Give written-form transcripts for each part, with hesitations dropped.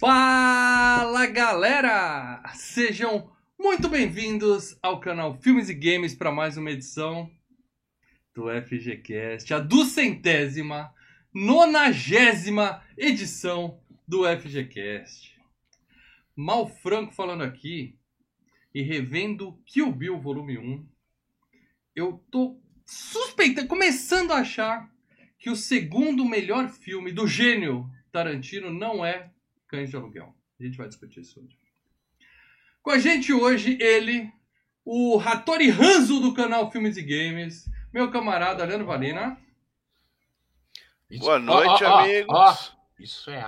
Fala galera, sejam muito bem-vindos ao canal Filmes e Games para mais uma edição do FGCast, a 290ª edição do FGCast. Mal Franco falando aqui e revendo Kill Bill volume 1, eu tô suspeitando, começando a achar que o segundo melhor filme do gênio Tarantino não é Cães de Aluguel. A gente vai discutir isso hoje. Com a gente hoje, ele, o Hattori Hanzo do canal Filmes e Games, meu camarada Leandro Valina. Boa noite, amigos. Isso é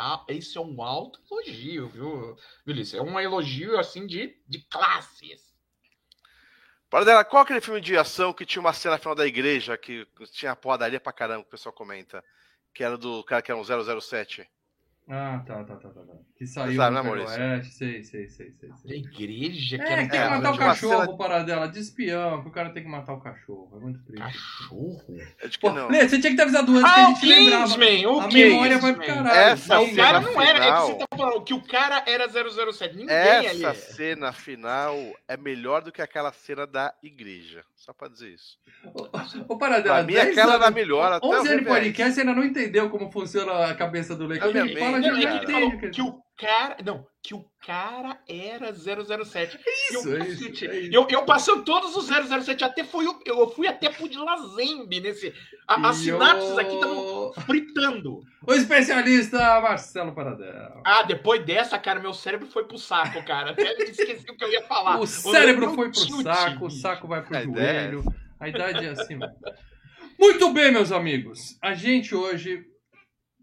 um alto elogio, viu, Vinícius? É um elogio, assim, de classes. Paradela, qual é aquele filme de ação que tinha uma cena final da igreja, que tinha a porradaria pra caramba, que o pessoal comenta, que era do cara que era um 007? Ah, tá. Que saiu do Oeste, sei. A igreja que é tem que matar o cachorro, cena... Paradela, de espião, que o cara tem que matar o cachorro. É muito triste. Cachorro? Pô, não. Lê, você tinha que ter avisado antes que a gente lembrava. A memória vai pro caralho. O cara não era, é que você tá falando que o cara era 007. Ninguém ali. Essa cena final é melhor do que aquela cena da igreja. Só pra dizer isso. Ô, Paradela, pra mim aquela era melhor até o 11 podcast, você ainda não entendeu como funciona a cabeça do Lê. Que o cara era 007. Eu passei todos os 007, até eu fui até pro de Lazembe nesse. As sinapses aqui estavam fritando. O especialista Marcelo Paradela. Ah, depois dessa, cara, meu cérebro foi pro saco, cara. Até esqueci o que eu ia falar. O cérebro foi pro saco, o saco vai pro joelho. A idade é assim, mano. Muito bem, meus amigos. A gente hoje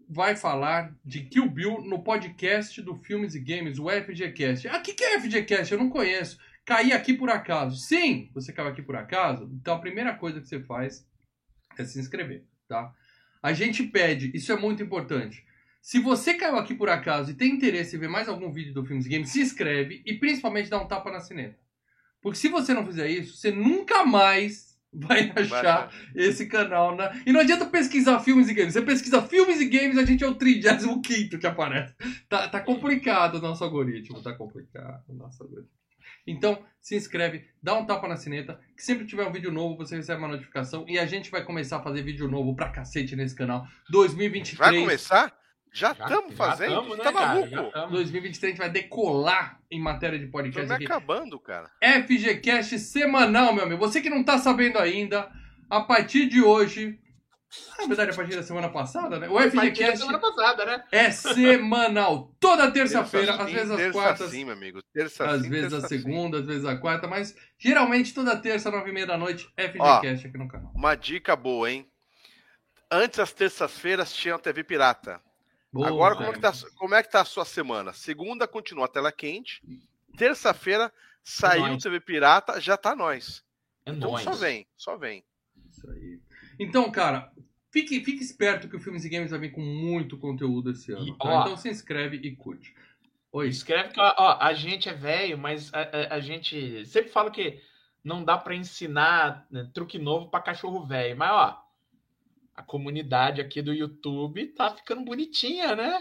vai falar de Kill Bill no podcast do Filmes e Games, o FGCast. O que é FGCast? Eu não conheço. Caí aqui por acaso. Sim, você caiu aqui por acaso. Então a primeira coisa que você faz é se inscrever, tá? A gente pede, isso é muito importante. Se você caiu aqui por acaso e tem interesse em ver mais algum vídeo do Filmes e Games, se inscreve e principalmente dá um tapa na sineta. Porque se você não fizer isso, você nunca mais vai achar esse canal, né? E não adianta pesquisar Filmes e Games. Você pesquisa Filmes e Games, a gente é o 35º que aparece. Tá complicado o nosso algoritmo, Então, se inscreve, dá um tapa na sineta, que sempre que tiver um vídeo novo, você recebe uma notificação e a gente vai começar a fazer vídeo novo pra cacete nesse canal. 2023... Vai começar? Já estamos fazendo? Tamo, né, tá maluco? 2023 a gente vai decolar em matéria de podcast. Tô me acabando, cara. FGCast semanal, meu amigo. Você que não tá sabendo ainda, a partir de hoje... Na verdade, a partir da semana passada, né? O FGCast é semanal. Toda terça-feira, às vezes às quartas. Sim, meu amigo. Às vezes às segunda, às vezes às quarta. Mas geralmente toda terça, 9h30 da noite, FGCast aqui no canal. Uma dica boa, hein? Antes, às terças-feiras, tinha a TV Pirata. Boa, agora, como é que tá a sua semana? Segunda, continua a tela quente. Terça-feira, saiu o TV Pirata, já tá nós. Então, só vem. Isso aí. Então, cara, fique esperto que o Filmes e Games vai vir com muito conteúdo esse ano. Tá? Então, se inscreve e curte. Oi. Escreve que a gente é velho, mas a gente... Sempre falo que não dá pra ensinar, né, truque novo pra cachorro velho, mas, a comunidade aqui do YouTube tá ficando bonitinha, né?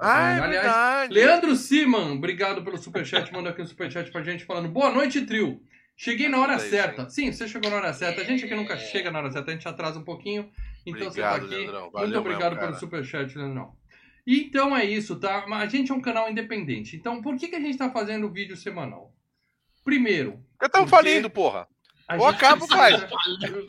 Aliás, Leandro Siman, obrigado pelo superchat, mandou aqui um superchat pra gente falando: boa noite, trio. Cheguei na hora certa. Sim, você chegou na hora certa. A gente aqui nunca chega na hora certa, a gente atrasa um pouquinho. Então você tá aqui. Muito obrigado pelo superchat, Leandrão. E então é isso, tá? A gente é um canal independente. Então por que a gente tá fazendo vídeo semanal? Primeiro... Eu tava falindo, porra! Ou acaba ou faz.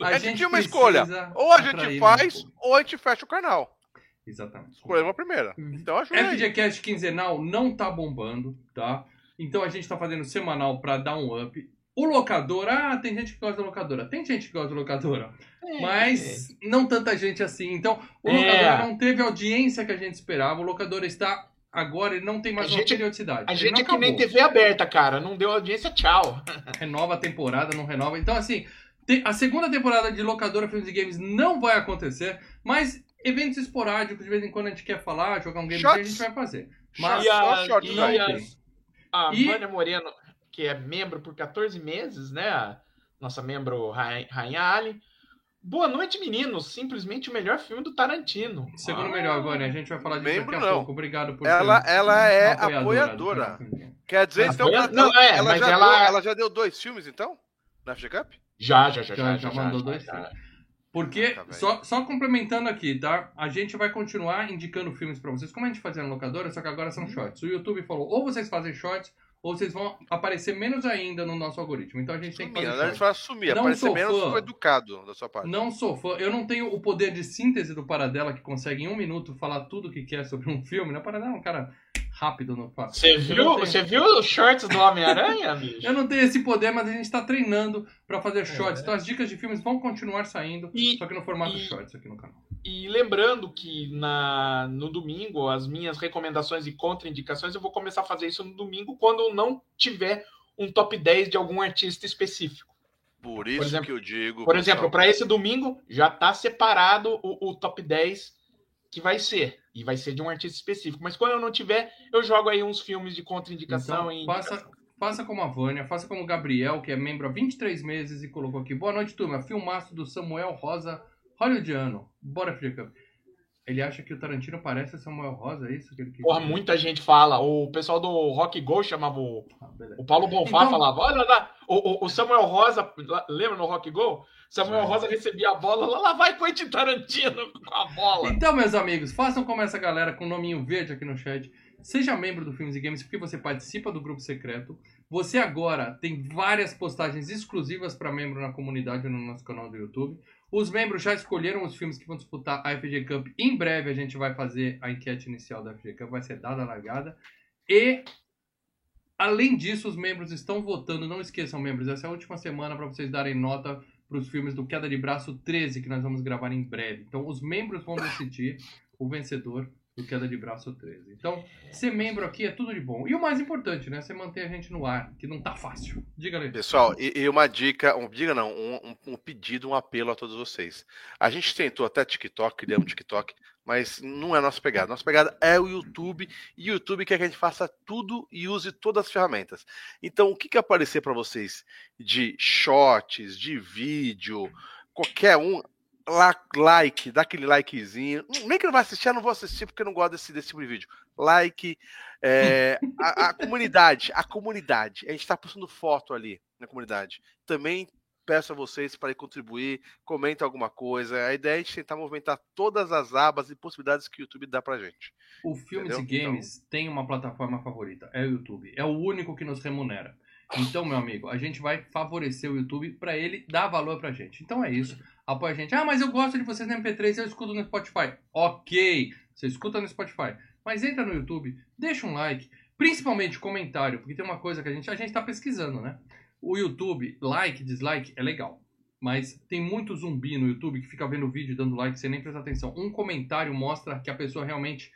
A gente tinha uma escolha. Ou a gente faz, ou a gente fecha o canal. Exatamente. Escolhemos a primeira. Então, FGCast quinzenal não tá bombando, tá? Então a gente tá fazendo semanal pra dar um up. O locador, tem gente que gosta da locadora. Tem gente que gosta da locadora. Mas não tanta gente assim. Então, o locador não teve a audiência que a gente esperava. O locador está... Agora ele não tem mais uma periodicidade. A gente é que nem TV aberta, cara. Não deu audiência, tchau. Renova a temporada, não renova. Então, assim, A segunda temporada de Locadora Filmes e Games não vai acontecer, mas eventos esporádicos, de vez em quando a gente quer falar, jogar um game shots. A gente vai fazer. Mas a Vânia Moreno, que é membro por 14 meses, né? A nossa membro Rainha Ali. Boa noite, meninos. Simplesmente o melhor filme do Tarantino. Segundo melhor, Vânia. A gente vai falar disso daqui a pouco. Obrigado por ela é apoiadora. Quer dizer, então, ela já deu 2 filmes, então? Na FGCup? Já mandou 2 filmes. Porque, só complementando aqui, tá? A gente vai continuar indicando filmes pra vocês, como a gente fazia na locadora, só que agora são shorts. O YouTube falou, ou vocês fazem shorts, ou vocês vão aparecer menos ainda no nosso algoritmo. Então a gente tem que fazer shorts. Vai sumir, aparecer menos foi educado da sua parte. Não sou fã, eu não tenho o poder de síntese do Paradela, que consegue em 1 minuto falar tudo o que quer sobre um filme. Na Paradela é um cara rápido no papo. Você viu os shorts do Homem-Aranha, bicho? Eu não tenho esse poder, mas a gente tá treinando pra fazer shorts. Então as dicas de filmes vão continuar saindo, só que no formato shorts aqui no canal. E lembrando que no domingo, as minhas recomendações e contraindicações, eu vou começar a fazer isso no domingo, quando eu não tiver um top 10 de algum artista específico. Por isso, por exemplo, que eu digo... Por exemplo, pra esse domingo, já tá separado o top 10 que vai ser. E vai ser de um artista específico. Mas quando eu não tiver, eu jogo aí uns filmes de contraindicação. Então, faça como a Vânia, faça como o Gabriel, que é membro há 23 meses e colocou aqui. Boa noite, turma. Filmaço do Samuel Rosa hollywoodiano. Bora, Filipe. Ele acha que o Tarantino parece o Samuel Rosa, é isso? Que ele quer... Porra, muita gente fala. O pessoal do Rock Go chamava o Paulo Bonfá, então... falava. Olha lá, o Samuel Rosa, lembra no Rock Go? Samuel Rosa recebia a bola, lá vai Quentin Tarantino com a bola. Então, meus amigos, façam como essa galera com o nominho verde aqui no chat. Seja membro do Filmes e Games, porque você participa do grupo secreto. Você agora tem várias postagens exclusivas para membro na comunidade no nosso canal do YouTube. Os membros já escolheram os filmes que vão disputar a FG Cup. Em breve a gente vai fazer a enquete inicial da FG Cup, vai ser dada a largada. E, além disso, os membros estão votando. Não esqueçam, membros, essa é a última semana para vocês darem nota para os filmes do Queda de Braço 13, que nós vamos gravar em breve. Então, os membros vão decidir o vencedor do Queda de Braço 13. Então, ser membro aqui é tudo de bom. E o mais importante, né? Você manter a gente no ar, que não tá fácil. Diga, Leandro. Pessoal, e uma dica... um pedido, um apelo a todos vocês. A gente tentou até TikTok, deu um TikTok, mas não é a nossa pegada. Nossa pegada é o YouTube. E o YouTube quer que a gente faça tudo e use todas as ferramentas. Então, o que aparecer para vocês de shorts, de vídeo, qualquer um... like, dá aquele likezinho. Nem que não vai assistir, eu não vou assistir porque eu não gosto desse tipo de vídeo. Like, a comunidade. A gente está postando foto ali na comunidade. Também peço a vocês para contribuir, comentem alguma coisa. A ideia é a gente tentar movimentar todas as abas e possibilidades que o YouTube dá pra gente. O Filmes e Games tem uma plataforma favorita, é o YouTube. É o único que nos remunera. Então, meu amigo, a gente vai favorecer o YouTube para ele dar valor pra gente. Então é isso. Apoia a gente. Ah, mas eu gosto de vocês no MP3, eu escuto no Spotify. Ok, você escuta no Spotify. Mas entra no YouTube, deixa um like, principalmente comentário, porque tem uma coisa que a gente tá pesquisando, né? O YouTube, like, dislike, é legal. Mas tem muito zumbi no YouTube que fica vendo o vídeo dando like sem nem prestar atenção. Um comentário mostra que a pessoa realmente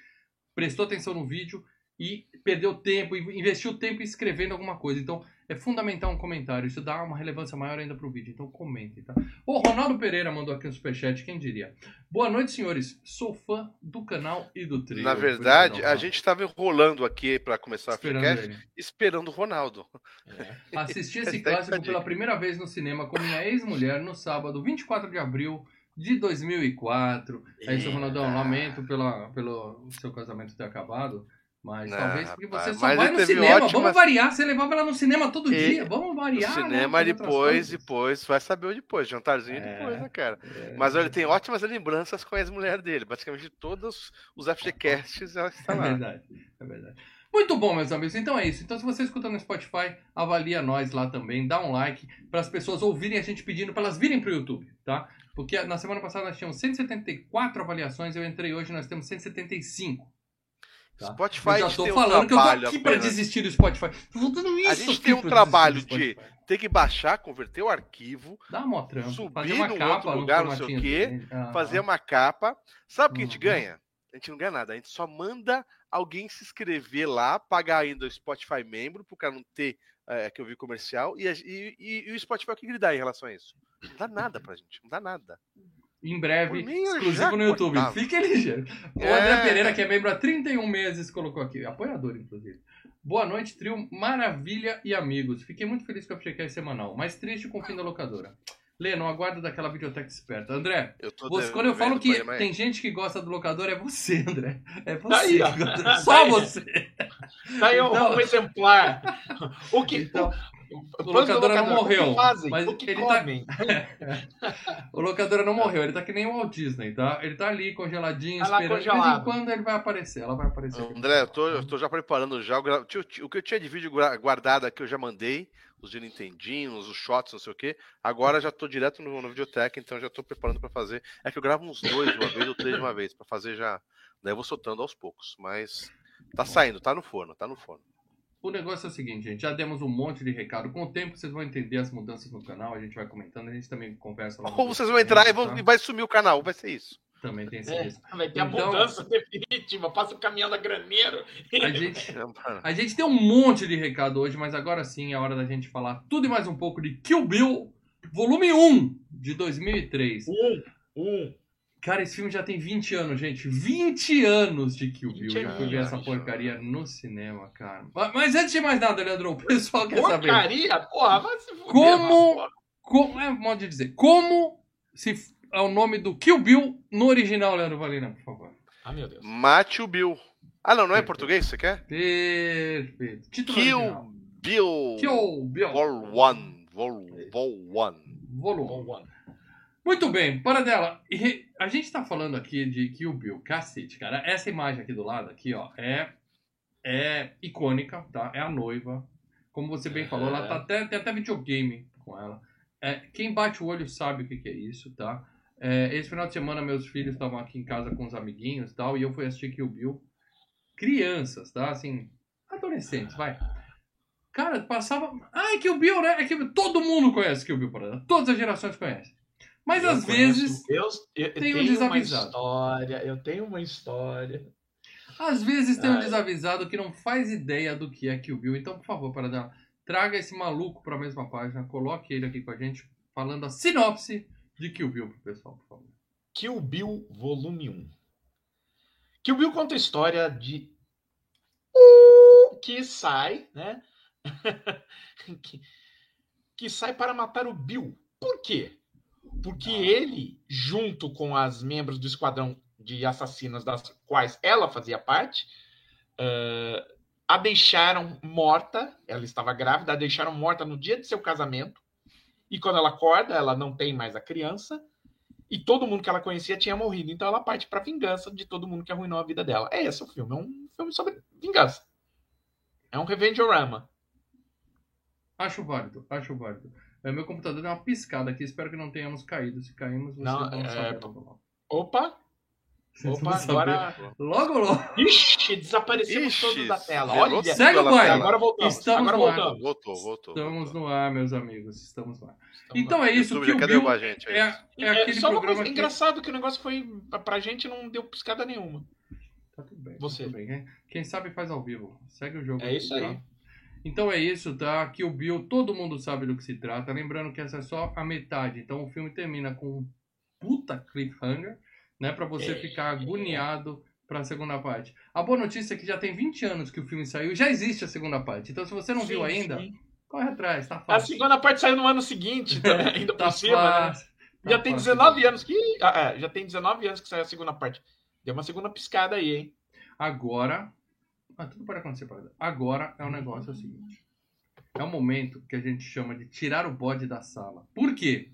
prestou atenção no vídeo e perdeu tempo, investiu tempo escrevendo alguma coisa. Então, é fundamental um comentário. Isso dá uma relevância maior ainda pro vídeo. Então, comentem, tá? O Ronaldo Pereira mandou aqui um superchat, quem diria? Boa noite, senhores. Sou fã do canal e do trio. Na verdade, a gente estava enrolando aqui para começar a FGCast, esperando o Ronaldo. É. Assisti esse clássico pela primeira vez no cinema com minha ex-mulher no sábado, 24 de abril de 2004. É isso, Ronaldão. Lamento pelo seu casamento ter acabado. Mas talvez porque você só vai no cinema, vamos variar, você levava ela no cinema todo dia, vamos variar. No cinema, né? depois, vai saber o depois, jantarzinho depois, né, cara? É. Mas ele tem ótimas lembranças com a ex-mulher dele, basicamente de todos os FGCasts ela está lá. É verdade. Muito bom, meus amigos, então é isso. Então se você escuta no Spotify, avalia nós lá também, dá um like para as pessoas ouvirem a gente pedindo para elas virem pro YouTube, tá? Porque na semana passada nós tínhamos 174 avaliações, eu entrei hoje e nós temos 175. Tá. Spotify, eu já tô falando que eu tô aqui pra desistir do Spotify. A gente tem um trabalho de ter que baixar, converter o arquivo, subir num outro lugar, não sei o quê, fazer uma capa. Sabe o que a gente ganha? A gente não ganha nada, a gente só manda alguém se inscrever lá, pagar ainda o Spotify membro, pro cara não ter que eu vi comercial, e o Spotify, o que ele dá em relação a isso? Não dá nada pra gente, não dá nada. Em breve, exclusivo no YouTube. Cortava. Fique ligeiro. O André Pereira, que é membro há 31 meses, colocou aqui. Apoiador, inclusive. Boa noite, trio Maravilha e amigos. Fiquei muito feliz com a FGCast semanal, mas triste com o fim da locadora. Lê, não aguardo daquela biblioteca esperta. André, quando eu falo que tem gente que gosta do locador, é você, André. É você. Tá aí, só você. Tá aí então, um exemplar. O que... Então, o locadora não morreu, mas ele tá... O locadora não morreu, ele tá que nem o Walt Disney, tá? Ele tá ali congeladinho, esperando, de vez em quando ele vai aparecer, ela vai aparecer. André, eu tô já preparando já o que eu tinha de vídeo guardado aqui, eu já mandei, os de Nintendinho, os shots, não sei o que. Agora já tô direto no videoteca, então já tô preparando pra fazer. É que eu gravo uns 2 de uma vez ou 3 de uma vez, pra fazer já, daí eu vou soltando aos poucos, mas tá saindo, tá no forno. O negócio é o seguinte, gente, já demos um monte de recado. Com o tempo, vocês vão entender as mudanças no canal, a gente vai comentando, a gente também conversa lá. Ou vocês vão entrar e vai sumir o canal, vai ser isso. Também tem esse risco. Vai ter a mudança definitiva, passa o caminhão da graneiro. A gente tem um monte de recado hoje, mas agora sim é hora da gente falar tudo e mais um pouco de Kill Bill, volume 1, de 2003. Cara, esse filme já tem 20 anos, gente. 20 anos de Kill Bill. Eu fui ver essa porcaria no cinema, cara. Mas antes de mais nada, Leandro, o pessoal quer saber. Porcaria? Porra, vai se fuder. Como é um modo de dizer. Como se é o nome do Kill Bill no original, Leandro Valina, por favor. Ah, meu Deus. Mate o Bill. Ah, não, não é em português que você quer? Perfeito. Título Kill original. Bill. Kill Bill. Vol 1. Muito bem, para dela. A gente tá falando aqui de Kill Bill, cacete, cara. Essa imagem aqui do lado, aqui, ó, é icônica, tá? É a noiva. Como você bem falou, ela tá tem até videogame com ela. Quem bate o olho sabe o que é isso, tá? Esse final de semana, meus filhos estavam aqui em casa com os amiguinhos e tal, e eu fui assistir Kill Bill. Crianças, tá? Assim, adolescentes, vai. Cara, passava... Ah, é Kill Bill, né? É Kill Bill. Todo mundo conhece Kill Bill, para ela. Todas as gerações conhecem. Mas às vezes tem um desavisado. Eu tenho uma história. Às vezes tem um desavisado que não faz ideia do que é Kill Bill. Então, por favor, Paradela, traga esse maluco para a mesma página, coloque ele aqui com a gente, falando a sinopse de Kill Bill pro pessoal, por favor. Kill Bill, volume 1. Kill Bill conta a história de que sai, né? que sai para matar o Bill. Por quê? Porque ele, junto com as membros do esquadrão de assassinas das quais ela fazia parte, a deixaram morta, ela estava grávida, a deixaram morta no dia de seu casamento, e quando ela acorda, ela não tem mais a criança, e todo mundo que ela conhecia tinha morrido, então ela parte para a vingança de todo mundo que arruinou a vida dela. É esse o filme, é um filme sobre vingança. É um revenge-orama. Acho válido. Meu computador deu uma piscada aqui, espero que não tenhamos caído. Se caímos, vocês vão saber logo. Opa, agora... Logo. Ixi, desaparecemos todos da tela. Olha, segue o baile. Agora voltamos. Voltou. Estamos no ar, meus amigos. Estamos no ar. Então é isso. YouTube, Kill Bill gente, é aquele só programa uma coisa, engraçado que o negócio foi... Pra gente não deu piscada nenhuma. Tá tudo bem. Você. Tudo bem, né? Quem sabe faz ao vivo. Segue o jogo. É isso aí. Então é isso, tá? Kill Bill, todo mundo sabe do que se trata. Lembrando que essa é só a metade. Então o filme termina com um puta cliffhanger, né? Pra você ficar agoniado pra segunda parte. A boa notícia é que já tem 20 anos que o filme saiu e já existe a segunda parte. Então se você não viu ainda, corre atrás, tá fácil. A segunda parte saiu no ano seguinte, também, ainda por cima, né? Já tem 19 anos que... já tem 19 anos que saiu a segunda parte. Deu uma segunda piscada aí, hein? Agora... tudo pode acontecer. Agora é o negócio é o seguinte. É o momento que a gente chama de tirar o bode da sala. Por quê?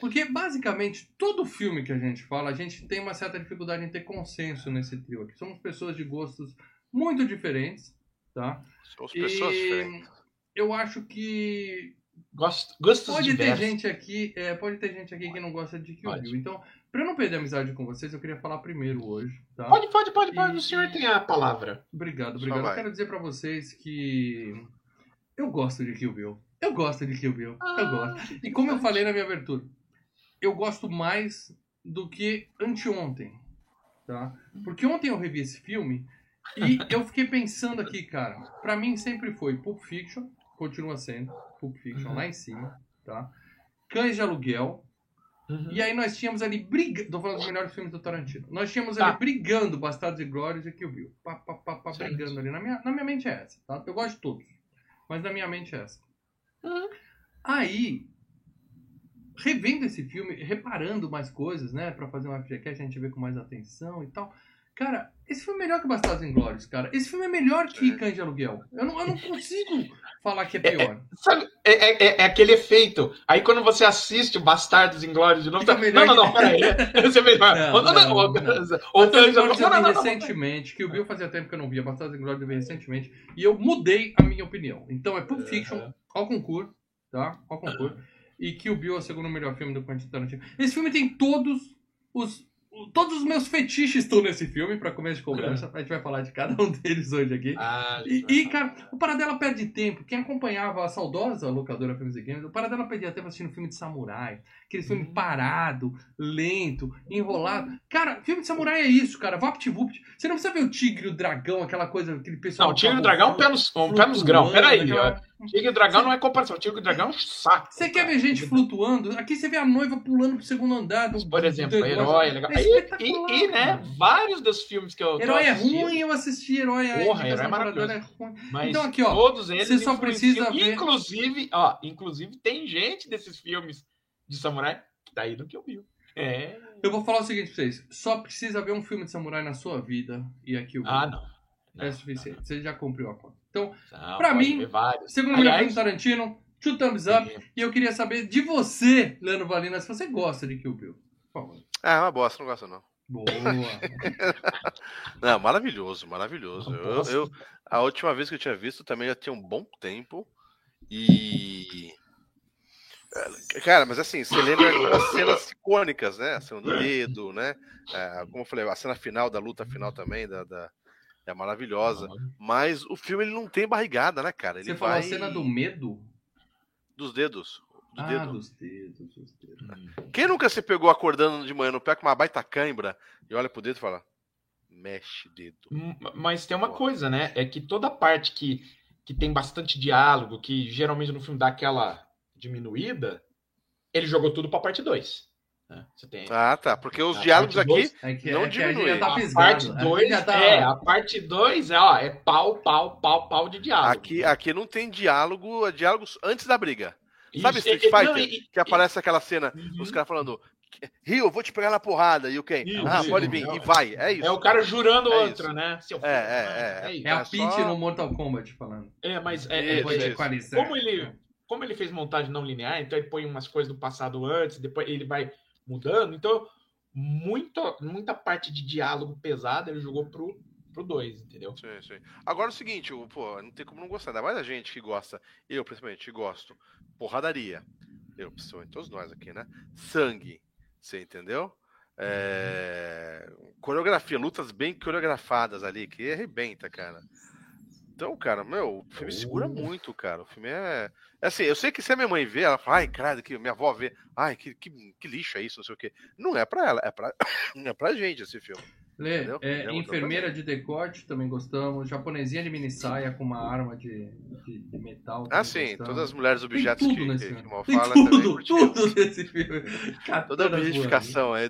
Porque basicamente todo filme que a gente fala, a gente tem uma certa dificuldade em ter consenso nesse trio aqui. Somos pessoas de gostos muito diferentes, tá? Somos pessoas diferentes. Eu acho que gostos diversos. Pode ter gente aqui que não gosta de Kill Bill. Então, pra eu não perder a amizade com vocês, eu queria falar primeiro hoje, tá? Pode. O senhor tem a palavra. Obrigado. Eu quero dizer pra vocês que eu gosto de Kill Bill. E como eu falei na minha abertura, eu gosto mais do que anteontem, tá? Porque ontem eu revi esse filme e eu fiquei pensando aqui, cara. Pra mim sempre foi Pulp Fiction, continua sendo Pulp Fiction lá em cima, tá? Cães de Aluguel. E aí nós tínhamos ali brigando... Tô falando dos melhores filmes do Tarantino. Nós tínhamos ali brigando Bastardos Inglórios e Kill Bill. Brigando ali. Na minha mente é essa, tá? Eu gosto de todos. Mas na minha mente é essa. Aí, revendo esse filme, reparando mais coisas, né? Pra fazer um FGCast, a gente vê com mais atenção e tal. Cara, esse filme é melhor que Bastardos Inglórios, cara. Esse filme é melhor que Cães de Aluguel. Eu não consigo falar que é pior. É aquele efeito. Aí quando você assiste Bastardos Inglórios de novo... Tá... Não, peraí. Esse é melhor. Ou Cães de Aluguel... Eu vi recentemente, que o Bill fazia tempo que eu não via. Bastardos Inglórios eu vi recentemente. E eu mudei a minha opinião. Então é Pulp Fiction ao concurso, tá? Ao concurso. E que o Bill é o segundo melhor filme do Quentin Tarantino. Esse filme tem todos os meus fetiches estão nesse filme, pra começo de conversa. A gente vai falar de cada um deles hoje aqui. Cara, o Paradela perde tempo. Quem acompanhava a saudosa locadora Filmes e Games, o Paradela perdia tempo assistindo filme de samurai. Aquele filme parado, lento, enrolado. Cara, filme de samurai é isso, cara. Vapt-vupt. Você não precisa ver o tigre, o dragão, aquela coisa, aquele pessoal... Não, o tigre e o dragão pé nos grãos. Peraí, aquela... Tigre e dragão não é comparação. Tigre e dragão é um saco. Você quer ver gente flutuando? Aqui você vê a noiva pulando pro segundo andar. Por exemplo, Herói. Legal. É e né, vários dos filmes que eu Herói assisti, é ruim, eu assisti Herói. Porra, Herói é maravilhoso. É ruim. Mas então aqui, ó, todos eles você só precisa ver. Inclusive, tem gente desses filmes de samurai daí do que eu vi. É. Eu vou falar o seguinte pra vocês. Só precisa ver um filme de samurai na sua vida e aqui o Bill. Não é suficiente. Não. Você já cumpriu a conta. Então, não, pra mim, segundo o melhor filme Tarantino, two thumbs up. Sim. E eu queria saber de você, Leandro Valina, se você gosta de Kill Bill. Por favor. É uma bosta, não gosto não. Boa. Não, maravilhoso. A última vez que eu tinha visto também já tinha um bom tempo. E... Cara, mas assim, você lembra as cenas icônicas, né? A cena do dedo, né? Como eu falei, a cena final da luta final também, é maravilhosa. Mas o filme ele não tem barrigada, né, cara? Ele você falou a cena do medo? Dos dedos. Dos dedos. Quem nunca se pegou acordando de manhã no pé com uma baita cãibra e olha pro dedo e fala, mexe dedo. Mas tem uma coisa, né? É que toda parte que tem bastante diálogo, que geralmente no filme dá aquela diminuída, ele jogou tudo pra parte 2. Você tem... Porque os diálogos aqui não diminuem. A parte 2 é pau de diálogo. Aqui não tem diálogo, é diálogos antes da briga. Sabe Street Fighter? Que aparece aquela cena, os caras falando, Rio, vou te pegar na porrada, e o Ken, pode vir, e vai, é isso. É o cara jurando outra, né? É a Peach no Mortal Kombat falando. Como ele fez montagem não linear, então ele põe umas coisas do passado antes, depois ele vai mudando, então muita parte de diálogo pesada ele jogou pro 2, entendeu? Sim. Agora é o seguinte, não tem como não gostar, ainda mais a gente que gosta, eu principalmente gosto, porradaria, eu, pessoal, todos nós aqui, né? Sangue, você entendeu? Coreografia, lutas bem coreografadas ali, que arrebenta, cara. Então, cara, o filme segura muito, cara. O filme é... Assim, eu sei que se a minha mãe vê, ela fala, ai, cara, que minha avó vê, ai, que lixo é isso, não sei o quê. Não é pra ela, é pra gente esse filme. Lê, enfermeira de decote, também gostamos. Japonesinha de minissaia com uma arma de metal. Sim, gostamos. Todas as mulheres objetos que mal fala. Tudo nesse filme. Toda a objetificação aí.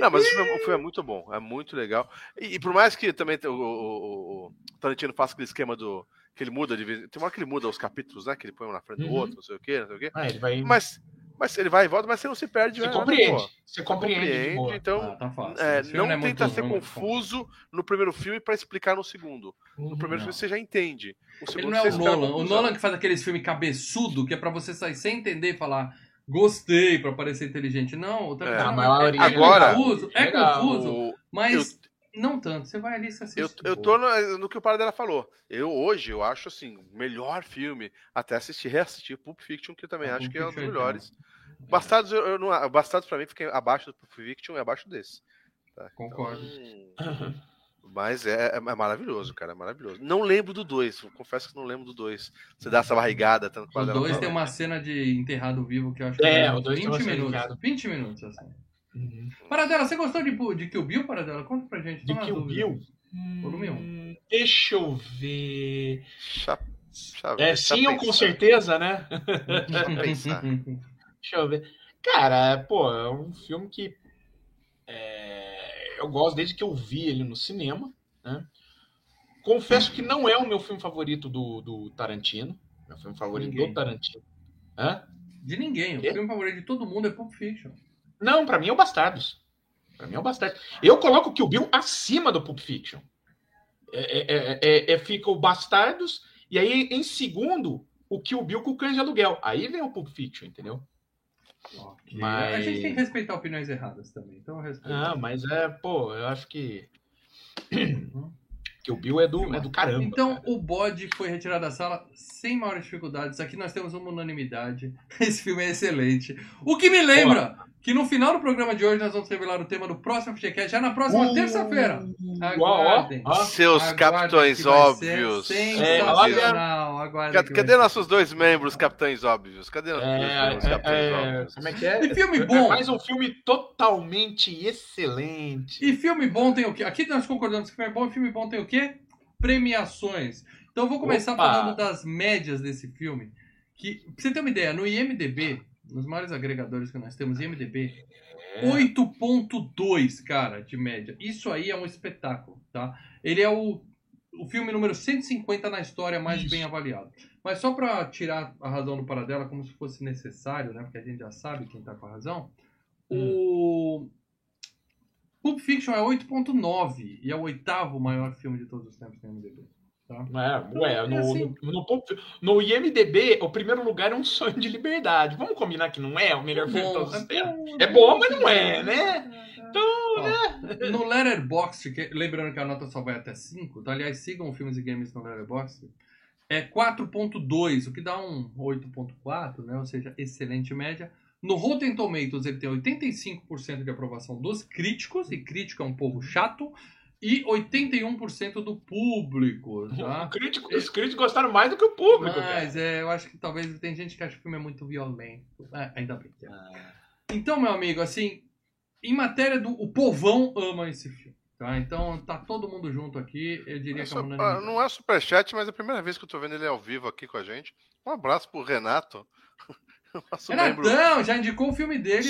Não, mas o filme é muito bom, é muito legal. E por mais que também o Tarantino faça aquele esquema do... que ele muda de vez. Tem uma hora que ele muda os capítulos, né? Que ele põe um na frente do outro, não sei o quê. Ele vai... Mas ele vai e volta, mas você não se perde. Você compreende. Então, não tenta ser confuso no primeiro filme para explicar no segundo. No primeiro filme você já entende. Ele não é o Nolan. O Nolan que faz aqueles filmes cabeçudo, que é para você sair sem entender e falar... Gostei, para parecer inteligente. Não, o Tarantino é confuso, mas... Não tanto, você vai ali e se assiste. Eu tô no que o Paradela falou. Hoje eu acho assim, o melhor filme, até reassistir Pulp Fiction, que eu também acho que é um dos melhores. Bastardos, Bastardos pra mim fica abaixo do Pulp Fiction e abaixo desse. Tá? Concordo. Então, mas é maravilhoso, cara, é maravilhoso. Não lembro do 2, confesso que não lembro do 2. Você dá essa barrigada. O 2 tem uma cena de enterrado vivo que eu acho que é 20 minutos assim. Paradela, você gostou de Kill Bill, Paradela? Conta pra gente. De Kill Bill? Deixa eu ver. Tinham com certeza, né? Deixa eu ver. Cara, pô, é um filme que eu gosto desde que eu vi ele no cinema, né? Confesso que não é o meu filme favorito do Tarantino. Meu filme favorito do Tarantino. Hã? De ninguém. O filme favorito de todo mundo é Pulp Fiction. Não, pra mim é o Bastardos. Pra mim é o Bastardos. Eu coloco o Kill Bill acima do Pulp Fiction. Fica o Bastardos, e aí em segundo, o Kill Bill com o Cães de Aluguel. Aí vem o Pulp Fiction, entendeu? Okay. Mas... a gente tem que respeitar opiniões erradas também. Então eu respeito. Ah, mas eu acho que... que o Bill é do caramba. Então, cara, o bode foi retirado da sala sem maiores dificuldades. Aqui nós temos uma unanimidade. Esse filme é excelente. O que me lembra que no final do programa de hoje nós vamos revelar o tema do próximo FGCast, já na próxima terça-feira. Aguardem. Seus capitães óbvios. Sensacional. Cadê nossos dois membros, capitães óbvios? Cadê nossos dois membros, capitães óbvios? Como é que é? E filme bom. É mais um filme totalmente excelente. E filme bom tem o quê? Aqui nós concordamos que filme bom tem o quê? Premiações. Então eu vou começar falando das médias desse filme. Que, pra você ter uma ideia, no IMDB, nos maiores agregadores que nós temos, IMDB, 8.2, cara, de média. Isso aí é um espetáculo, tá? Ele é o filme número 150 na história mais bem avaliado. Mas só pra tirar a razão do paradela, como se fosse necessário, né? Porque a gente já sabe quem tá com a razão. O Pulp Fiction é 8.9 e é o oitavo maior filme de todos os tempos no IMDB. Tá? No IMDB, o primeiro lugar é Um Sonho de Liberdade. Vamos combinar que não é o melhor filme de todos os tempos. É bom, mas não é, né? Então, né? No Letterboxd, lembrando que a nota só vai até 5, tá? Aliás, sigam o Filmes e Games no Letterboxd. É 4.2, o que dá um 8.4, né? Ou seja, excelente média. No Rotten Tomatoes ele tem 85% de aprovação dos críticos, e crítico é um povo chato, e 81% do público, tá? Os críticos gostaram mais do que o público. Mas eu acho que talvez tem gente que acha que o filme é muito violento. Ainda bem. Então, meu amigo, assim, em matéria do... o povão ama esse filme, tá? Então, tá todo mundo junto aqui, eu diria que é unanimidade. Não é superchat, mas é a primeira vez que eu tô vendo ele ao vivo aqui com a gente. Um abraço pro Renato. Renatão já indicou o filme dele.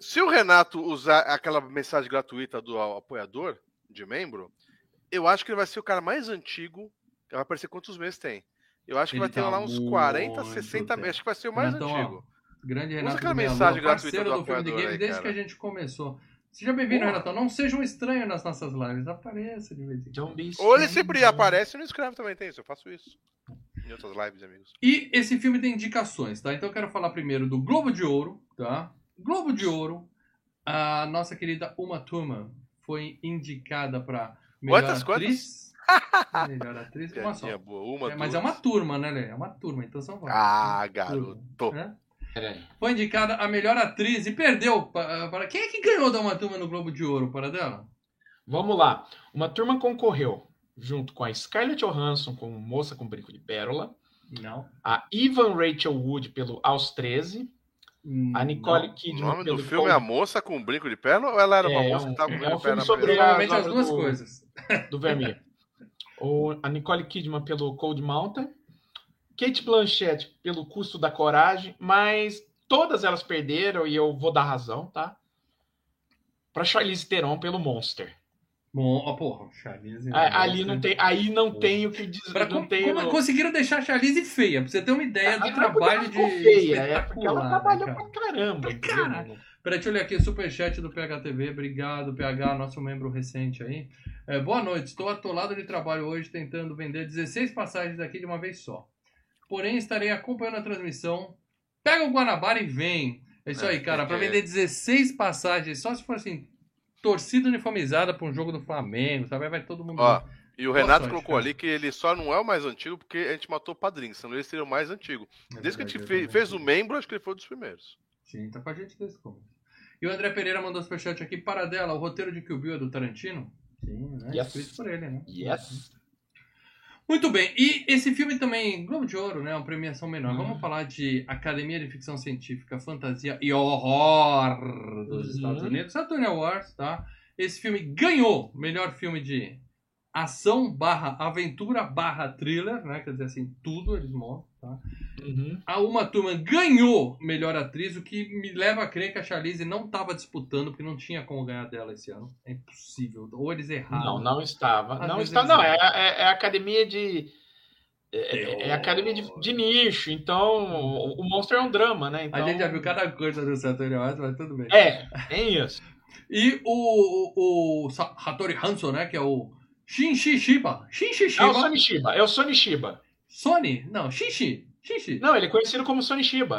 Se o Renato usar aquela mensagem gratuita do apoiador de membro, eu acho que ele vai ser o cara mais antigo. Vai aparecer quantos meses tem. Eu acho que ele vai ter lá uns 40, 60 meses. Acho que vai ser o mais antigo. Grande Renato. Usa aquela mensagem gratuita do apoiador aí, desde que a gente começou. Seja bem-vindo, Renatão. Não seja um estranho nas nossas lives. Apareça de vez em quando. Ou ele sempre aparece e não escreve também, tem isso. Eu faço isso em outras lives, amigos. E esse filme tem indicações, tá? Então eu quero falar primeiro do Globo de Ouro, tá? Globo de Ouro, a nossa querida Uma Thurman foi indicada pra melhor atriz. Melhor atriz, uma só. Mas é uma turma, né, Lê? É uma turma, então são várias. Ah, garoto! É? Foi indicada a melhor atriz e perdeu. Quem é que ganhou da Uma Thurman no Globo de Ouro, paradela? Vamos lá. Uma Thurman concorreu junto com a Scarlett Johansson, com Moça com Brinco de Pérola. Não. A Evan Rachel Wood pelo Aos 13. A Nicole Kidman. O nome do filme é A Moça com Brinco de Pérola ou ela era uma moça que estava com brinco de pérola? Provavelmente as duas coisas. Do Vermeer. A Nicole Kidman pelo Cold Mountain. Kate Blanchett pelo Custo da Coragem. Mas todas elas perderam e eu vou dar razão, tá? Para Charlize Theron pelo Monster. Bom, porra, Charlize... Aí não tem o que dizer. Conseguiram deixar a Charlize feia, pra você ter uma ideia do trabalho de... feia, porque ela trabalhou pra caramba. Peraí, deixa eu ler aqui o superchat do PHTV. Obrigado, PH, nosso membro recente aí. Boa noite, estou atolado de trabalho hoje, tentando vender 16 passagens aqui de uma vez só. Porém, estarei acompanhando a transmissão. Pega o Guanabara e vem. É isso aí, cara, pra vender 16 passagens, só se for assim... torcida uniformizada para um jogo do Flamengo, sabe? Vai todo mundo... e o Renato colocou ali que ele só não é o mais antigo porque a gente matou o padrinho, senão ele seria o mais antigo. Desde que a gente fez o membro, acho que ele foi um dos primeiros. Sim, tá com a gente desse como. E o André Pereira mandou superchat aqui. Paradela, o roteiro de Kill Bill é do Tarantino? Sim, né? Yes. Escrito por ele, né? Yes. Muito bem, e esse filme também, Globo de Ouro, né? Uma premiação menor. Vamos falar de Academia de Ficção Científica, Fantasia e Horror dos Estados Unidos, Saturn Awards, tá? Esse filme ganhou melhor filme de ação/aventura/thriller, né? Quer dizer assim, tudo eles montam, tá? Uhum. A Uma Thurman ganhou melhor atriz, o que me leva a crer que a Charlize não estava disputando, porque não tinha como ganhar dela esse ano. É impossível. Ou eles erraram. Não estava. É a academia de... É academia de nicho, então o monstro é um drama, né? Então... A gente já viu cada coisa do Hattori Hanzo, mas tudo bem. É isso. E o Hattori Hanzo, né? Que é o Sonny Chiba. É o Sonny Chiba. Não, ele é conhecido como Sonny Chiba.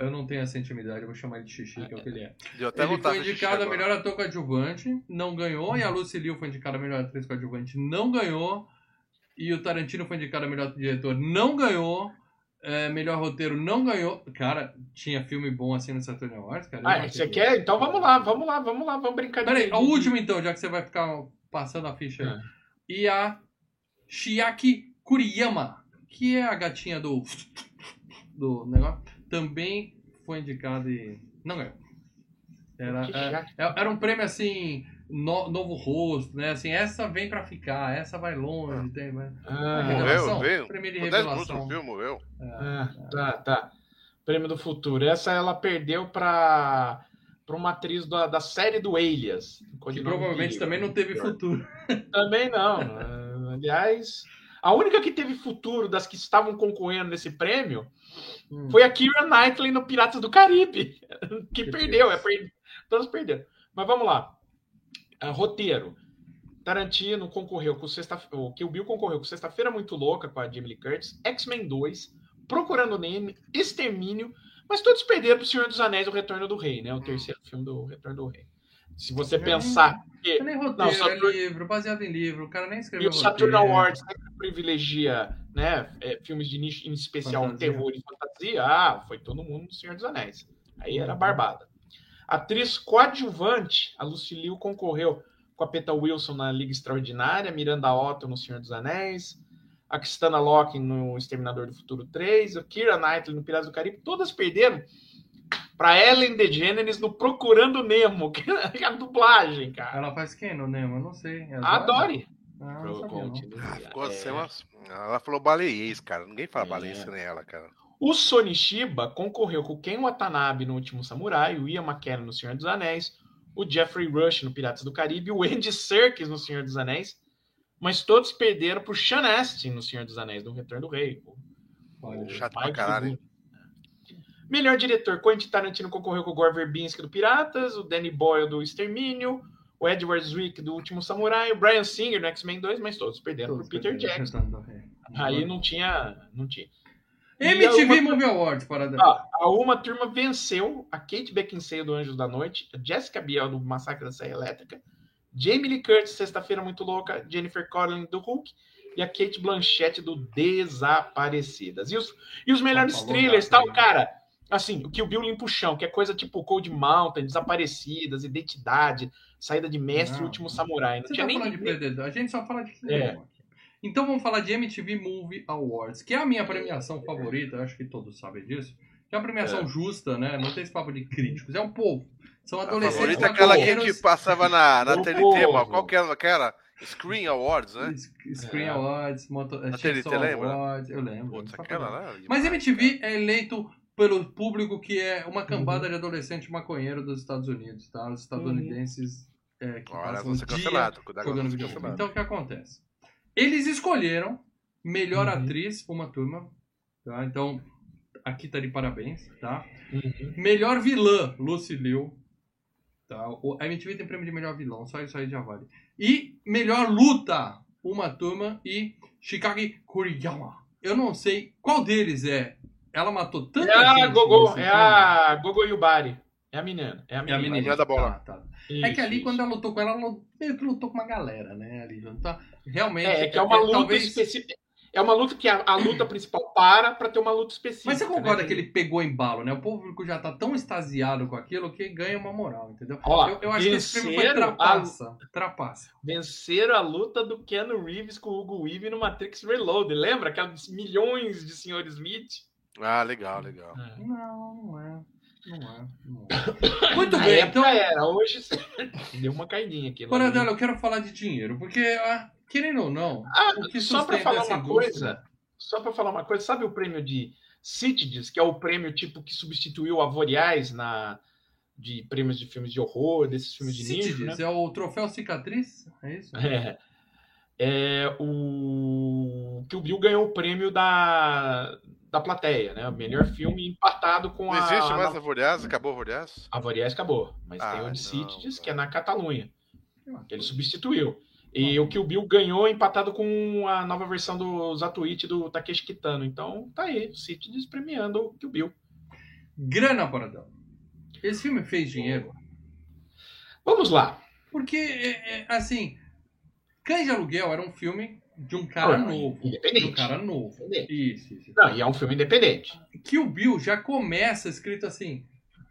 Eu não tenho essa intimidade, eu vou chamar ele de Xixi, que é o que ele é. Ele foi indicado a melhor ator coadjuvante, não ganhou. E a Lucy Liu foi indicada a melhor atriz coadjuvante, não ganhou. E o Tarantino foi indicado a melhor diretor, não ganhou. Melhor roteiro, não ganhou. Cara, tinha filme bom assim no Saturn Awards, cara. Você quer? Então vamos lá, vamos brincar. Peraí, o último então, já que você vai ficar passando a ficha aí. E a Chiaki Kuriyama, que é a gatinha do negócio, também foi indicada e não ganhou. Era um prêmio assim... Novo rosto, né? Assim, essa vem pra ficar, essa vai longe. Tem, mas... Morreu. Prêmio de revelação. Morreu. Tá. Prêmio do futuro. Essa ela perdeu pra uma atriz da série do Alias. Que provavelmente também não teve futuro. Também não. Aliás, a única que teve futuro das que estavam concorrendo nesse prêmio foi a Keira Knightley no Piratas do Caribe, que perdeu. Todos perderam. Mas vamos lá. Roteiro. Tarantino concorreu com o Kill Bill, concorreu com Sexta-feira Muito Louca, com a Jamie Lee Curtis, X-Men 2, Procurando Nemo, Extermínio, mas todos perderam pro Senhor dos Anéis, o Retorno do Rei, né? O terceiro filme do Retorno do Rei. Se você pensar... Nem roteiro, livro, baseado em livro, o cara nem escreveu. E o Saturn Awards sempre privilegia, né? Filmes de nicho, em especial fantasia, terror e fantasia. Foi todo mundo no Senhor dos Anéis. Aí era barbada. Atriz coadjuvante, a Lucy Liu concorreu com a Peta Wilson na Liga Extraordinária, Miranda Otto no Senhor dos Anéis, a Christina Loken no Exterminador do Futuro 3, a Keira Knightley no Piratas do Caribe, todas perderam para Ellen DeGeneres no Procurando Nemo, que é a dublagem, cara. Ela faz quem no Nemo? Eu não sei. Adore. Ela falou baleiês, cara. Ninguém fala baleiês nem ela, cara. O Sonny Chiba concorreu com o Ken Watanabe no Último Samurai, o Ian McKellen no Senhor dos Anéis, o Jeffrey Rush no Piratas do Caribe, o Andy Serkis no Senhor dos Anéis, mas todos perderam pro Sean Astin no Senhor dos Anéis, no Retorno do Rei. Chato pra caralho. Melhor diretor, Quentin Tarantino concorreu com o Gore Verbinski do Piratas, o Danny Boyle do Extermínio, o Edward Zwick do Último Samurai, o Bryan Singer no X-Men 2, mas todos perderam pro Peter Jackson. Aí não tinha... MTV Movie Awards, parada. A Uma Thurman venceu a Kate Beckinsale do Anjos da Noite, a Jessica Biel do Massacre da Serra Elétrica, Jamie Lee Curtis, Sexta-feira Muito Louca, Jennifer Connelly do Hulk e a Cate Blanchett do Desaparecidas. E os melhores thrillers, tal, cara, assim, o Kill Bill limpa o chão, que é coisa tipo Cold Mountain, Desaparecidas, Identidade, Saída de Mestre e Último Samurai. Não tinha nem falando de Predador, a gente só fala de cinema. Então vamos falar de MTV Movie Awards, que é a minha premiação favorita, acho que todos sabem disso. Que é uma premiação justa, né? Não tem esse papo de críticos, é um povo. São adolescentes. A favorita é aquela que a gente passava na TNT, mano. Qual que era? Screen Awards, né? Screen Awards, na TNT, lembra? Awards, eu lembro. Putz, mas MTV é eleito pelo público que é uma cambada de adolescente maconheiro dos Estados Unidos, tá? Os estadunidenses que passam o dia jogando videogame. Então o que acontece? Eles escolheram melhor atriz, Uma Thurman, tá? Então, aqui tá de parabéns, tá? Melhor vilã, Lucy Liu, tá? A MTV tem prêmio de melhor vilão, só isso aí já vale. E melhor luta, Uma Thurman e Chiaki Kuriyama. Eu não sei qual deles é. Ela matou tanta gente. É a Gogo Yubari. É a menina. É da bola. Tá. Isso, que ali, quando ela lutou com ela meio que lutou com uma galera, né? Ali, tá? Realmente. É uma luta específica. É uma luta que a luta principal para ter uma luta específica. Mas você concorda, né? Que ele pegou embalo, né? O público já tá tão extasiado com aquilo que ganha uma moral, entendeu? Eu acho que esse filme foi trapaça. Venceram a luta do Keanu Reeves com o Hugo Weaving no Matrix Reloaded. Lembra? Aquelas milhões de Sr. Smith. Legal. Não é. Não é. Muito bem, então... Era, hoje deu uma caidinha aqui. Paradela, eu quero falar de dinheiro, porque, querendo ou não... só para falar uma coisa, sabe o prêmio de Sitges, que é o prêmio tipo que substituiu a Voreais de prêmios de filmes de horror, desses filmes de nicho, né? É o troféu Cicatriz? É isso? O Kill Bill ganhou o prêmio da plateia, né? O melhor filme empatado com a... Não existe mais a Voreais? Acabou a Voreais? A Voreais acabou, mas tem o de Sitges, que é na Catalunha. Ele substituiu. E o Kill Bill ganhou empatado com a nova versão do Zatuichi do Takeshi Kitano. Então, tá aí, o Sitges premiando o Kill Bill. Grana, Paradão. Esse filme fez dinheiro. Vamos lá. Porque, assim, Cães de Aluguel era um filme de um cara novo. Independente. Isso. Não, e é um filme independente. Kill Bill já começa escrito assim,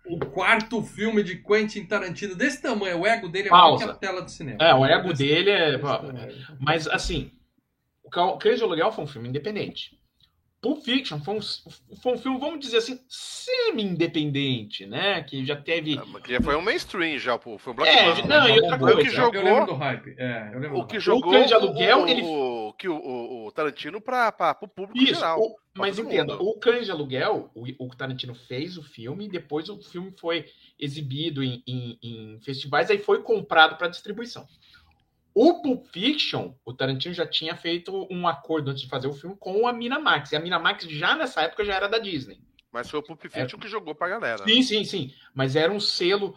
o quarto filme de Quentin Tarantino desse tamanho. O ego dele é maior que a tela do cinema. O ego dele é... Mas, assim, o Cães de Aluguel foi um filme independente. Pulp Fiction foi um filme, vamos dizer assim, semi-independente, né? Que já teve... Foi um mainstream já, pô. Foi um blockbuster. Eu lembro do hype. O que jogou o Cães de Aluguel... O Tarantino para o público geral. Mas entenda, o Cães de Aluguel, o Tarantino fez o filme, depois o filme foi exibido em festivais, aí foi comprado para distribuição. O Pulp Fiction, o Tarantino já tinha feito um acordo antes de fazer o filme com a Miramax. E a Miramax já nessa época já era da Disney. Mas foi o Pulp Fiction que jogou pra galera. Sim. Mas era o selo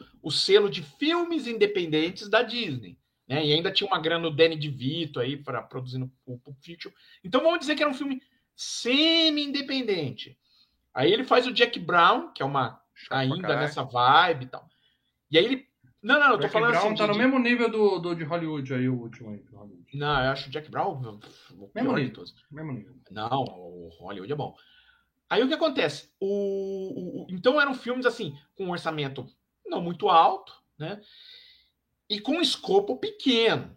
de filmes independentes da Disney. Né? E ainda tinha uma grana do Danny DeVito aí para produzindo o Pulp Fiction. Então vamos dizer que era um filme semi-independente. Aí ele faz o Jack Brown, que é uma ainda nessa vibe e tal. E aí ele... Não, eu tô falando assim... Jack Brown tá no mesmo nível do de Hollywood aí, o último aí. Não, eu acho o Jack Brown o mesmo nível. Não, o Hollywood é bom. Aí o que acontece? Então eram filmes, assim, com um orçamento não muito alto, né? E com um escopo pequeno.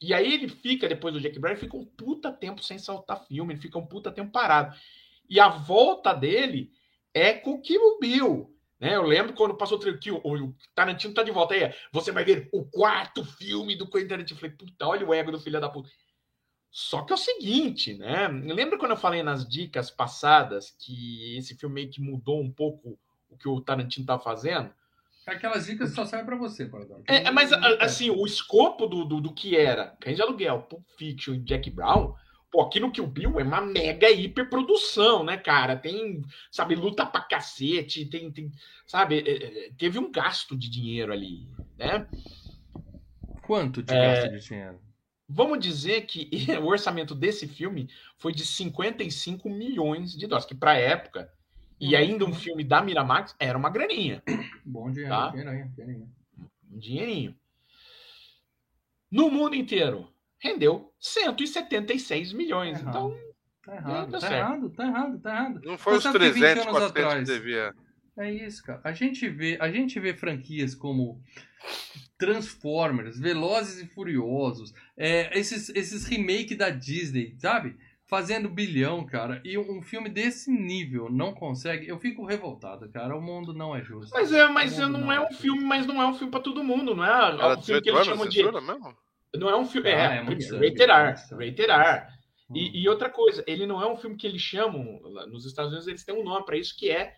E aí ele fica, depois do Jack Brown, ele fica um puta tempo sem soltar filme, ele fica um puta tempo parado. E a volta dele é com o Kill Bill. Né, eu lembro quando passou o Tranquilo, o Tarantino tá de volta aí, você vai ver o quarto filme do Quentin Tarantino. Eu falei, puta, olha o ego do filho da puta. Só que é o seguinte, né? Lembra quando eu falei nas dicas passadas que esse filme meio que mudou um pouco o que o Tarantino tá fazendo? Aquelas dicas só servem pra você, Paradão. Mas assim, o escopo do que era Cães de Aluguel, Pulp Fiction e Jack Brown. Aqui no Kill Bill é uma mega hiperprodução, né, cara? Tem, sabe, luta pra cacete, tem sabe, teve um gasto de dinheiro ali, né? Quanto de gasto de dinheiro? Vamos dizer que o orçamento desse filme foi de 55 milhões de dólares, que pra época, e ainda um filme da Miramax, era uma graninha. Bom dinheiro, tá? Dinheirinho. Um dinheirinho. No mundo inteiro, rendeu 176 milhões. Tá então, tá errado. Não foi os 300, 400 que devia. É isso, cara. A gente vê franquias como Transformers, Velozes e Furiosos, esses remake da Disney, sabe? Fazendo bilhão, cara. E um filme desse nível não consegue. Eu fico revoltado, cara. O mundo não é justo. Mas não é um filme pra todo mundo, não é? É um filme que eles chamam de... mesmo? Não é um filme... Reiterar. E outra coisa, ele não é um filme que eles chamam... Nos Estados Unidos eles têm um nome para isso, que é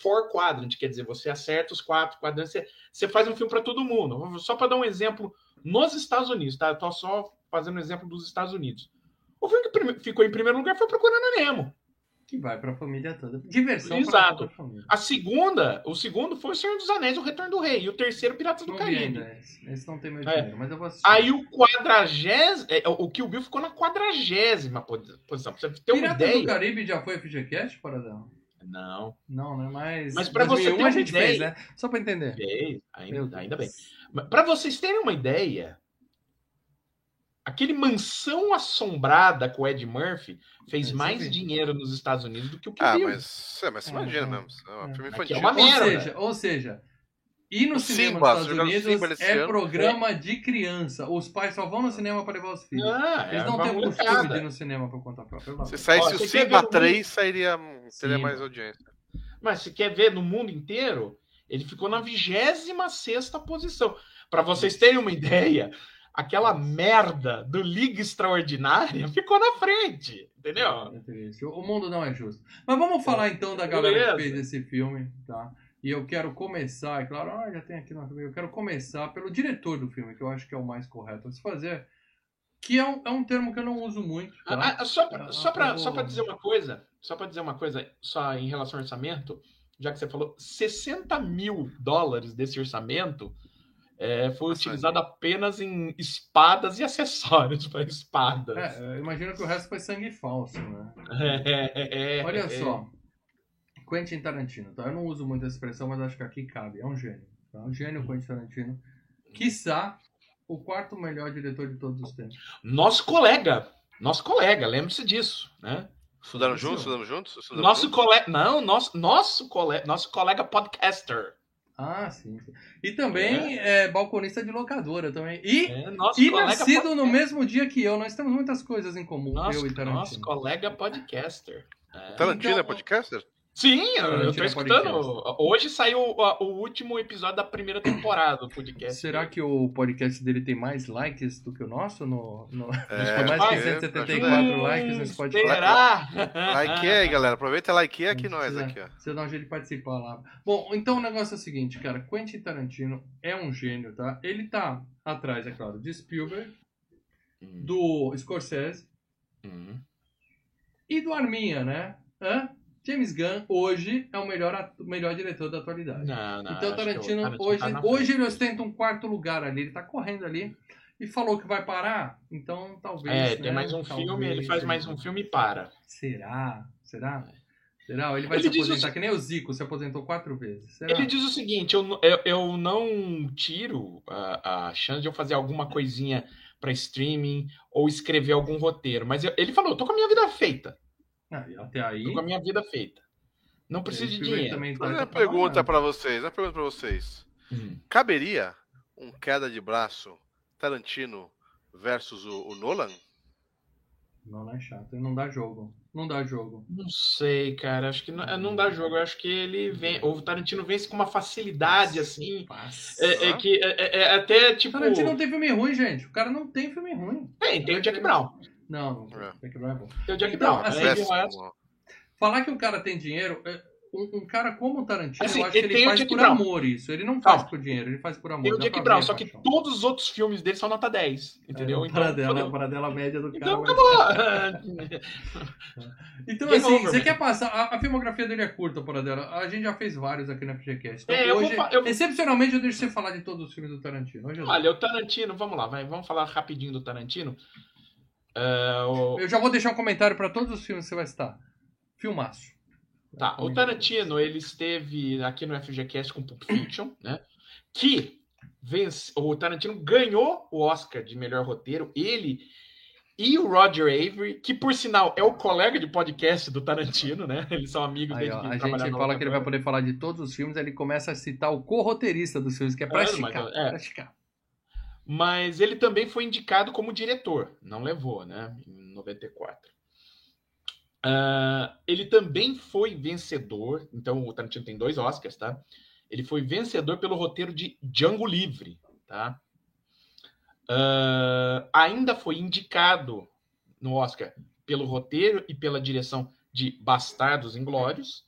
Four Quadrant. Quer dizer, você acerta os quatro quadrantes. Você faz um filme para todo mundo. Só para dar um exemplo, nos Estados Unidos, tá? Eu tô só fazendo um exemplo dos Estados Unidos. O filme que ficou em primeiro lugar foi Procurando Nemo. Que vai para a família toda. Diversão. Exato. O segundo foi o Senhor dos Anéis, o Retorno do Rei. E o terceiro, Piratas do Caribe. Esse não tem mais dinheiro, mas eu vou assistir. Aí o Kill Bill ficou na 40ª posição. Pra você ter uma ideia. Piratas do Caribe já foi FGCast, Paradão? Não, né? Mas pra você ter uma ideia, fez, né? Só para entender. Fez, ainda bem. Para vocês terem uma ideia, aquele Mansão Assombrada com o Ed Murphy fez mais dinheiro nos Estados Uniunidos do que o Kill Bill. Mas imagina mesmo. É um filme infantil. É uma merda. Ou seja, ir no cinema nos Estados Unidos é programa de criança. Os pais só vão no cinema para levar os filhos. Eles não têm o costume de ir no cinema por conta própria. Se saísse o Simba 3, sairia mais audiência. Mas se quer ver no mundo inteiro, ele ficou na 26ª posição. Para vocês terem uma ideia, aquela merda do Liga Extraordinária ficou na frente, entendeu? É triste. O mundo não é justo. Mas vamos falar então da galera que fez esse filme, tá? E eu quero começar, é claro, já tem aqui no filme, eu quero começar pelo diretor do filme, que eu acho que é o mais correto a se fazer, que é um termo que eu não uso muito. Tá? Só para dizer uma coisa, em relação ao orçamento, já que você falou, $60 mil desse orçamento foi utilizado apenas em espadas e acessórios para espadas. Imagino que o resto foi sangue falso, né? Olha só. Quentin Tarantino, tá? Eu não uso muito essa expressão, mas acho que aqui cabe. É um gênio, tá? Um gênio Quentin Tarantino. Quiçá o 4º melhor diretor de todos os tempos. Nosso colega, lembre-se disso, né? Estudamos juntos? Nosso colega podcaster. Ah, sim. E também balconista de locadora também. E nascido no mesmo dia que eu. Nós temos muitas coisas em comum, eu e Tarantino. Nosso colega podcaster. Tarantino então, é podcaster? Sim, eu tô escutando. Podcast. Hoje saiu o último episódio da primeira temporada do podcast. Será que o podcast dele tem mais likes do que o nosso? Tem mais de 174 likes no Spotify. Será? Like aí, galera. Aproveita e like aqui nós. Aqui, ó. Você dá um jeito de participar lá. Bom, então o negócio é o seguinte, cara. Quentin Tarantino é um gênio, tá? Ele tá atrás, é claro, de Spielberg, do Scorsese e do Arminha, né? Hã? James Gunn, hoje, é o melhor diretor da atualidade. Então, Tarantino, hoje ele ostenta um 4º lugar ali. Ele tá correndo ali e falou que vai parar. Então, talvez... tem mais um filme, ele faz mais um filme e para. Será? Será? Ele vai se aposentar, que nem o Zico, se aposentou 4 vezes. Será? Ele diz o seguinte, eu não tiro a chance de eu fazer alguma coisinha para streaming ou escrever algum roteiro. Mas ele falou, eu tô com a minha vida feita. Até aí... Tô com a minha vida feita. Não preciso de dinheiro. Uma pergunta pra vocês. Caberia um queda de braço Tarantino versus o Nolan? Nolan é chato. Ele não dá jogo. Não sei, cara. Acho que não dá jogo. Eu acho que ele vem... O Tarantino vence com uma facilidade, assim. Até, tipo... O Tarantino não tem filme ruim, gente. O cara não tem filme ruim. Tem o Jack Brown. Não é bom. Tem o Jack Brown. Falar que o cara tem dinheiro, um cara como o Tarantino, eu acho que ele faz por amor isso. Ele não faz por dinheiro, ele faz por amor. Tem o Jack Brown, só que todos os outros filmes dele são nota 10, entendeu? Paradela média do cara. Então, acabou! Então, assim, você quer passar... A filmografia dele é curta, Paradela. A gente já fez vários aqui na FGCast. Excepcionalmente, eu deixo você falar de todos os filmes do Tarantino. Olha, o Tarantino, vamos lá, vamos falar rapidinho do Tarantino. Eu já vou deixar um comentário para todos os filmes que você vai citar. Filmaço. Tá, o Tarantino, ele esteve aqui no FGCast com Pulp Fiction, né? Que o Tarantino ganhou o Oscar de melhor roteiro. Ele e o Roger Avery, que por sinal é o colega de podcast do Tarantino, né? Eles são amigos dele. A gente fala que ele vai poder falar de todos os filmes, aí ele começa a citar o corroteirista dos filmes, que é praticar. Mas ele também foi indicado como diretor. Não levou, né? Em 94. Ele também foi vencedor. Então, o Tarantino tem 2 Oscars, tá? Ele foi vencedor pelo roteiro de Django Livre, tá? Ainda foi indicado no Oscar pelo roteiro e pela direção de Bastardos Inglórios.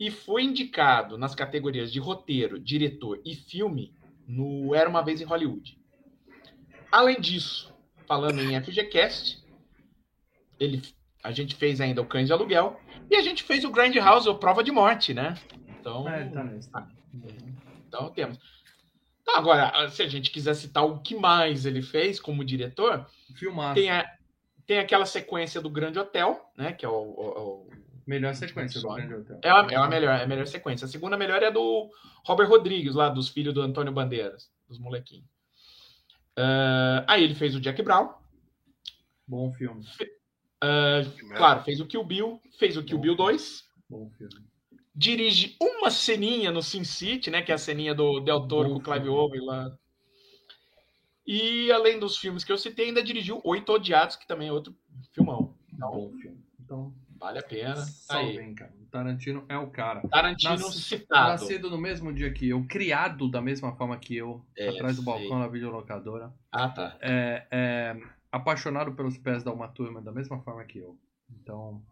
E foi indicado nas categorias de roteiro, diretor e filme no Era Uma Vez em Hollywood. Além disso, falando em FGCast, a gente fez ainda o Cães de Aluguel e a gente fez o Grindhouse, ou Prova de Morte, né? Então, então temos. Então, agora, se a gente quiser citar o que mais ele fez como diretor, tem aquela sequência do Grande Hotel, né? Que é o melhor sequência do Grande Hotel. É a melhor sequência. A segunda melhor é a do Robert Rodrigues, lá dos filhos do Antônio Bandeiras, dos molequinhos. Aí ele fez o Jack Brown. Bom filme. Claro, fez o Kill Bill, fez o Kill Bill 2. Bom filme. Dirige uma ceninha no Sin City, né? Que é a ceninha do Del Toro com o Clive Owen lá. E além dos filmes que eu citei, ainda dirigiu 8 Odiados, que também é outro filmão. Bom filme. Então... Vale a pena. Tá aí. Tarantino é o cara. Tarantino citado. Nascido no mesmo dia que eu, criado da mesma forma que eu, atrás do balcão na videolocadora. Ah, tá. Apaixonado pelos pés da Uma Thurman da mesma forma que eu. Então,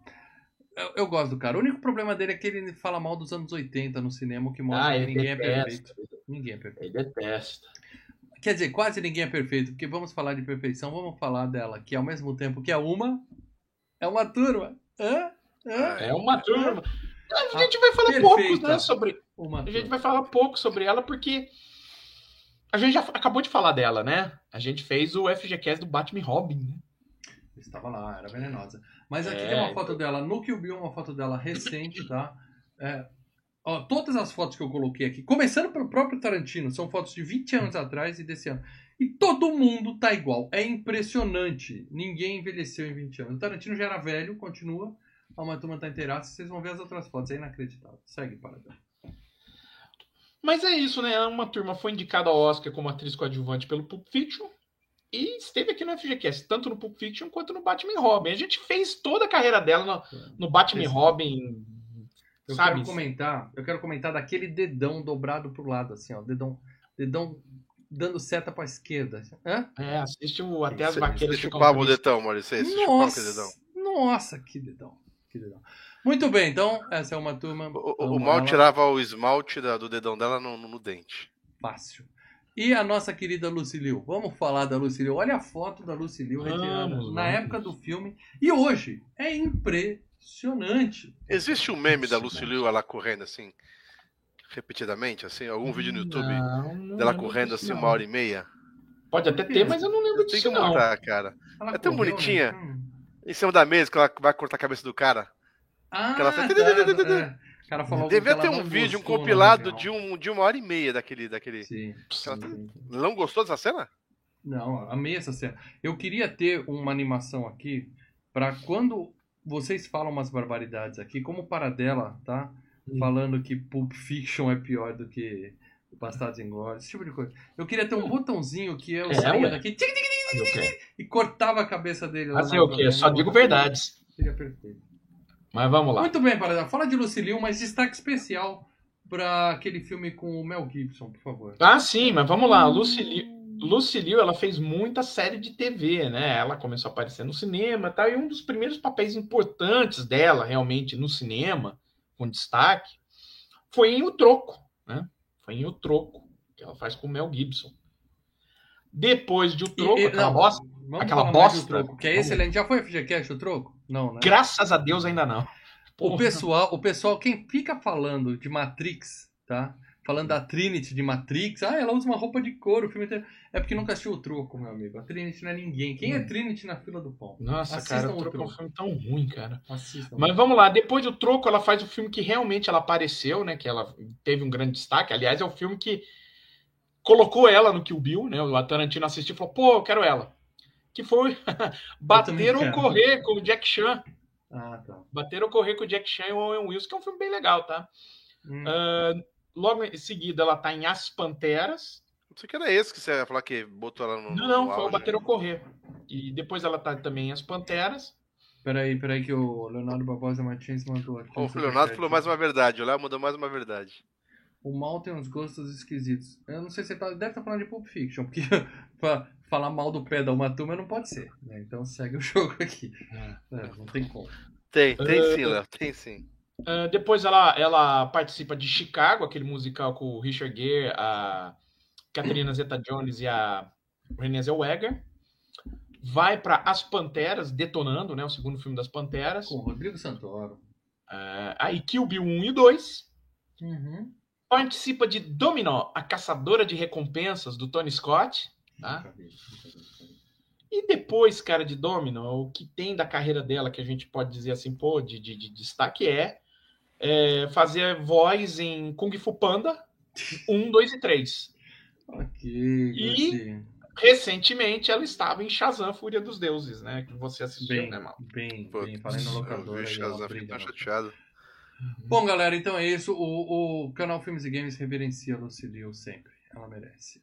eu gosto do cara. O único problema dele é que ele fala mal dos anos 80 no cinema, que mostra que ninguém é perfeito. Ninguém é perfeito. Ele detesta. Quer dizer, quase ninguém é perfeito, porque vamos falar de perfeição, vamos falar dela, que ao mesmo tempo que é uma turma. É uma turma. A gente vai falar pouco, né, sobre... A gente vai falar pouco sobre ela, porque a gente já acabou de falar dela, né? A gente fez o FGCast do Batman Robin, né? Estava lá, era venenosa. Mas aqui tem uma foto dela no Kill Bill, uma foto dela recente, tá? Ó, todas as fotos que eu coloquei aqui, começando pelo próprio Tarantino, são fotos de 20 anos atrás e desse ano. E todo mundo tá igual. É impressionante. Ninguém envelheceu em 20 anos. O Tarantino já era velho, continua. A Uma Turma tá inteirada. Vocês vão ver as outras fotos. É inacreditável. Segue, Paradão. Mas é isso, né? Uma Turma foi indicada ao Oscar como atriz coadjuvante pelo Pulp Fiction e esteve aqui no FGCast, tanto no Pulp Fiction quanto no Batman Robin. A gente fez toda a carreira dela no Batman Robin... Eu quero comentar daquele dedão dobrado pro lado, assim, ó. Dedão dando seta pra esquerda. Assiste até as vaqueiras. Deixa eu chupar o dedão, Maurício. Nossa, que dedão. Muito bem, então, essa é Uma Turma. O mal tirava o esmalte do dedão dela no dente. Fácil. E a nossa querida Lucy Liu. Vamos falar da Lucy Liu. Olha a foto da Lucy Liu na época do filme. E hoje é impressionante. Existe um meme da Lucy Liu, ela correndo assim, repetidamente, assim, algum vídeo no YouTube dela correndo assim, 1h30? Pode até ter, mas eu não lembro disso. Tem que montar, cara. Ela é tão bonitinha. Em cima da mesa, que ela vai cortar a cabeça do cara. Que ela faz... Cara, devia ter um vídeo, um compilado de 1h30 daquele... Sim. Não gostou dessa cena? Não, amei essa cena. Eu queria ter uma animação aqui pra quando vocês falam umas barbaridades aqui, como o Paradela, tá? Falando que Pulp Fiction é pior do que Bastardos Inglórios, esse tipo de coisa. Eu queria ter um botãozinho que eu saía daqui e cortava a cabeça dele. Fazer o quê? Só digo verdades. Seria perfeito. Mas vamos lá. Muito bem, Paradela. Fala de Lucy Liu, mas destaque especial para aquele filme com o Mel Gibson, por favor. Ah, sim, mas vamos lá. Lucy Liu, ela fez muita série de TV, né? Ela começou a aparecer no cinema e tal, e um dos primeiros papéis importantes dela, realmente, no cinema, com destaque, foi em O Troco, né? Foi em O Troco, que ela faz com o Mel Gibson. Depois de O Troco, aquela bosta... Troco, que é excelente. Já foi FGCast, O Troco? Não, né? Graças a Deus ainda não. O pessoal, quem fica falando de Matrix, tá? Falando da Trinity de Matrix, ela usa uma roupa de couro, o filme inteiro. É porque nunca assistiu O Troco, meu amigo. A Trinity não é ninguém. Quem é Trinity na fila do pão? Nossa, assistam, cara, O Troco é um filme tão ruim, cara. Assistam. Mas vamos lá, depois do Troco, ela faz o filme que realmente ela apareceu, né? Que ela teve um grande destaque. Aliás, é o filme que colocou ela no Kill Bill, né? O Tarantino assistiu e falou, pô, eu quero ela. Que foi Bater ou Correr com o Jack Chan. Ah, tá. Bater ou Correr com o Jack Chan e o Owen Wilson, que é um filme bem legal, tá? Logo em seguida, ela tá em As Panteras. Não sei que era esse que você ia falar que botou ela no... Não, foi o Bater ou Correr. E depois ela tá também em As Panteras. Peraí que o Leonardo Barbosa Martins mandou aqui. O Leonardo falou mais uma verdade, o Léo mandou mais uma verdade. O mal tem uns gostos esquisitos. Eu não sei se você deve estar falando de Pulp Fiction, porque falar mal do pé da Uma Turma não pode ser, né? Então segue o jogo aqui. Não tem como. Tem sim, Léo, tem sim. Depois ela participa de Chicago, aquele musical com o Richard Gere, a Catherine Zeta-Jones e a Renée Zellweger. Vai para As Panteras, Detonando, né? O segundo filme das Panteras. Com o Rodrigo Santoro. Aí Kill Bill 1 e 2. Uhum. Participa de Dominó, a Caçadora de Recompensas, do Tony Scott. Tá? E depois, cara, de Dominó, o que tem da carreira dela, que a gente pode dizer assim, pô, de destaque é fazer voz em Kung Fu Panda 1, 2 e 3. Ok. E, recentemente, ela estava em Shazam, Fúria dos Deuses, né? Que você assistiu, né, Mal? Bem, falei no locador. Eu vi Shazam, fiquei tão chateado. Bom, galera, então é isso. O canal Filmes e Games reverencia a Lucy Liu sempre. Ela merece.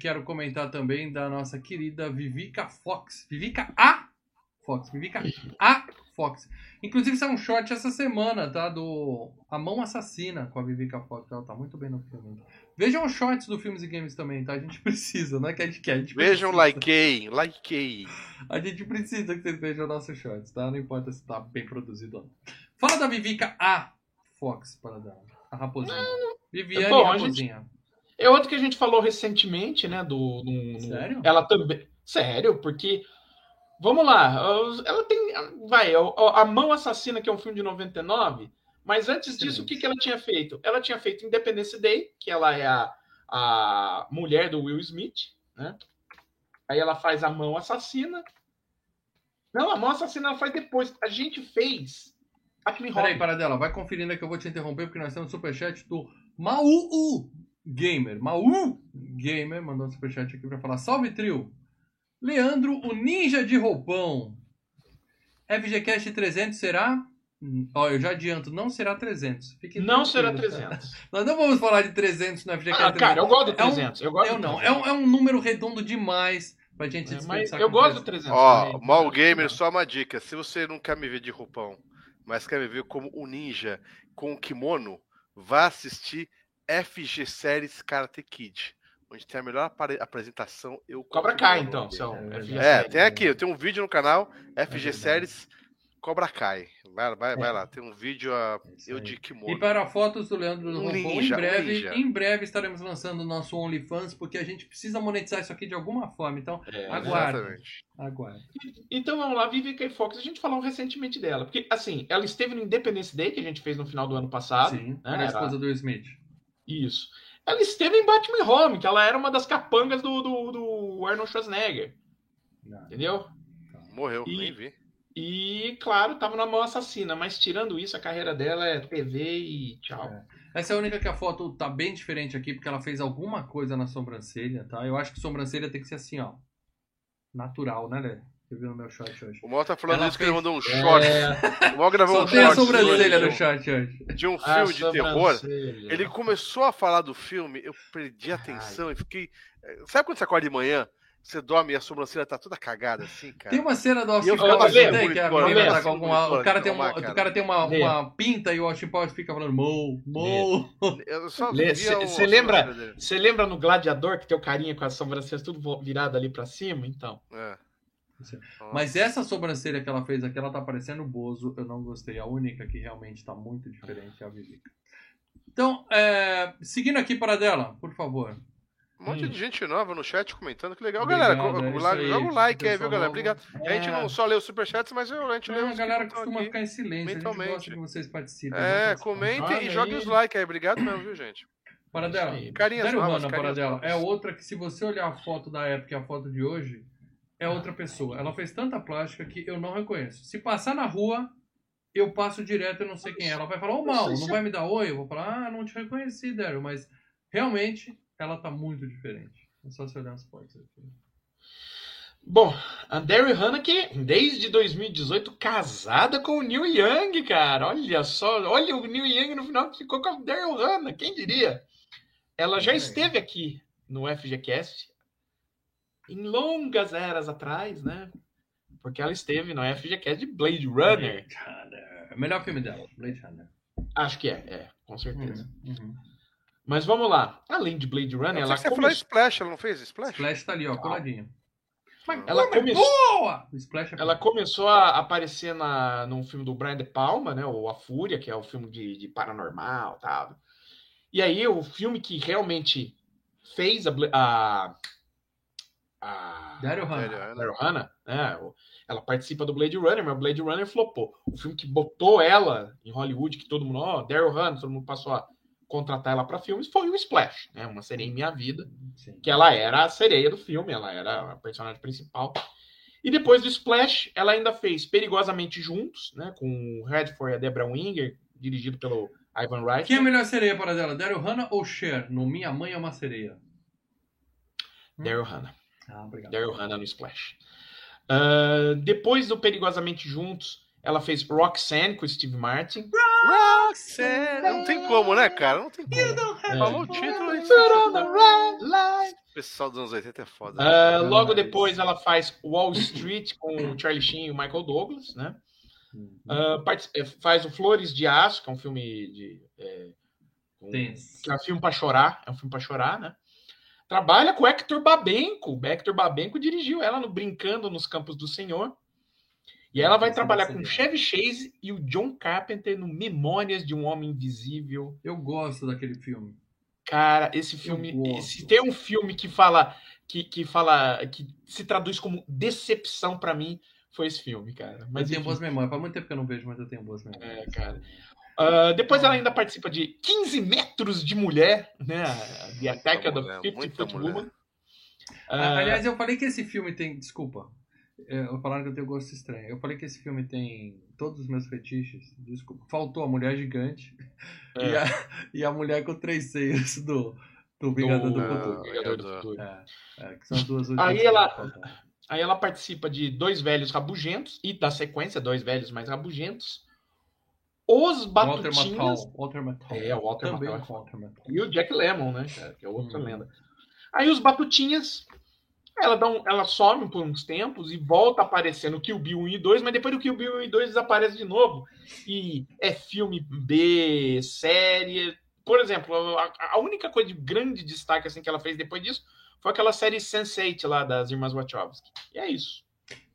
Quero comentar também da nossa querida Vivica Fox. Vivica A. Fox. Inclusive, saiu um short essa semana, tá? Do A Mão Assassina, com a Vivica Fox. Ela tá muito bem no filme. Vejam os shorts do Filmes e Games também, tá? A gente precisa, não é que a gente quer. A gente vejam, likeiem. A gente precisa que vocês vejam nossos shorts, tá? Não importa se tá bem produzido ou não. Fala da Vivica A. Fox, para dar a raposinha. Viviane Bom, Raposinha. É outro que a gente falou recentemente, né? Sério? Ela também... Sério, porque... Vamos lá, ela tem... Vai, A Mão Assassina, que é um filme de 99, mas antes disso, o que ela tinha feito? Ela tinha feito Independence Day, que ela é a mulher do Will Smith, né? Aí ela faz A Mão Assassina. Não, A Mão Assassina ela faz depois. A gente fez... Peraí, Paradela, vai conferindo aí que eu vou te interromper, porque nós temos um superchat do Mau Gamer. Mau Gamer mandou um superchat aqui pra falar: salve, trio! Leandro, o ninja de roupão. FGCast 300 será? Ó, eu já adianto, não será 300. Não será 300. Nós não vamos falar de 300 no FGCast. Ah, cara, eu gosto de 300. É um número redondo demais pra gente dispensar. Eu gosto de 300. Ó, Mau Gamer, só uma dica. Se você não quer me ver de roupão, mas quer me ver como um ninja com um kimono, vá assistir FG Séries Karate Kid, onde tem a melhor apresentação. Cobra Kai, então. Tem aqui, eu tenho um vídeo no canal, FG Séries Cobra Kai. Vai lá, tem um vídeo de kimono. E para fotos do Leandro do Rompão, em breve estaremos lançando o nosso OnlyFans, porque a gente precisa monetizar isso aqui de alguma forma. Então, aguarde. Então, vamos lá, Vivica Fox, a gente falou recentemente dela, porque, assim, ela esteve no Independence Day, que a gente fez no final do ano passado. Sim, né? Era a esposa do Smith. Isso. Ela esteve em Batman Home, que ela era uma das capangas do Arnold Schwarzenegger. Não. Entendeu? Morreu, nem vi. E, claro, tava na Mão Assassina, mas tirando isso, a carreira dela é TV e tchau. É. Essa é a única que a foto tá bem diferente aqui, porque ela fez alguma coisa na sobrancelha, tá? Eu acho que sobrancelha tem que ser assim, ó. Natural, né, Lê? Eu vi no meu short hoje. O Mal tá falando isso que ele mandou um short. O Mal gravou um short. Só tem a sobrancelha no short hoje. De um filme de terror. Ele começou a falar do filme, eu perdi a atenção e fiquei... Sabe quando você acorda de manhã? Você dorme e a sobrancelha tá toda cagada, assim, cara. Tem uma cena do Austin Powers que a menina tá com alguma... O cara tem uma pinta e o Austin Powers fica falando mou. Você lembra no Gladiador que tem o carinha com as sobrancelhas tudo virada ali pra cima? Então. É. Mas essa sobrancelha que ela fez aqui, ela tá parecendo o Bozo. Eu não gostei. A única que realmente tá muito diferente é a Vivica. Então, seguindo aqui, Paradela, por favor. Um monte de gente nova no chat comentando, que legal. Obrigado, galera, joga o like aí, viu, galera? Obrigado. A gente não só lê os superchats, mas a gente lê os a galera costuma aqui, ficar em silêncio, mentalmente. A gente gosta que vocês participem. Comentem e joguem os likes aí. Obrigado mesmo, viu, gente? Paradela, carinhas novas, Paradela. É outra que, se você olhar a foto da época e a foto de hoje, é outra pessoa. Ela fez tanta plástica que eu não reconheço. Se passar na rua... eu passo direto, eu não sei quem é. Ela vai falar, Mal, não vai me dar oi? Eu vou falar, não te reconheci, Daryl. Mas, realmente, ela tá muito diferente. É só você olhar as fotos aqui. Bom, a Daryl Hannah, que desde 2018, casada com o Neil Young, cara. Olha só, olha o Neil Young no final que ficou com a Daryl Hannah, quem diria? Ela já esteve aqui no FGCast em longas eras atrás, né? Porque ela esteve na FGCast de Blade Runner. O melhor filme dela, Blade Runner. Acho que com certeza. Uhum. Mas vamos lá. Além de Blade Runner, ela... Você falou Splash, ela não fez Splash? Splash tá ali, ó, coladinho. Mas ela boa! Ela começou a aparecer num filme do Brian De Palma, né? Ou A Fúria, que é o filme de paranormal e tal. E aí, o filme que realmente fez a Daryl Hannah, né? Ela participa do Blade Runner, mas o Blade Runner flopou. O filme que botou ela em Hollywood, que todo mundo, Daryl Hannah, todo mundo passou a contratar ela para filmes, foi o Splash, né? Uma Sereia em Minha Vida, sim, que ela era a sereia do filme, ela era a personagem principal. E depois do Splash, ela ainda fez Perigosamente Juntos, né? Com o Redford e a Debra Winger, dirigido pelo Ivan Reitman. Quem é a melhor sereia para dela? Daryl Hannah ou Cher? No Minha Mãe é uma Sereia. Daryl Hannah. Ah, obrigado. Daryl Hannah no Splash. Depois do Perigosamente Juntos, ela fez Roxanne com Steve Martin. Roxanne! Não tem como, né, cara? Não tem como. Falou o título e o pessoal dos anos 80 é foda. Né? Logo depois ela faz Wall Street com o Charlie Sheen e o Michael Douglas, né? Faz o Flores de Aço, que é um filme que é um filme para chorar, né? Trabalha com Hector Babenco. Hector Babenco dirigiu ela no Brincando nos Campos do Senhor. E ela vai trabalhar com o Chevy Chase e o John Carpenter no Memórias de um Homem Invisível. Eu gosto daquele filme. Cara, esse filme... Se tem um filme que fala... que se traduz como decepção pra mim, foi esse filme, cara. Mas eu tenho boas memórias. Faz muito tempo que eu não vejo, mas eu tenho boas memórias. É, cara. Depois ela ainda participa de 15 Metros de Mulher, né? The Attack of the 50-Foot Woman. Aliás, eu falei que esse filme tem... Desculpa. Falaram que eu tenho gosto estranho. Eu falei que esse filme tem todos os meus fetiches. Desculpa. Faltou a mulher gigante e a mulher com três seios do Vingador do Futuro. Vingador do Futuro. Que são duas últimas. Aí ela participa de Dois Velhos Rabugentos e da sequência Dois Velhos Mais Rabugentos. Os Batutinhas. Walter Matthau. E o Jack Lemmon, né, cara? Que é outra lenda. Aí os Batutinhas. Ela some por uns tempos e volta a aparecer no Kill Bill 1 e 2, mas depois do Kill Bill 1 e 2 desaparece de novo. E é filme B, série... Por exemplo, a única coisa de grande destaque assim, que ela fez depois disso foi aquela série Sense8 lá das Irmãs Wachowski. E é isso.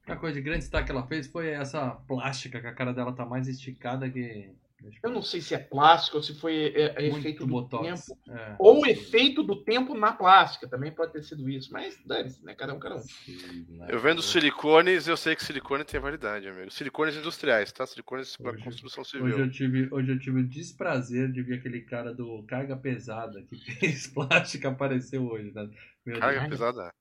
A coisa de grande destaque que ela fez foi essa plástica, que a cara dela tá mais esticada que... Eu não sei se é plástica ou se foi efeito do tempo. Ou efeito do tempo na plástica. Também pode ter sido isso. Mas dane-se, né? Cada um. Eu vendo silicones, eu sei que silicone tem variedade, amigo. Silicones industriais, tá? Silicones para construção civil. Hoje eu tive o desprazer de ver aquele cara do Carga Pesada que fez plástica apareceu hoje. Né? Carga Pesada?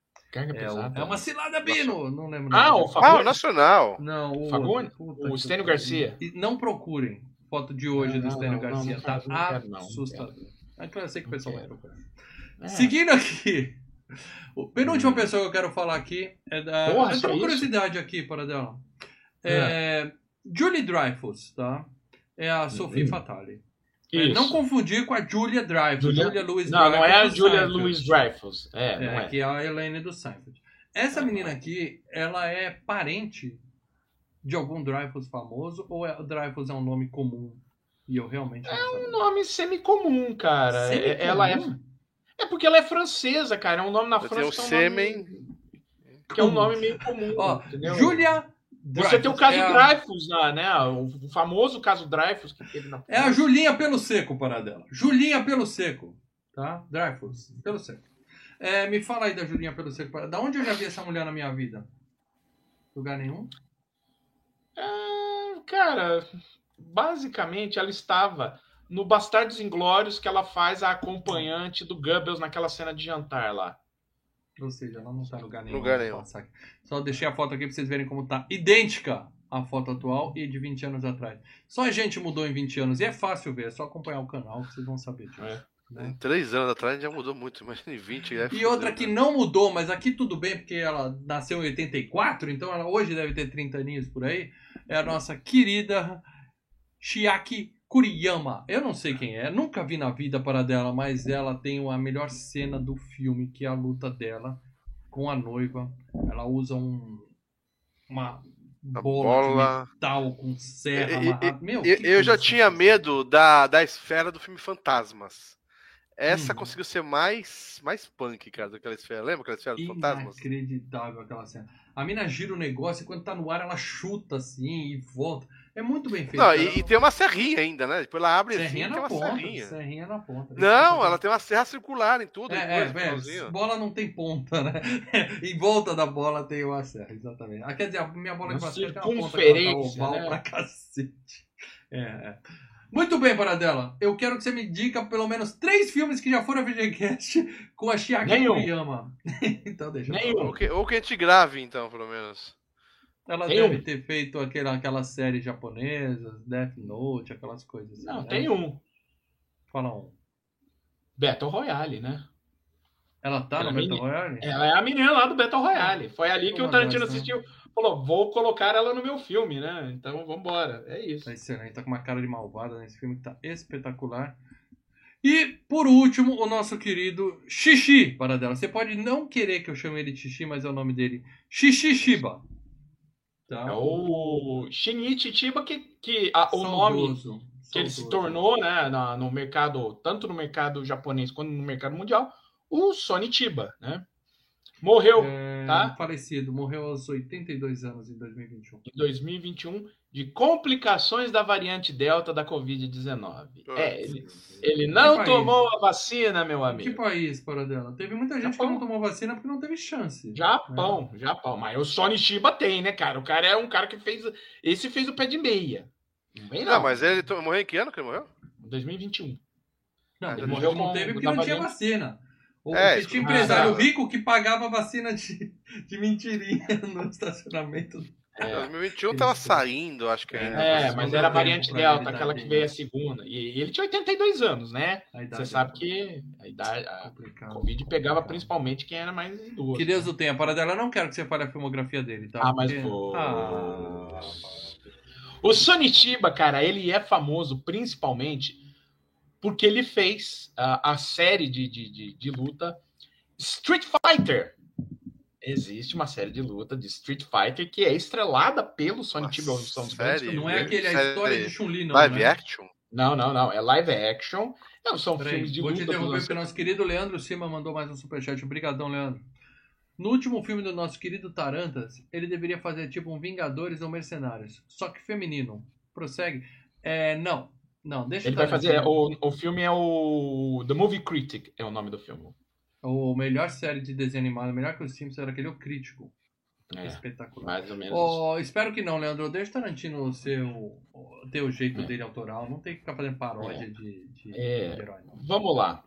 É uma cilada, Bino! Não lembro. O Fagone. O Nacional. Não, o Fagone? O Stênio Garcia. E não procurem. Foto de hoje do Stênio Garcia. Tá assustador. Eu sei que o pessoal vai procurar. Seguindo aqui. A penúltima pessoa que eu quero falar aqui é da... Porra, eu tenho uma curiosidade aqui, para dela. Julie Dreyfus, tá? É a Sophie Fatale. Não confundir com a Julia Dreyfus. Julia Louis-Dreyfus. Não é a Julia Louis-Dreyfus. Não é. Que é a Helene do Seinfeld. Essa menina aqui, ela é parente... de algum Dreyfus famoso, ou Dreyfus é um nome comum? E eu realmente não sei. É um nome semicomum, cara. Semicomum? Ela é porque ela é francesa, cara. É um nome na França. Tem o Semen. Que é um nome meio comum. Julia Dreyfus. Você tem o caso Dreyfus, né? O famoso caso Dreyfus que teve na. É a Julinha Pelo Seco, paradela. Julinha Pelo Seco. Tá? Dreyfus, Pelo Seco. Me fala aí da Julinha Pelo Seco. Da onde eu já vi essa mulher na minha vida? Lugar nenhum? Cara, basicamente ela estava no Bastardos Inglórios, que ela faz a acompanhante do Goebbels naquela cena de jantar lá. Ou seja, ela não está em lugar nenhum. Só deixei a foto aqui para vocês verem como tá idêntica a foto atual e de 20 anos atrás. Só a gente mudou em 20 anos e é fácil ver, é só acompanhar o canal que vocês vão saber disso. Em 3 anos atrás já mudou muito, imagina em 20. E outra que não mudou, mas aqui tudo bem, porque ela nasceu em 84, então ela hoje deve ter 30 aninhos por aí, é a nossa querida Chiaki Kuriyama. Eu não sei quem é, nunca vi na vida para dela, mas ela tem a melhor cena do filme, que é a luta dela com a noiva. Ela usa uma bola de metal com serra amarrada. Eu já tinha medo da esfera do filme Fantasmas. Essa conseguiu ser mais punk, cara, daquela esfera. Lembra aquela esfera do Fantasmas? Inacreditável aquela cena. A mina gira o negócio e quando tá no ar ela chuta assim e volta. É muito bem feito. Não, e tem uma serrinha ainda, né? Depois ela abre serrinha assim, serrinha na ponta. Não, ela tem uma serra circular em tudo. Bola não tem ponta, né? Em volta da bola tem uma serra, exatamente. Quer dizer, a minha bola de basquete é uma ponta que tá oval, né? Pra cacete. Muito bem, Paradela. Eu quero que você me diga pelo menos 3 filmes que já foram a FGCast com a Chiaki Kuriyama. Então deixa eu falar. Ou que a gente grave, então, pelo menos. Ela deve ter feito aquela série japonesa, Death Note, aquelas coisas. Não, né? Fala um. Battle Royale, né? Ela tá no Battle Royale? Ela é a menina lá do Battle Royale. Foi ali que o Tarantino assistiu... Falou, vou colocar ela no meu filme, né? Então, vambora. É isso. Tá excelente. Tá com uma cara de malvada nesse filme que tá espetacular. E, por último, o nosso querido Xixi, Paradela. Você pode não querer que eu chame ele de Xixi, mas é o nome dele. Xixi Chiba. Tá. É o Shinichi Chiba, o nome que ele se tornou, né, no mercado, tanto no mercado japonês quanto no mercado mundial, o Sonny Chiba, né? Morreu, tá? Falecido, morreu aos 82 anos em 2021. Em 2021, de complicações da variante Delta da Covid-19. Ele não tomou a vacina, meu amigo. Que país, Paradela? Teve muita gente que não tomou vacina porque não teve chance. Japão. Mas o Sonny Chiba tem, né, cara? O cara é um cara que fez... Esse fez o pé de meia. Não vem não. Ah, mas ele morreu em que ano que ele morreu? Em 2021. Não, ele morreu não teve porque não tinha vacina. Ou você tinha empresário rico que pagava vacina de mentirinha no estacionamento. 2021 tava saindo, acho que ainda. Mas era a variante Delta, aquela que veio a segunda. E ele tinha 82 anos, né? Você sabe que a idade, a Covid pegava principalmente quem era mais idoso. Que Deus o tenha, Paradela, eu não quero que você fale a filmografia dele, tá? Ah, mas vou. O Sonny Chiba, cara, ele é famoso principalmente porque ele fez a série de luta Street Fighter. Existe uma série de luta de Street Fighter que é estrelada pelo Sonny Chiba. Não é aquele a história de Chun-Li, não. Live action? Não. É live action. Não, são filmes de luta. Vou te interromper porque nosso querido Leandro Sima mandou mais um superchat. Obrigadão, Leandro. No último filme do nosso querido Tarantas, ele deveria fazer tipo um Vingadores ou Mercenários, só que feminino. Prossegue? Não, deixa eu ver. Ele vai fazer. O filme é o The Movie Critic, é o nome do filme. O melhor série de desenho animado, melhor que os Simpsons, era aquele O Crítico. Espetacular. Mais ou menos. Espero que não, Leandro. Deixa o Tarantino ter o jeito dele autoral. Não tem que ficar fazendo paródia de herói. Não. Vamos lá.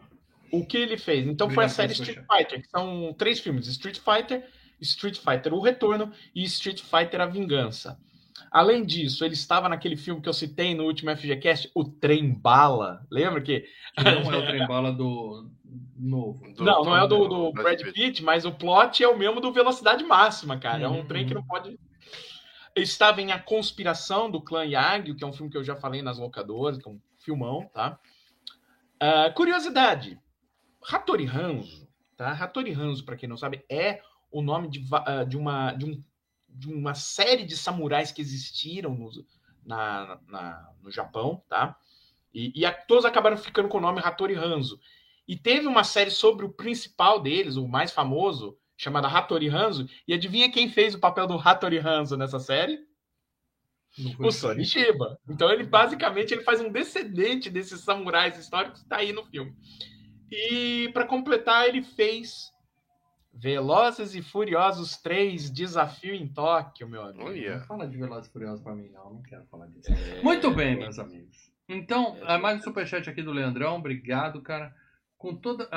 O que ele fez? Então foi a série Street Fighter, que são 3 filmes: Street Fighter, Street Fighter O Retorno e Street Fighter A Vingança. Além disso, ele estava naquele filme que eu citei no último FGCast, O Trem Bala. Lembra que... Não é o Trem Bala do novo. Não é o do Brad Pitt, mas o plot é o mesmo do Velocidade Máxima, cara. É um trem que não pode... Estava em A Conspiração do Clã Yagyu, que é um filme que eu já falei nas locadoras, que é um filmão, tá? Curiosidade. Hattori Hanzo, tá? Hattori Hanzo, para quem não sabe, é o nome de uma série de samurais que existiram no Japão, tá? E todos acabaram ficando com o nome Hattori Hanzo. E teve uma série sobre o principal deles, o mais famoso, chamada Hattori Hanzo, e adivinha quem fez o papel do Hattori Hanzo nessa série? O Sonny Chiba. Então ele basicamente faz um descendente desses samurais históricos que tá aí no filme. E, para completar, ele fez Velozes e Furiosos 3, Desafio em Tóquio, meu amigo. Não fala de Velozes e Furiosos para mim, não quero falar disso. Muito bem, meus amigos. Então, mais um superchat aqui do Leandrão. Obrigado, cara. Com toda...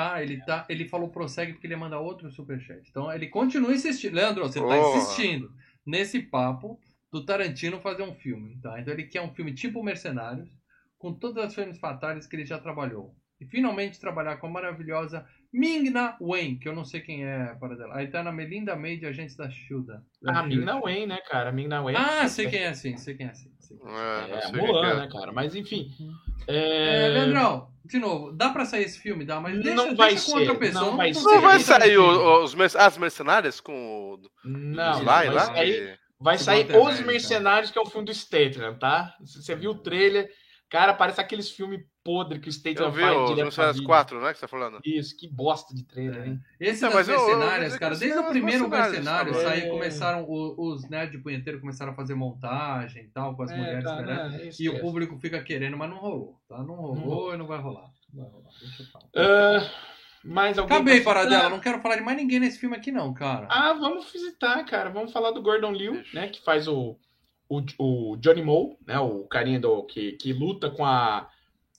ele falou prossegue porque ele ia mandar outro superchat. Então, ele continua insistindo. Leandro, você tá insistindo nesse papo do Tarantino fazer um filme, tá? Então, ele quer um filme tipo Mercenários, com todas as filmes fatais que ele já trabalhou. E finalmente trabalhar com a maravilhosa Ming-Na Wen, que eu não sei quem é para dela. Aí tá na Melinda May de Agentes da Shield. Ah, Ming-Na Wen, né, cara? Ming-Na Wen. Sei quem é. É Mulan, né, cara? Mas enfim. Leandrão, de novo, dá pra sair esse filme? Dá, mas deixa com outra pessoa. Não vai sair as Mercenárias com o Sly lá? Vai sair Os Mercenários, que é o filme do Statham, tá? Você viu o trailer. Cara, parece aqueles filmes podres que o Statham faz. Eu vi os 4, né, que você tá falando? Isso, que bosta de trailer, hein? Esse das Mercenárias, cara, desde o primeiro Mercenários, começaram os nerds de punheteiro começaram a fazer montagem e tal, com as mulheres, né? E o público fica querendo, mas não rolou, tá? Não rolou e não vai rolar. Deixa eu falar. Mais alguém Acabei, Paradela, não quero falar de mais ninguém nesse filme aqui não, cara. Vamos visitar, cara, vamos falar do Gordon Liu, né, que faz o Johnny Moe, né, o carinha que luta com a...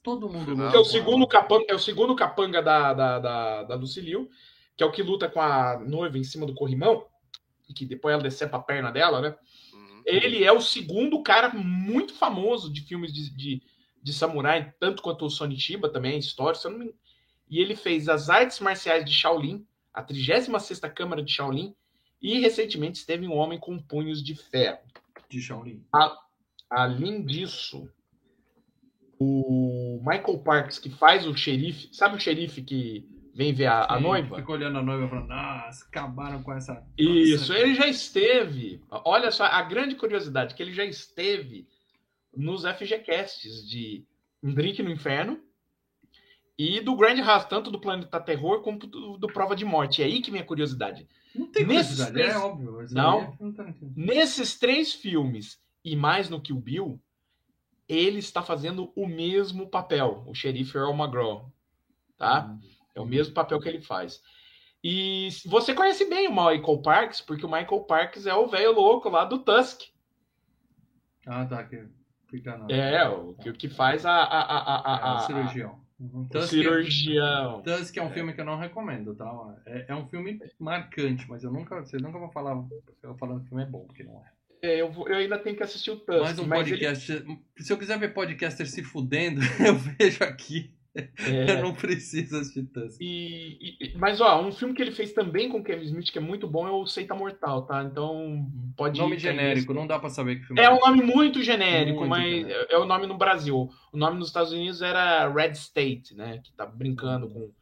Todo mundo luta. É o segundo capanga da Lucy Liu, que é o que luta com a noiva em cima do corrimão, e que depois ela decepa a perna dela, né? Ele é o segundo cara muito famoso de filmes de samurai, tanto quanto o Sonny Chiba também, história, e ele fez as artes marciais de Shaolin, a 36ª Câmara de Shaolin, e recentemente esteve em Um Homem com Punhos de Ferro. De Shaolin. Além disso, o Michael Parks, que faz o xerife, sabe o xerife que vem ver a noiva. Ficou olhando a noiva falando, nossa, acabaram com essa... Isso, nossa, ele já esteve, olha só, a grande curiosidade, que ele já esteve nos FGCasts de Um Drink no Inferno e do Grindhouse, tanto do Planeta Terror como do Prova de Morte. É aí que minha curiosidade. Não tem curiosidade, é óbvio. Não, nesses três filmes, e mais no Kill Bill, ele está fazendo o mesmo papel, o xerife Earl McGraw, tá? É o mesmo papel que ele faz. E você conhece bem o Michael Parks, porque o Michael Parks é o velho louco lá do Tusk. Ah, tá, que fica na... É, o que faz a cirurgião. Uhum. Tusk, cirurgião. Tusk é um filme que eu não recomendo, tá? É um filme marcante, mas vocês nunca vão falar eu falando que filme é bom, porque não é. É, eu ainda tenho que assistir o Tusk. Mais um podcast. Ele... Se eu quiser ver podcaster se fudendo, eu vejo aqui. É. Eu não preciso assistir Tusk. Mas, ó, um filme que ele fez tambtambém com o Kevin Smith, que é muito bom, é o Seita Mortal, tá? Então, pode nome ir, genérico, não dá pra saber que filme é. É um nome muito genérico, muito genérico. É o nome no Brasil. O nome nos Estados Unidos era Red State, né? Que tá brincando com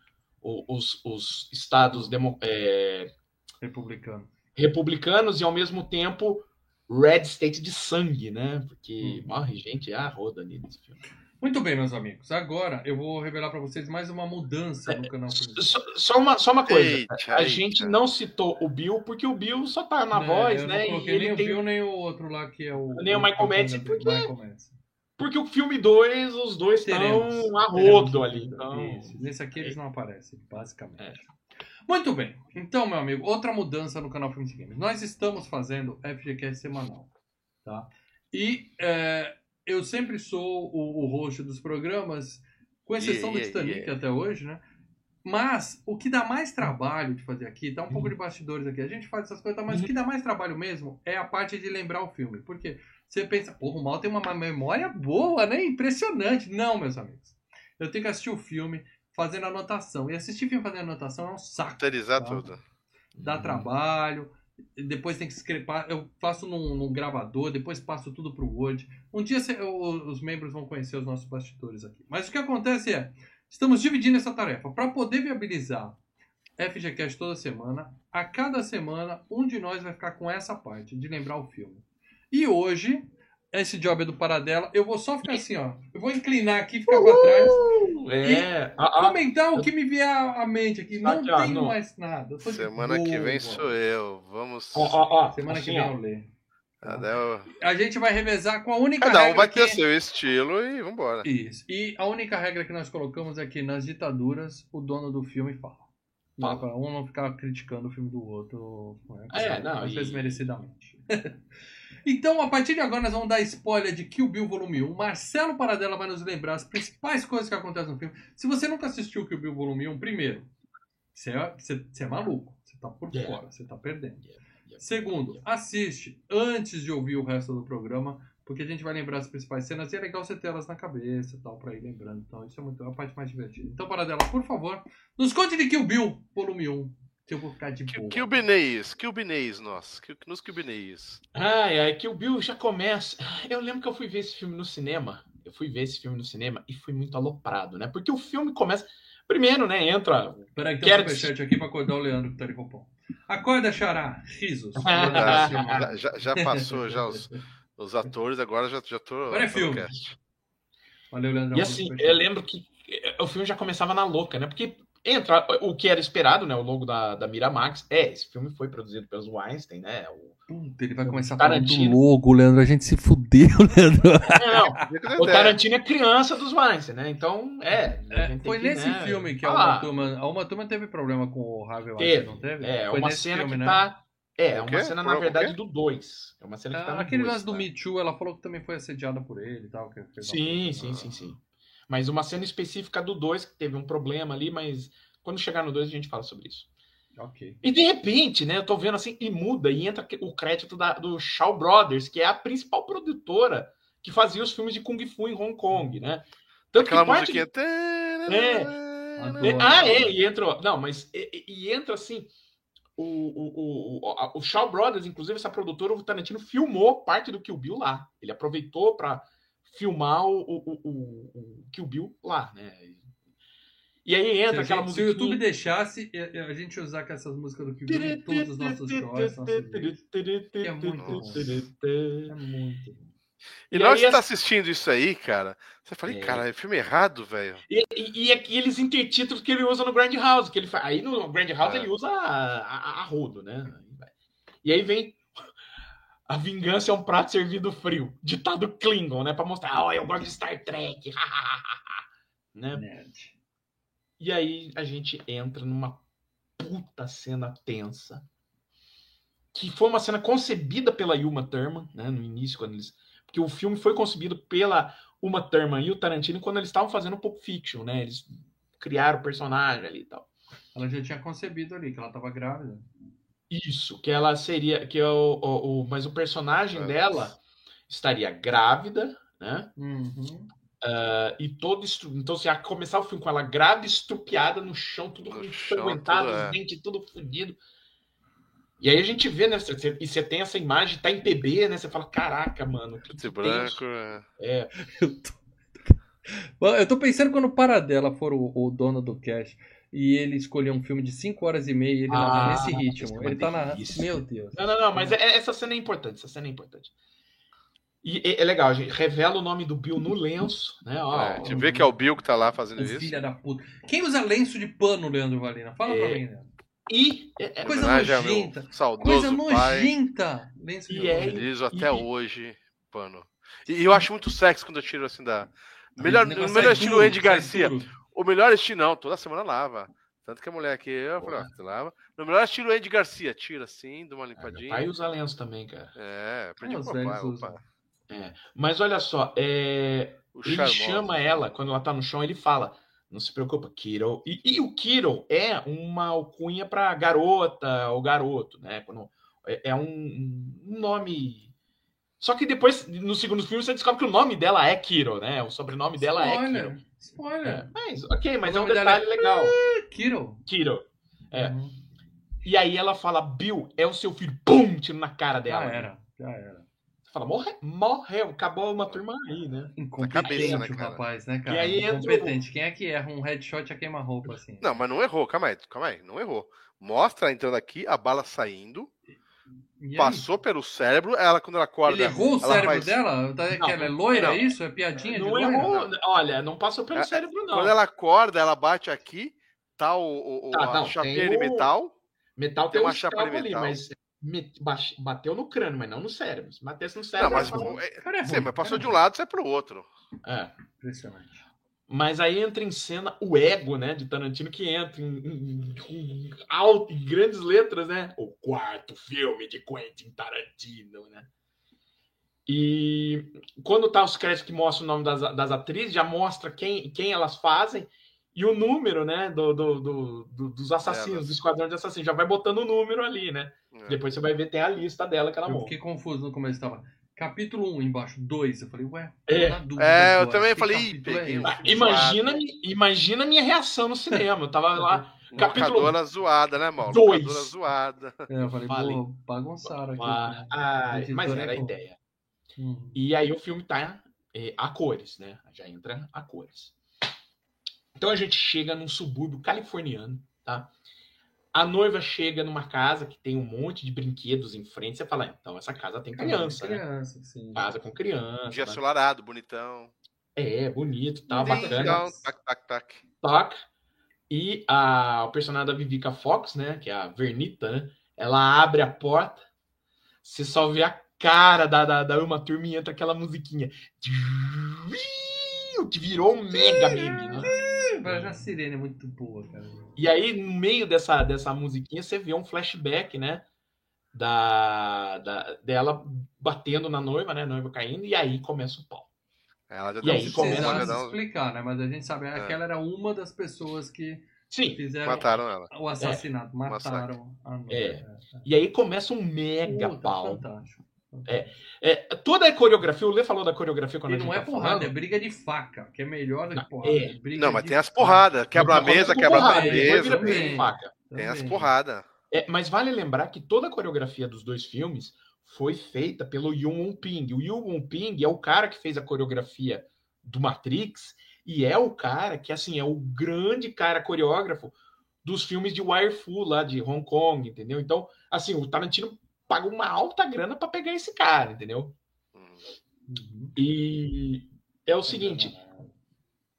os estados republicanos e, ao mesmo tempo, Red State de sangue, né? Porque morre gente a roda ali nesse filme. Muito bem, meus amigos. Agora eu vou revelar para vocês mais uma mudança no canal. Só uma coisa. Eita. Gente não citou o Bill, porque o Bill só tá na voz, né? Não coloquei e nem o Bill, nem o outro lá que é o... Nem o Michael Madsen, porque o filme 2, os dois estão a rodo ali. Então... Nesse aqui eles não aparecem, basicamente. Muito bem. Então, meu amigo, outra mudança no canal Filmes e Games. Nós estamos fazendo FGCast semanal, tá? E eu sempre sou o host dos programas, com exceção do Titanic até hoje, né? Mas o que dá mais trabalho de fazer aqui, tá um pouco de bastidores aqui, a gente faz essas coisas, mas o que dá mais trabalho mesmo é a parte de lembrar o filme. Porque você pensa, porra, o Mal tem uma memória boa, né? Impressionante. Não, meus amigos. Eu tenho que assistir o filme fazendo anotação. E assistir filme fazendo anotação é um saco. Autorizar tudo. Dá trabalho, depois tem que escrepar. Eu faço num gravador, depois passo tudo pro Word. Um dia os membros vão conhecer os nossos bastidores aqui. Mas o que acontece é, estamos dividindo essa tarefa. Para poder viabilizar FGCast toda semana, a cada semana, um de nós vai ficar com essa parte de lembrar o filme. E hoje, esse job é do Paradela, eu vou só ficar assim, ó. Eu vou inclinar aqui, ficar pra trás. Comentar o que me vier à mente aqui. Não tem mais nada. Semana que vem sou eu. Vamos. Semana que vem eu leio. A gente vai revezar com a única regra. Cada um vai ter seu estilo e vambora. Isso. E a única regra que nós colocamos é que nas ditaduras o dono do filme fala. Pra um não ficar criticando o filme do outro. Às vezes merecidamente. Então, a partir de agora, nós vamos dar spoiler de Kill Bill Volume 1. Marcelo Paradela vai nos lembrar as principais coisas que acontecem no filme. Se você nunca assistiu Kill Bill Volume 1, primeiro, você é maluco. Você tá por fora, você tá perdendo. Segundo, assiste antes de ouvir o resto do programa, porque a gente vai lembrar as principais cenas e é legal você ter elas na cabeça e tal, pra ir lembrando. Então, isso é a parte mais divertida. Então, Paradela, por favor, nos conte de Kill Bill Volume 1. Que eu vou ficar de boa. Kill Bill, nossa. Nos Kill Bill. Kill Bill já começa... Eu lembro que eu fui ver esse filme no cinema. E fui muito aloprado, né? Porque o filme começa... Primeiro, né? Entra... Peraí, tem um superchat aqui pra acordar o Leandro que tá de roupão. Acorda, Xará. Risos. já passou já os atores, agora já tô... Agora é filme. Valeu, Leandro. E assim, eu lembro que o filme já começava na louca, né? Porque... Entra o que era esperado, né? O logo da Miramax. Esse filme foi produzido pelos Weinstein, né? Ele vai começar falando do logo, Leandro. A gente se fudeu, Leandro. Não. O Tarantino é criança dos Weinstein, né? Então, foi nesse filme que a Uma Thurman teve problema com o Harvey Weinstein, não teve? Foi uma cena filme, que tá... uma cena, na verdade, do 2. É uma cena que tá no 2. Aquele lance do Me Too, ela falou que também foi assediada por ele e tal. Sim. Mas uma cena específica do 2, que teve um problema ali, mas quando chegar no 2 a gente fala sobre isso. Ok. E de repente, né, eu tô vendo assim, e muda, e entra o crédito do Shaw Brothers, que é a principal produtora que fazia os filmes de Kung Fu em Hong Kong, né? Tanto aquela que musiquinha... E entra... Não, mas... E entra assim... O Shaw Brothers, inclusive, essa produtora, o Tarantino filmou parte do Kill Bill lá. Ele aproveitou pra... filmar o Kill Bill lá, né? E aí entra aquela música. Se o YouTube deixasse a gente usar com essas músicas do Kill Bill em todas as nossas shorts. É muito. E na hora que você tá assistindo isso aí, cara, você fala, cara, é filme errado, velho. E aqueles intertítulos que ele usa no Grindhouse, que ele faz. Aí no Grindhouse ele usa a rodo, né? E aí vem a vingança é um prato servido frio, ditado Klingon, né? Pra mostrar, eu gosto de Star Trek. Né? Nerd. E aí a gente entra numa puta cena tensa, que foi uma cena concebida pela Uma Thurman, né? No início, quando eles... Porque o filme foi concebido pela Uma Thurman e o Tarantino quando eles estavam fazendo Pulp Fiction, né? Eles criaram o personagem ali e tal. Ela já tinha concebido ali, que ela tava grávida. Isso, que ela seria... Mas o personagem dela estaria grávida, né? Uhum. E todo então, se ia começar o filme com ela grávida, estrupiada no chão, tudo ensanguentado, os dentes tudo fodido. E aí a gente vê, né? E você tem essa imagem, tá em PB, né? Você fala, caraca, mano. Esse branco, é. Eu tô pensando quando o Paradela for o dono do cash e ele escolher um filme de 5 horas e meia e ele narra nesse ritmo. Ele tá na... Meu Deus. Não, mas essa cena é importante. E é legal, a gente revela o nome do Bill no lenço, né? A gente vê que é o Bill que tá lá fazendo isso. Filha da puta. Quem usa lenço de pano, Leandro Valina? Fala pra mim, Leandro. E coisa nojenta. Utilizo até hoje pano. E eu acho muito sexy quando eu tiro assim da... O melhor estilo Andy Garcia. O melhor estilo não, toda semana lava. Tanto que a mulher aqui, eu falei, você lava. O melhor estilo Andy Garcia, tira assim, dá uma limpadinha. Aí usa lenço também, cara. Aprendi com o pai. Mas olha só, ele chama ela, quando ela tá no chão, ele fala... Não se preocupa, Kiro. E o Kiro é uma alcunha para garota ou garoto, né? É um nome. Só que depois, no segundo filme, você descobre que o nome dela é Kiro, né? O sobrenome dela é Kiro. Spoiler. Mas é um detalhe legal. Kiro. Uhum. E aí ela fala, Bill, é o seu filho. Pum! Tiro na cara dela. Já era. Fala, morreu, acabou uma turma aí, né? Incompetente cabeça, né, o rapaz, né, cara? E aí incompetente. Quem é que erra um headshot a queima-roupa, assim? Não, mas não errou, calma aí, não errou. Mostra entrando aqui, a bala saindo, passou pelo cérebro, ela quando ela acorda... Ele errou o cérebro dela? Não, ela é loira, isso? É piadinha não de loira? Errou, não. Olha, não passou pelo cérebro, não. Quando ela acorda, ela bate aqui, tá a chapinha de metal. Metal tem uma chapa de metal. Ali, mas... Bateu no crânio, mas não no cérebro. Se batesse no cérebro... Não, mas, mas passou de um lado, sai pro outro. Impressionante. Mas aí entra em cena o ego, né, de Tarantino, que entra em grandes letras, né? O quarto filme de Quentin Tarantino, né? E quando tá os créditos que mostram o nome das atrizes, já mostra quem elas fazem e o número, né, dos assassinos, do esquadrão de assassinos. Já vai botando o número ali, né? Depois você vai ver, tem a lista dela que ela monta. Eu fiquei confuso no começo, tava capítulo 1 embaixo, 2, eu falei, ué... eu também falei... Imagina a minha reação no cinema, eu tava lá... Capítulo locadora zoada, né, Mauro? 2. Locadora zoada. Eu falei, pô, bagunçaram aqui. Mas era a ideia. E aí o filme tá a cores, né? Já entra a cores. Então a gente chega num subúrbio californiano, tá? A noiva chega numa casa que tem um monte de brinquedos em frente. Você fala, então, essa casa tem criança, né? Sim. Casa com criança. Um dia ensolarado, bonitão. Bonito, tá bacana. Tac. E o personagem da Vivica Fox, né? Que é a Vernita, né? Ela abre a porta, você só vê a cara da Uma Thurman e entra aquela musiquinha. Que virou um mega meme, né? Parece uma sirene muito boa, cara. E aí, no meio dessa musiquinha, você vê um flashback, né? Dela batendo na noiva, né? A noiva caindo, e aí começa o pau. Ela já não explicar, né? Mas a gente sabe, aquela era uma das pessoas que fizeram... Mataram ela. O assassinato, mataram a noiva. E aí começa um mega pau. Fantástico. Toda a coreografia, o Lê falou da coreografia quando a gente não porrada, falando. É briga de faca, que é melhor do que porrada. Não, mas tem as porradas, quebra a mesa, quebra a mesa. Tem as porradas. Mas vale lembrar que toda a coreografia dos dois filmes foi feita pelo Yuen Woo-ping. O Yuen Woo-ping é o cara que fez a coreografia do Matrix E é o cara que, assim, é o grande cara coreógrafo dos filmes de Wire-Fu lá de Hong Kong, entendeu? Então, assim, o Tarantino paga uma alta grana para pegar esse cara, entendeu? E é o seguinte,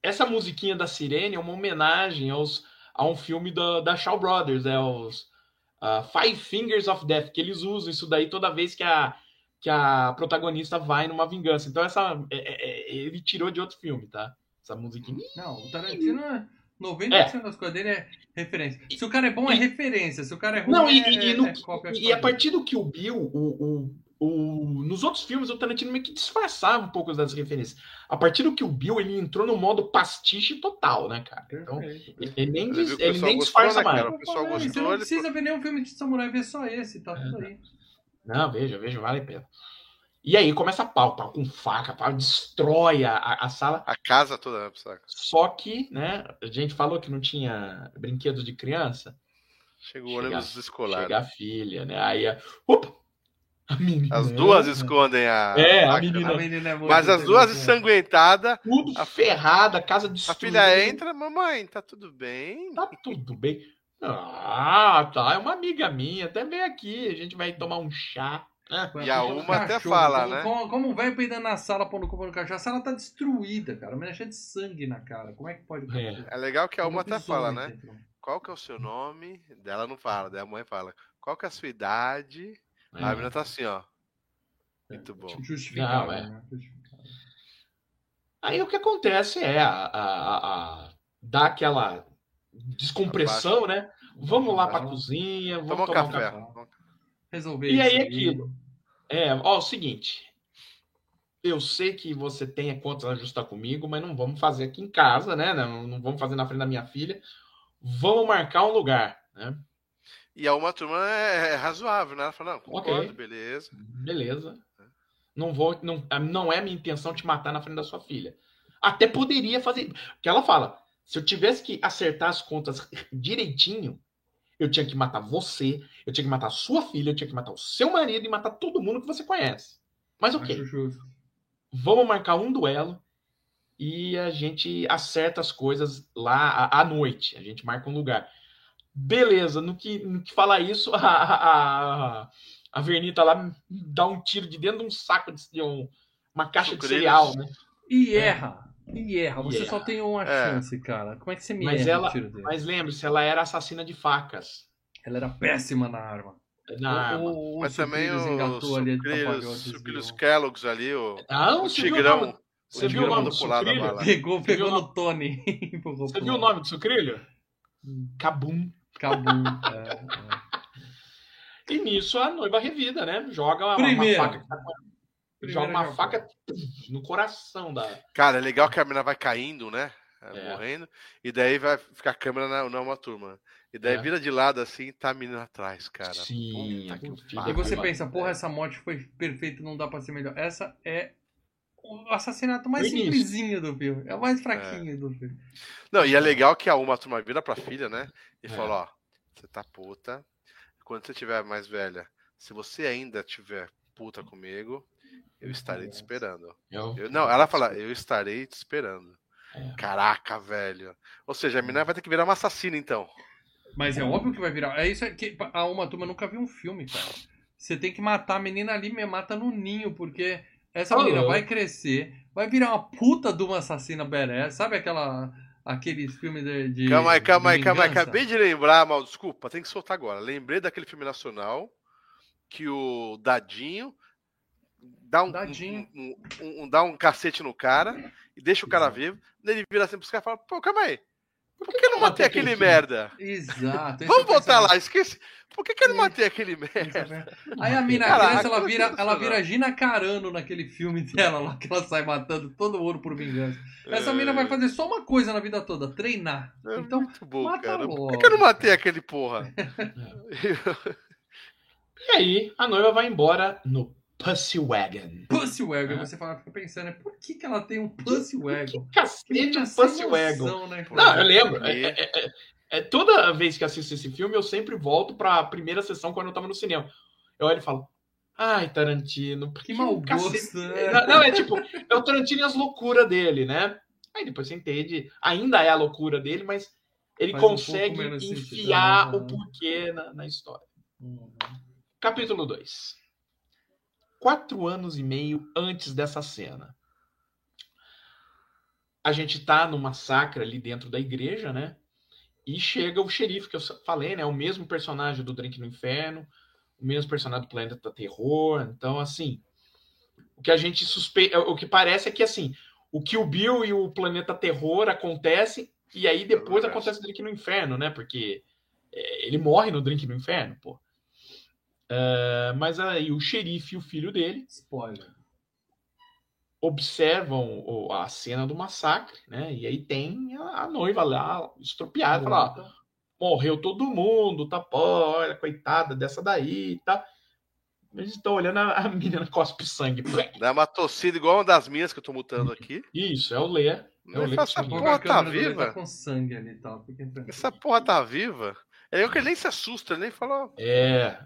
essa musiquinha da sirene é uma homenagem a um filme da Shaw Brothers, é os Five Fingers of Death, que eles usam isso daí toda vez que a protagonista vai numa vingança. Então, ele tirou de outro filme, tá? Essa musiquinha. Não, o Tarantino... 90% das coisas dele é referência. Se o cara é bom, é referência. Se o cara é ruim, é cópia. E a partir do Kill Bill, nos outros filmes, o Tarantino meio que disfarçava um pouco das referências. A partir do Kill Bill, ele entrou no modo pastiche total, né, cara? Então, ele nem disfarça mais. Cara, você não precisa ver nenhum filme de samurai, ver só esse. Tá tudo aí. Não, veja, vale a pena. E aí começa pau com faca, pau, destrói a sala. A casa toda, saca? Só que, né, a gente falou que não tinha brinquedo de criança. Chegou o ônibus escolar. Chega a filha, né? Aí, a menina. As duas escondem a... a menina. A menina é muito mas as duas ensanguentadas. Tudo ferrada, a casa destruída. A filha entra, mamãe, tá tudo bem? Tá tudo bem. Ah, tá, é uma amiga minha, até veio aqui, a gente vai tomar um chá. E a Uma cachorro, até fala, né? Como vai peidando na sala, pondo culpa no cachorro? A sala tá destruída, cara. A menina cheia de sangue na cara. Como é que pode? É legal que a Uma até fala, né? Dentro. Qual que é o seu nome? Dela não fala, daí a mãe fala. Qual que é a sua idade? É. A menina tá assim, ó. Muito bom. Justificado, né? Aí o que acontece é dá aquela descompressão, né? Vamos lá pra cozinha, vamos tomar um café. Resolver e aí aquilo. O seguinte. Eu sei que você tem a conta a ajustar comigo, mas não vamos fazer aqui em casa, né? Não vamos fazer na frente da minha filha. Vamos marcar um lugar, né? E a Uma Thurman é razoável, né? Ela fala, não, concordo, okay. Beleza. Beleza. Não é minha intenção te matar na frente da sua filha. Até poderia fazer... Porque ela fala, se eu tivesse que acertar as contas direitinho... Eu tinha que matar você, eu tinha que matar sua filha, eu tinha que matar o seu marido e matar todo mundo que você conhece. Mas ok. Vamos marcar um duelo e a gente acerta as coisas lá à noite. A gente marca um lugar. Beleza, no que falar isso, a Vernita lá dá um tiro de dentro de um saco, uma caixa de cereal, né? E erra. Você só tem uma chance, cara. Como é que você me erra o tiro dele? Mas lembre-se, ela era assassina de facas. Ela era péssima na arma. Mas também o Sucrilhos Kellogg's ali, o tigrão. Você viu o nome do Sucrilho? Pegou no Tony. Você viu o nome do Sucrilho? Cabum. E nisso a noiva revida, né? Joga uma faca. Joga uma faca no coração da... Cara, é legal que a mina vai caindo, né? Morrendo. E daí vai ficar a câmera na Uma Thurman. E daí vira de lado assim e tá a mina atrás, cara. Sim. E você pensa, porra, essa morte foi perfeita, não dá pra ser melhor. Essa é o assassinato mais simplesinho do filme. É o mais fraquinho do filme. Não, e é legal que a Uma Thurman vira pra filha, né? E fala, ó, você tá puta. Quando você tiver mais velha, se você ainda tiver puta comigo... Eu estarei te esperando. Ela fala, eu estarei te esperando. Caraca, velho. Ou seja, a mina vai ter que virar uma assassina, então. Mas é óbvio que vai virar. É isso que a Uma Thurman nunca viu um filme, cara. Você tem que matar a menina ali, mata no ninho, porque essa menina vai crescer, vai virar uma puta de uma assassina badass. Sabe aquele filme de Calma aí. Acabei de lembrar, mal, desculpa, tem que soltar agora. Lembrei daquele filme nacional que o Dadinho... Dá um cacete no cara e deixa o cara vivo. Daí ele vira assim pros caras e fala: pô, calma aí, por que eu não matei aquele merda? Exato. Vamos voltar lá, esqueci. Por que eu não matei aquele merda? Aí a mina criança, ela vira Gina Carano naquele filme dela lá, que ela sai matando todo mundo por vingança. Essa mina vai fazer só uma coisa na vida toda: treinar. Então, muito bom, cara. Logo. Por que eu não matei aquele porra? E aí, a noiva vai embora no Pussy Wagon. Você fica pensando, por que ela tem um Pussy Wagon? Que cacete, Pussy Wagon. Né, não, eu lembro. Toda vez que assisto esse filme, eu sempre volto pra primeira sessão quando eu tava no cinema. Eu olho e falo, ai, Tarantino. Que mau gosto. Não, é tipo, é o Tarantino e as loucuras dele, né? Aí depois você entende, ainda é a loucura dele, mas ele faz consegue um enfiar o porquê na história. Capítulo 2. 4 anos e meio antes dessa cena. A gente tá numa sacra ali dentro da igreja, né? E chega o xerife, que eu falei, né? O mesmo personagem do Drink no Inferno, o mesmo personagem do Planeta Terror. Então, assim, o que a gente suspeita... O que parece é que, assim, o Kill Bill e o Planeta Terror acontecem e aí depois acontece o Drink no Inferno, né? Porque ele morre no Drink no Inferno, pô. Mas aí o xerife e o filho dele... Spoiler. Observam a cena do massacre, né? E aí tem a noiva lá estropiada, fala, morreu todo mundo, tá, porra, coitada dessa daí, tá. Eles estão olhando a menina cospe sangue. Dá uma tossida igual uma das minhas que eu tô mutando aqui. Isso, é o Lê. Essa porra tá viva? Com sangue ali, tal. Essa porra tá viva? É eu que ele nem se assusta, ele nem fala. É.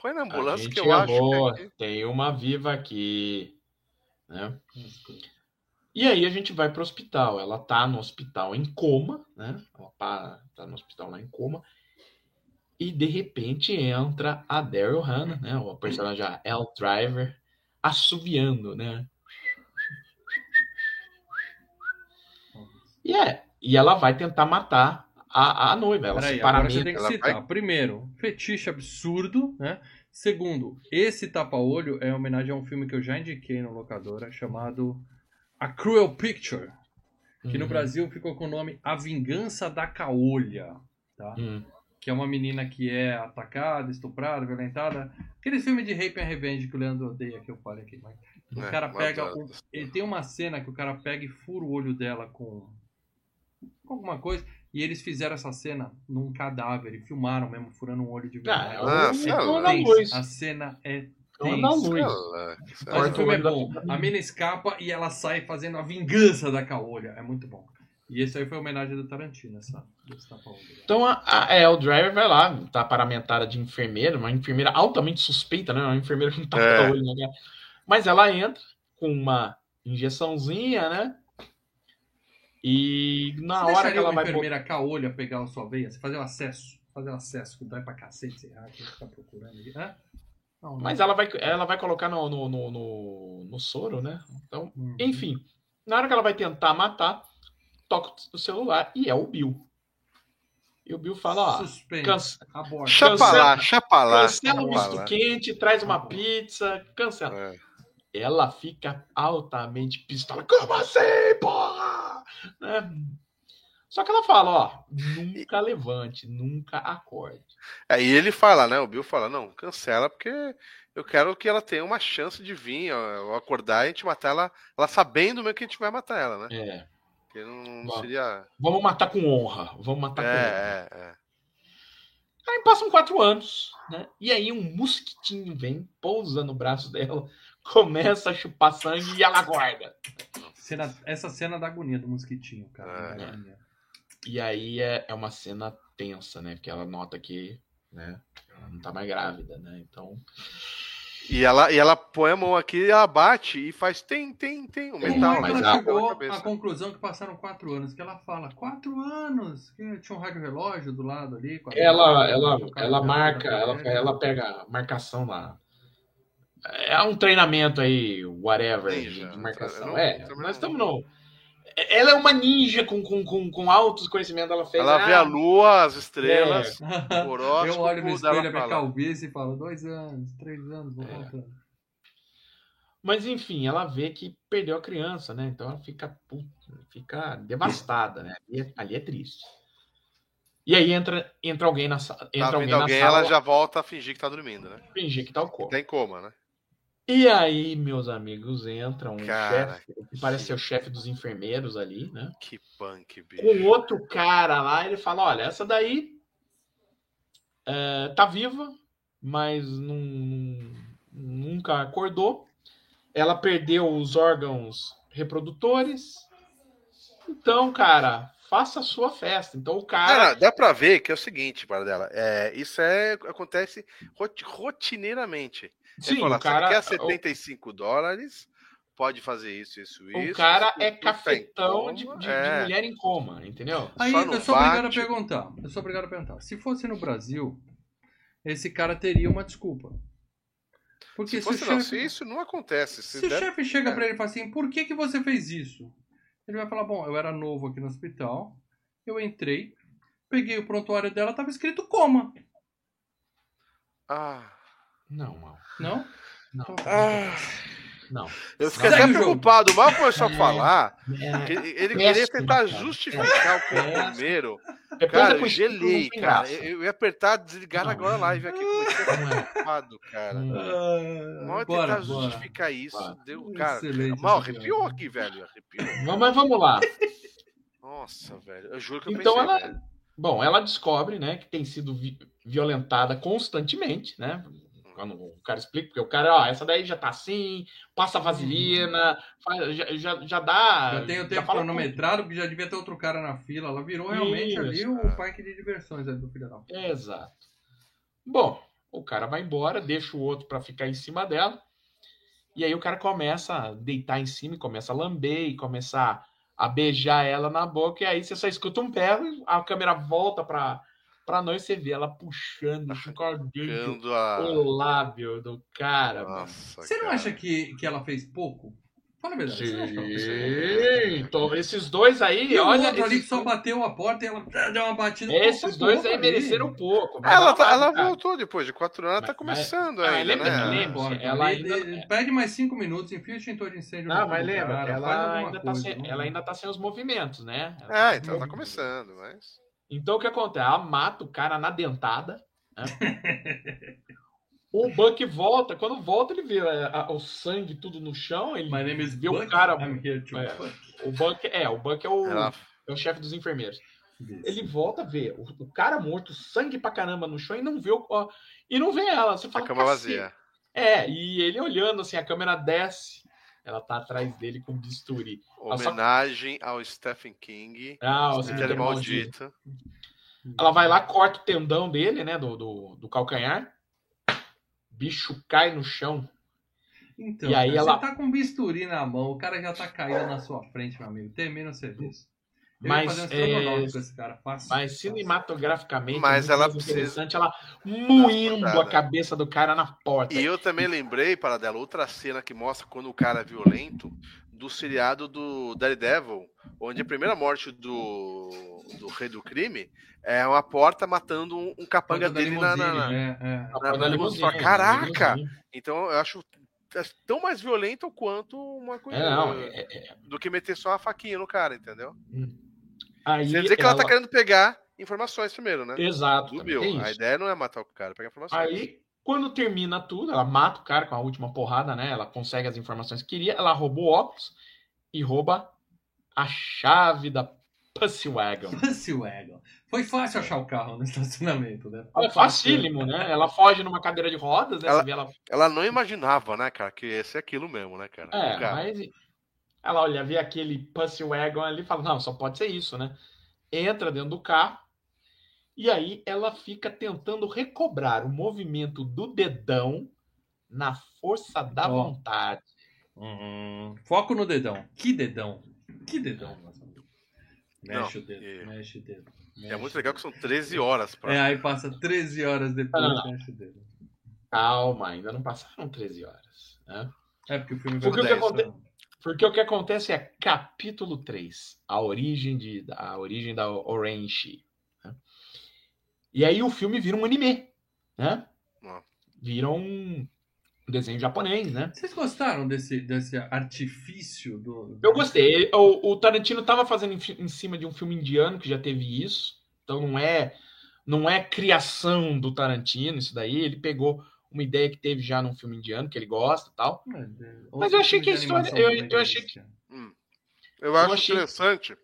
Põe na ambulância que eu acho que é aqui. Tem uma viva aqui. Né? E aí a gente vai para o hospital. Ela tá no hospital em coma, né? Ela tá no hospital lá em coma. E de repente entra a Daryl Hannah, né? O personagem a L Driver, assoviando, né? E ela vai tentar matar a noiva. Ela se paramenta. Tem que citar. Vai... Primeiro, fetiche absurdo, né? Segundo, esse tapa-olho é homenagem a um filme que eu já indiquei no locadora, chamado A Cruel Picture, que no Brasil ficou com o nome A Vingança da Caolha, tá? Que é uma menina que é atacada, estuprada, violentada. Aquele filme de Rape and Revenge que o Leandro odeia, que eu falei aqui. Mas o cara pega... Ele tem uma cena que o cara pega e fura o olho dela com alguma coisa... E eles fizeram essa cena num cadáver e filmaram mesmo, furando um olho de verdade. A cena é tensa. Mas o filme é bom. A mina escapa e ela sai fazendo a vingança da caolha. É muito bom. E esse aí foi a homenagem do Tarantino, essa. Então a El Driver vai lá, tá paramentada de enfermeira, uma enfermeira altamente suspeita, né? Uma enfermeira que não tá com o olho na cara. Mas ela entra com uma injeçãozinha, né? E na hora que ela vai... Você deixaria uma enfermeira caolha pegar a sua veia? Você fazer o acesso? Fazer o acesso, que dói pra cacete, sei lá, que tá procurando ali. Não, não. Mas ela vai colocar no soro, né? Então, enfim, na hora que ela vai tentar matar, toca o celular e é o Bill. E o Bill fala, suspense, aborta. Chapa lá. Cancela o misto quente, traz uma pizza, cancela. Ela fica altamente pistola. Como assim, porra? Só que ela fala, nunca levante, nunca acorde. Aí ele fala, né? O Bill fala, não, cancela, porque eu quero que ela tenha uma chance de vir, acordar e a gente matar ela sabendo mesmo que a gente vai matar ela, né? Porque não seria... Vamos matar com honra, com honra. Aí passam 4 anos, né? E aí um mosquitinho vem, pousa no braço dela, começa a chupar sangue e ela aguarda. Essa cena da agonia do mosquitinho, cara. E aí é uma cena tensa, né? Porque ela nota que, né, ela não tá mais grávida, né? Então... E ela põe a mão aqui e ela bate e faz tem, o metal. Mas ela chegou à conclusão que passaram 4 anos, que ela fala, 4 anos? Que tinha um rádio-relógio do lado ali. Ela marca, ela pega a marcação lá. É um treinamento aí, whatever, de marcação. Nós estamos no... Ela é uma ninja com altos conhecimentos. Ela fez. Ela vê a lua, as estrelas, o horóscopo. Eu olho no espelho, a minha calvície e falo, 2 anos, 3 anos, vou voltando. Mas enfim, ela vê que perdeu a criança, né? Então ela fica devastada, né? Ali é triste. E aí entra alguém na sala. Ela já volta a fingir que tá dormindo, né? Fingir que tá em coma, né? E aí, meus amigos, entra um chefe, que parece ser o chefe dos enfermeiros ali, né? Que punk, bicho. Um outro cara lá, ele fala, olha, essa daí tá viva, mas nunca acordou. Ela perdeu os órgãos reprodutores. Então, cara, faça a sua festa. Então, o cara... dá pra ver que é o seguinte, para dela, isso acontece rotineiramente. Sim, o cara quer $75 pode fazer isso. O cara é cafetão de mulher em coma, entendeu? Aí eu sou obrigado a perguntar. Se fosse no Brasil, esse cara teria uma desculpa. Porque se fosse, isso não acontece. Se o chefe chega pra ele e fala assim, por que você fez isso? Ele vai falar, bom, eu era novo aqui no hospital, eu entrei, peguei o prontuário dela, tava escrito coma. Ah, não. Não. Eu fiquei até preocupado. O Mal começou a falar. Ele queria tentar justificar o primeiro. Cara, eu gelei, cara. Eu ia apertar, desligar agora a live aqui. Comecei a ficar preocupado, cara. Mal ia tentar justificar isso. Deu, cara. Mal, arrepiou aqui, velho. Não, mas vamos lá. Nossa, velho. Eu juro que eu pensei. Então ela... Bom, ela descobre, né, que tem sido violentada constantemente, né? Quando o cara explica, porque o cara, ó, essa daí já tá assim, passa vaselina, já dá... Já tem o tempo cronometrado, porque já devia ter outro cara na fila. Ela virou realmente ali o parque de diversões ali do Federal. Exato. Bom, o cara vai embora, deixa o outro pra ficar em cima dela, e aí o cara começa a deitar em cima, e começa a lamber, e começa a beijar ela na boca, e aí você só escuta um pé, a câmera volta pra nós, você vê ela puxando, chocando o lábio do cara. Nossa, você não acha que ela fez pouco? Fala a verdade. Sim, então, esses dois aí... E olha, o outro ali que só bateu a porta e ela deu uma batida... Esses dois aí mereceram pouco. Ela voltou depois de 4 anos, ela tá começando ainda, lembra, pede mais 5 minutos, enfia o extintor de incêndio. Não, mas lembra, ela ainda tá sem os movimentos, né? É, então ela tá começando, mas... Então, o que acontece? Ela mata o cara na dentada. Né? O Buck volta. Quando volta, ele vê o sangue tudo no chão. Ele vê o cara... O Buck é o chefe dos enfermeiros. Ele volta a ver o cara morto, sangue pra caramba no chão, e não vê ela. Você fala, a cama vazia. E ele olhando assim, a câmera desce. Ela tá atrás dele com bisturi. Homenagem ao Stephen King. O Cemitério Maldito. Ela vai lá, corta o tendão dele, né? Do calcanhar. O bicho cai no chão. Então, e aí você tá com bisturi na mão, o cara já tá caindo na sua frente, meu amigo. Termina o serviço. Mas cinematograficamente, mas ela interessante, ela moindo a cabeça do cara na porta. E eu também lembrei, para dela, outra cena que mostra quando o cara é violento, do seriado do Daredevil, onde a primeira morte do Rei do Crime é uma porta matando um capanga dele na limusine. Caraca! Então eu acho... É tão mais violento quanto uma coisa do que meter só a faquinha no cara, entendeu? Aí, quer dizer que ela tá querendo pegar informações primeiro, né? Exato. A ideia não é matar o cara, é pegar informações. Aí, quando termina tudo, ela mata o cara com a última porrada, né? Ela consegue as informações que queria, ela rouba o óculos e rouba a chave da Pussy Wagon. Foi fácil achar o carro no estacionamento, né? É facílimo, né? Ela foge numa cadeira de rodas, né? Ela não imaginava, né, cara, que esse é aquilo mesmo, né, cara? Mas ela vê aquele Pussy Wagon ali e fala, não, só pode ser isso, né? Entra dentro do carro e aí ela fica tentando recobrar o movimento do dedão na força da vontade. Foco no dedão. Que dedão, nossa. Mexe o dedo. É muito legal que são 13 horas. Aí passa 13 horas depois. Mexe o dedo. Calma, ainda não passaram 13 horas. Né? Porque o filme vai Porque o que acontece é capítulo 3, a origem da Orange. Né? E aí o filme vira um anime. Né? Vira um desenho japonês, né? Vocês gostaram desse artifício do... Eu gostei. O Tarantino tava fazendo em cima de um filme indiano que já teve isso. Então não é criação do Tarantino isso daí. Ele pegou uma ideia que teve já num filme indiano que ele gosta e tal. Mas eu achei que a história... Eu acho interessante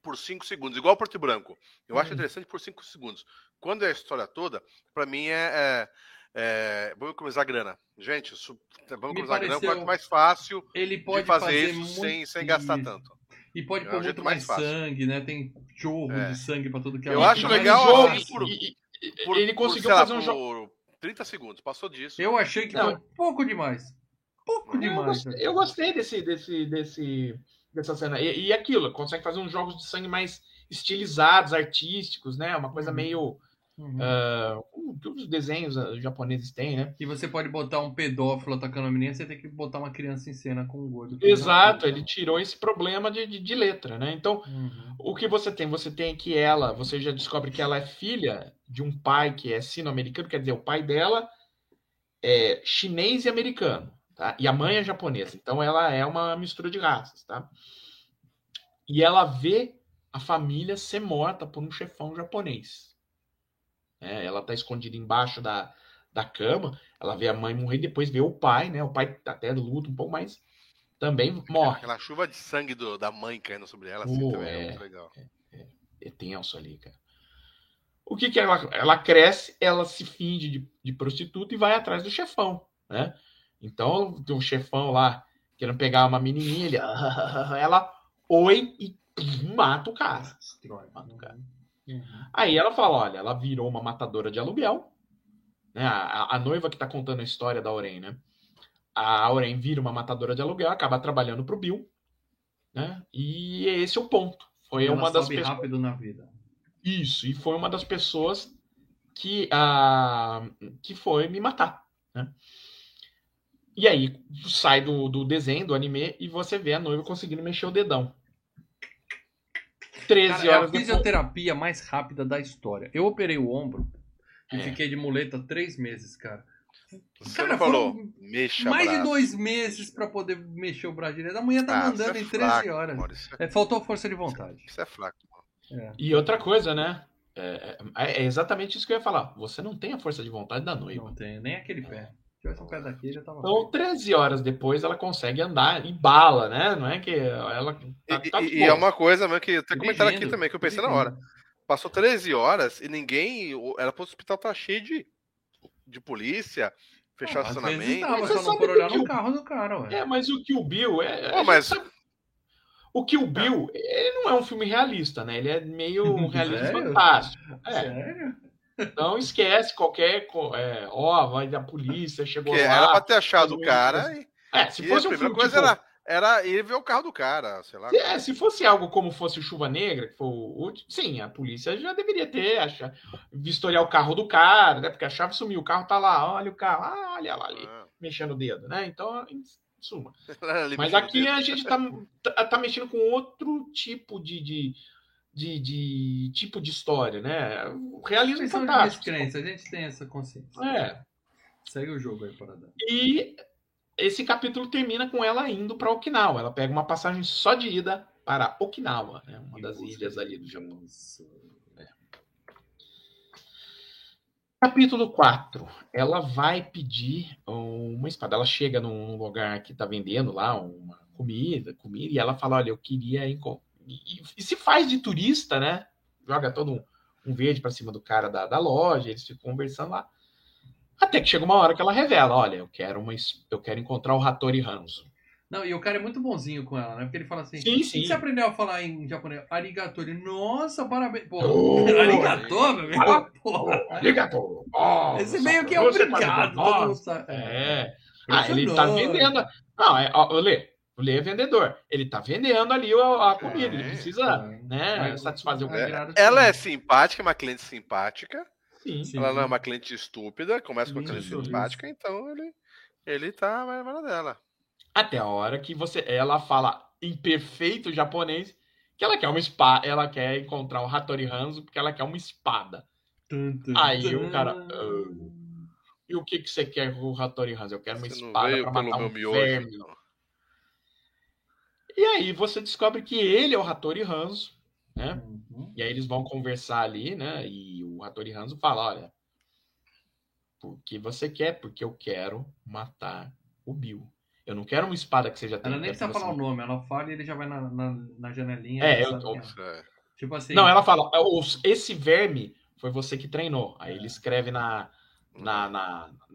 por 5 segundos. Igual o Porto Branco. Eu acho interessante por 5 segundos. Quando é a história toda, pra mim vamos economizar a grana. Gente, vamos economizar a grana, é o quanto mais fácil ele pode de fazer isso sem gastar tanto. E pode pôr muito mais sangue, né? Tem chorro de sangue pra tudo que é. Eu acho legal ele conseguiu fazer um jogo por 30 segundos, passou disso. Eu achei que foi pouco demais. pouco demais. Eu gostei dessa cena. E aquilo, consegue fazer uns jogos de sangue mais estilizados, artísticos, né? Uma coisa meio... todos os desenhos japoneses têm, né? E você pode botar um pedófilo atacando a menina, você tem que botar uma criança em cena com um gordo. Exato, ele tirou esse problema de letra, né? Então, o que você tem que ela, você já descobre que ela é filha de um pai que é sino-americano, quer dizer, o pai dela é chinês e americano, tá? E a mãe é japonesa, então ela é uma mistura de raças, tá? E ela vê a família ser morta por um chefão japonês. Ela tá escondida embaixo da cama, ela vê a mãe morrer, depois vê o pai, né? O pai até luta um pouco, mas também morre. Aquela chuva de sangue da mãe caindo sobre ela, assim, também é muito legal. É tenso ali, cara. O que ela cresce, ela se finge de prostituta e vai atrás do chefão, né? Então, tem um chefão lá querendo pegar uma menininha, ela oi e mata o cara. Mata o cara. Aí ela fala, olha, ela virou uma matadora de aluguel, né? A noiva que tá contando a história da Oren, né? A Oren vira uma matadora de aluguel, acaba trabalhando pro Bill, né? E esse é o ponto. Foi ela uma das pessoas rápido na vida. Isso, e foi uma das pessoas que foi me matar, né? E aí sai do desenho, do anime, e você vê a noiva conseguindo mexer o dedão. 13 Cara, horas é a fisioterapia mais rápida da história. Eu operei o ombro e fiquei de muleta 3 meses, cara. Você cara, falou, mexa mais braço. De 2 meses pra poder mexer o braço direito. A mulher tá mandando em 13 fraco, horas. Mano, faltou força de vontade. Isso é fraco. É. E outra coisa, né? É exatamente isso que eu ia falar. Você não tem a força de vontade da noiva. Não tem, nem aquele pé. Daqui, já tava então, 13 horas depois, ela consegue andar e bala, né? Não é que ela... E é uma coisa mesmo que... Eu até comentaram aqui também, que eu pensei na hora. Passou 13 horas e ninguém... Ela pro hospital tá cheio de polícia, fechar estacionamento... Mas só não por olhar no carro do cara, ué. Mas o Kill Bill... O Kill Bill, ele não é um filme realista, né? Ele é meio um realismo fantástico. Sério? Não esquece qualquer... vai da polícia, chegou lá... Era pra ter achado o cara... se fosse um filme... A primeira coisa era ele ver o carro do cara, sei lá. Se fosse algo como fosse o Chuva Negra, que foi o último... Sim, a polícia já deveria ter vistoriar o carro do cara, né? Porque a chave sumiu, o carro tá lá, olha o carro, olha lá ali, mexendo o dedo, né? Então, em suma. Mas aqui a gente tá mexendo com outro tipo de tipo de história, né? O realismo fantástico. A gente tem essa consciência. Segue o jogo aí, Paradão. E esse capítulo termina com ela indo para Okinawa. Ela pega uma passagem só de ida para Okinawa, né? Uma das ilhas ali do Japão. Capítulo 4. Ela vai pedir uma espada. Ela chega num lugar que tá vendendo lá uma comida, e ela fala, olha, eu queria encontrar. E se faz de turista, né? Joga todo um verde pra cima do cara da loja, eles ficam conversando lá. Até que chega uma hora que ela revela, olha, eu quero encontrar o Hattori Hanzo. Não, e o cara é muito bonzinho com ela, né? Porque ele fala assim, sim. Você aprendeu a falar em japonês? Arigato. Ele, nossa, parabéns. Pô, arigato, meu amigo. Arigato. Esse meio que é obrigado. Ele tá vendendo. Não, o Lê é vendedor. Ele tá vendendo ali a comida. Ele precisa satisfazer o mercado. Ela é simpática, uma cliente simpática. Sim. Ela não é uma cliente estúpida. Começa com uma cliente simpática, então ele tá mais na dela. Até a hora que ela fala em perfeito japonês que ela quer uma espada. Ela quer encontrar o Hattori Hanzo porque ela quer uma espada. Aí o cara... E o que você quer com o Hattori Hanzo? Eu quero uma espada pra matar um verme. E aí você descobre que ele é o Hattori Hanzo, né? E aí eles vão conversar ali, né? E o Hattori Hanzo fala, olha, por que você quer? Porque eu quero matar o Bill. Eu não quero uma espada que seja... Ela nem precisa falar o nome, ela fala e ele já vai na janelinha. Tipo assim... Não, ela fala, esse verme foi você que treinou. Aí ele escreve na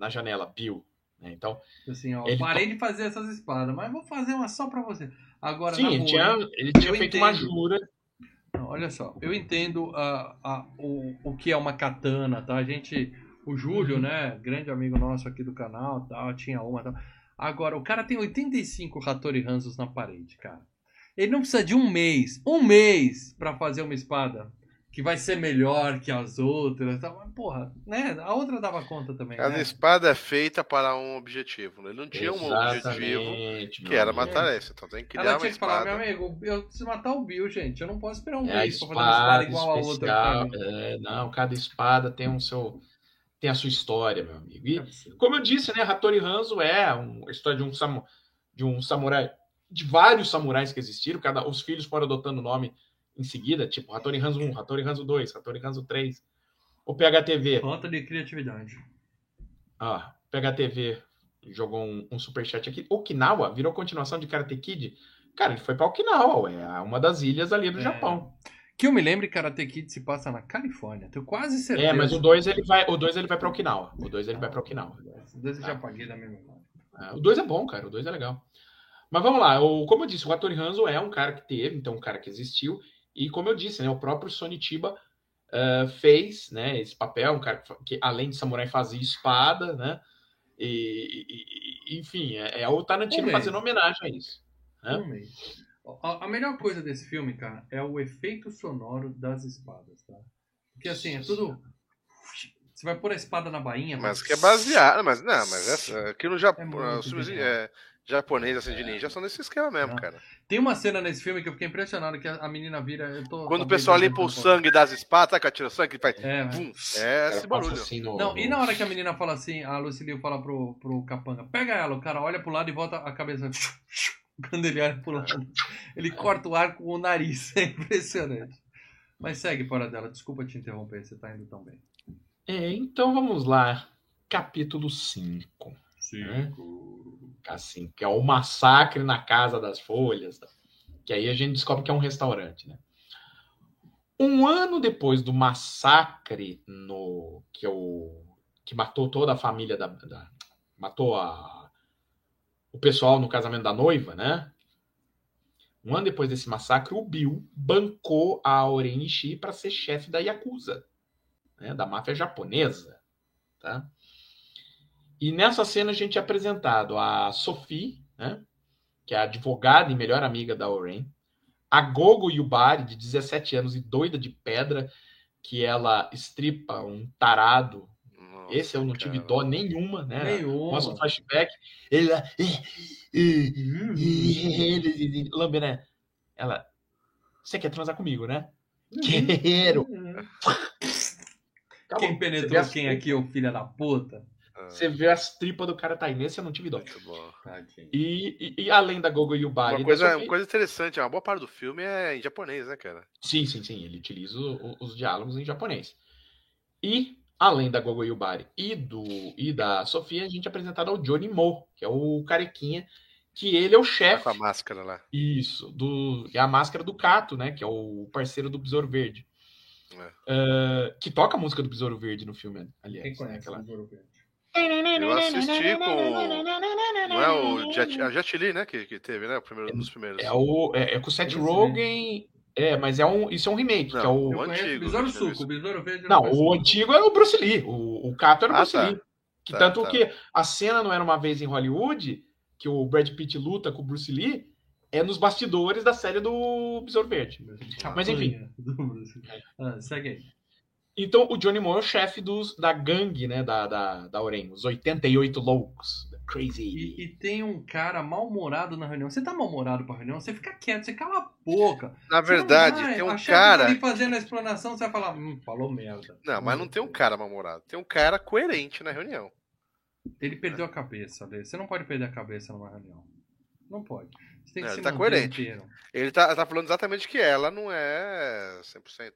janela, Bill. Então, assim, ó, parei de fazer essas espadas, mas vou fazer uma só pra você. Agora, sim, ele tinha feito uma jura. Não, olha só, eu entendo o que é uma katana, tá? O Júlio, né? Grande amigo nosso aqui do canal, tá? Tinha uma, tá? Agora, o cara tem 85 Hattori Hanzos na parede, cara. Ele não precisa de um mês pra fazer uma espada que vai ser melhor que as outras. Porra, né? A outra dava conta também. Cada espada é feita para um objetivo, né? Ele não tinha um objetivo que era matar essa. Então tem que criar uma espada. Ela tinha que falar, meu amigo, eu preciso matar o Bill, gente. Eu não posso esperar um mês pra fazer uma espada igual especial, a outra. Não, cada espada tem tem a sua história, meu amigo. E, como eu disse, né, Hattori Hanzo é a história de um samurai, de vários samurais que existiram. Os filhos foram adotando o nome em seguida, tipo Hattori Hanzo 1, Hattori Hanzo 2, Hattori Hanzo 3. O PHTV... Falta de criatividade. O PHTV jogou um superchat aqui. Okinawa virou continuação de Karate Kid. Cara, ele foi pra Okinawa, uma das ilhas ali do Japão. Que eu me lembre, Karate Kid se passa na Califórnia. Tenho quase certeza. Mas o 2 ele vai pra Okinawa. O 2 ele vai pra Okinawa. O 2 eu já apaguei da minha memória. O 2 é bom, cara. O 2 é legal. Mas vamos lá. Como eu disse, o Hattori Hanzo é um cara que teve, então um cara que existiu. E como eu disse, né, o próprio Sonny Chiba fez, né, esse papel. Um cara que além de samurai fazia espada, né? E enfim, é o Tarantino fazendo homenagem a isso. Né? A melhor coisa desse filme, cara, é o efeito sonoro das espadas, tá? Porque assim, é tudo... Você vai pôr a espada na bainha... Mas que é baseado... Aqui no Japão... Japonês, assim, de ninja, são nesse esquema mesmo, cara. Tem uma cena nesse filme que eu fiquei impressionado, que a menina vira... Quando o pessoal limpa o sangue das espadas, tá? Que atira sangue, faz... esse barulho. Assim e na hora que a menina fala assim, a Lucy Liu fala pro capanga, pega ela, o cara olha pro lado e volta a cabeça... Quando ele olha pro lado, ele corta o ar com o nariz. É impressionante. Mas segue fora dela. Desculpa te interromper, você tá indo tão bem. Então vamos lá. Capítulo 5. Assim, que é o massacre na Casa das Folhas. Tá? Que aí a gente descobre que é um restaurante, né? Um ano depois do massacre que matou toda a família matou o pessoal no casamento da noiva, né? Um ano depois desse massacre, o Bill bancou a Aoren Ishii para ser chefe da Yakuza, né? Da máfia japonesa, tá? E nessa cena a gente é apresentado a Sophie, né? Que é a advogada e melhor amiga da Aoren, a Gogo Yubari, de 17 anos e doida de pedra, que ela estripa um tarado. Esse eu não tive dó nenhuma, né? Mostra um flashback. Ele lambe, né? Ela... Você quer transar comigo, né? Guerreiro! Quem penetrou quem aqui, ô filha da puta? Você vê as tripas do cara tainense, eu não tive dó. Muito bom. E além da Gogo Yubari... Uma coisa interessante, uma boa parte do filme é em japonês, né, cara? Sim. Ele utiliza os diálogos em japonês. E... Além da Gogo Yubari e da Sofia, a gente é apresentado ao Johnny Mo, que é o carequinha, que ele é o chefe. Com a máscara lá. Isso, é a máscara do Kato, né? Que é o parceiro do Besouro Verde. Que toca a música do Besouro Verde no filme, aliás. Quem conhece o Besouro Verde? Eu assisti com... Não é o Jet Li, né? Que teve, né? Um dos primeiros. É com o Seth Rogen... mas isso é um remake, que é o antigo. O antigo era o Bruce Lee, o Kato era o Bruce Lee. Que que a cena não era uma vez em Hollywood, que o Brad Pitt luta com o Bruce Lee, é nos bastidores da série do Besouro Verde. Mas enfim. Segue aí. Então o Johnny Moore é o chefe da gangue, né, da Aoren, os 88 loucos. Crazy. E tem um cara mal-humorado na reunião. Você tá mal-humorado pra reunião? Você fica quieto, você cala a boca. Na verdade, tem um cara... Ele fazendo a explanação, você vai falar, falou merda. Não, mas não tem um cara mal-humorado. Tem um cara coerente na reunião. Ele perdeu a cabeça dele. Você não pode perder a cabeça numa reunião. Não pode. Você tem que ele tá coerente. Inteiro. Ele tá falando exatamente que ela não é 100%...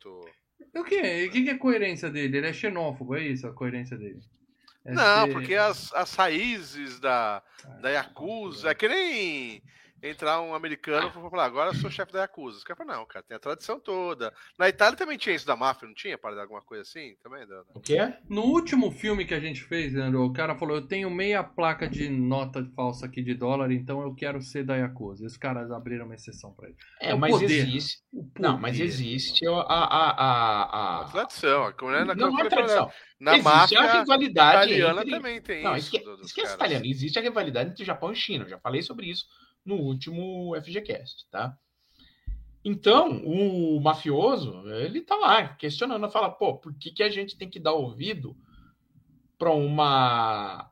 O quê? O que é a coerência dele? Ele é xenófobo, é isso a coerência dele? Porque as raízes da Yakuza, é que nem entrar um americano e falar, agora eu sou chefe da Yakuza. Os caras falaram, não, cara, tem a tradição toda. Na Itália também tinha isso da máfia, não tinha? Para dar alguma coisa assim também? Da... O quê? No último filme que a gente fez, Leandro, o cara falou, eu tenho meia placa de nota falsa aqui de dólar, então eu quero ser da Yakuza. E os caras abriram uma exceção para ele. É, o mas poder, existe. Poder, não, mas existe a tradição. Não é tradição. Na máfia rivalidade italiana entre... também tem não, isso. Esquece italiano. Existe a rivalidade entre Japão e China. Eu já falei sobre isso no último FGCast, tá? Então, o mafioso, ele tá lá questionando, fala, pô, por que a gente tem que dar ouvido pra uma...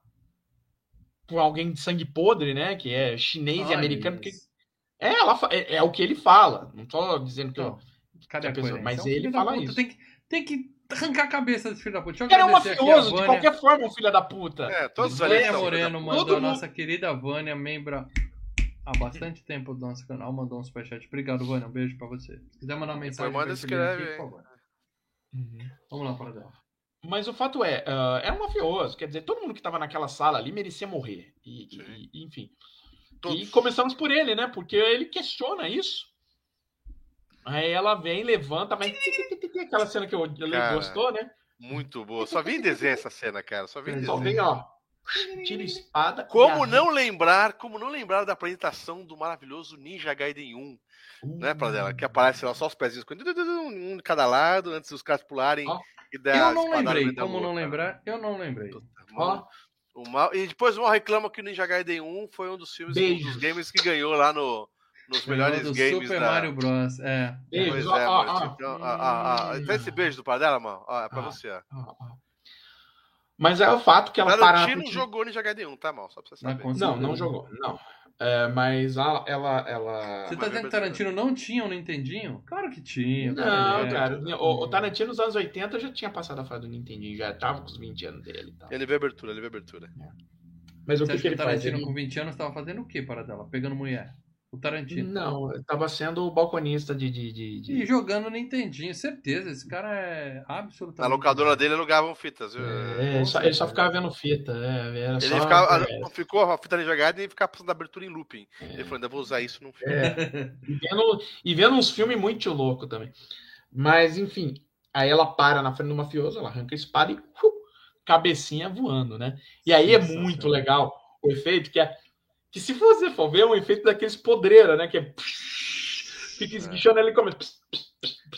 pra alguém de sangue podre, né? Que é chinês e americano. Porque... é, é o que ele fala. Não tô dizendo que então, mas ele fala isso. Tem que arrancar a cabeça desse filho da puta. Era um mafioso, de qualquer forma, filho da puta. É, todos ali estão. Moreno mandou todo nossa mundo... querida Vânia, membra há bastante tempo do nosso canal, mandou um superchat. Obrigado, Vânia, um beijo pra você. Se quiser mandar uma mensagem, manda escreve, aqui, por favor. Uhum. Vamos lá, para dela. Mas o fato é, era um mafioso, quer dizer, todo mundo que tava naquela sala ali merecia morrer. E enfim. Todos. E começamos por ele, né? Porque ele questiona isso. Aí ela vem, levanta, mas aquela cena que ele gostou, né? Muito boa. Só vi em desenho essa cena, cara. Só vi em desenho. Só vem, ó. Tira a espada. Como não lembrar da apresentação do maravilhoso Ninja Gaiden 1, né, Pradela? Que aparece lá só os pezinhos, um de cada lado, antes dos caras pularem e dar a espada. Eu não lembrei. Ó. E depois o mal reclama que o Ninja Gaiden 1 foi um dos filmes, um dos games que ganhou lá no... nos melhores games Super Mario Bros. É. Pois é, então, esse beijo do pai dela, mano, é pra você. Mas é o fato que ela parou. Tarantino jogou Ninja Gaiden 1, tá, mal? Só pra você saber. Não jogou, não. É, mas ela... Você tá dizendo que Tarantino não tinha um Nintendinho? Claro que tinha. Não, cara. O Tarantino nos anos 80 já tinha passado a fase do Nintendinho, já tava com os 20 anos dele. Então. Ele vê abertura. Mas o que ele faz? O Tarantino com 20 anos tava fazendo o que, para dela? Pegando mulher? O Tarantino. Não, estava sendo o balconista de... E jogando Nintendinho, certeza. Esse cara é absolutamente... A locadora dele alugavam fitas. Ele só ficava vendo fita. Ficou a fita ali jogada e ficava passando abertura em looping. Ele falou, ainda vou usar isso num filme. E vendo uns filmes muito loucos também. Mas, enfim, aí ela para na frente do mafioso, ela arranca a espada e cabecinha voando, né? E aí é muito legal o efeito que é... Que se você for ver, é um efeito daqueles podreira, né? Que é... Psh, fica esguichando ali e começa...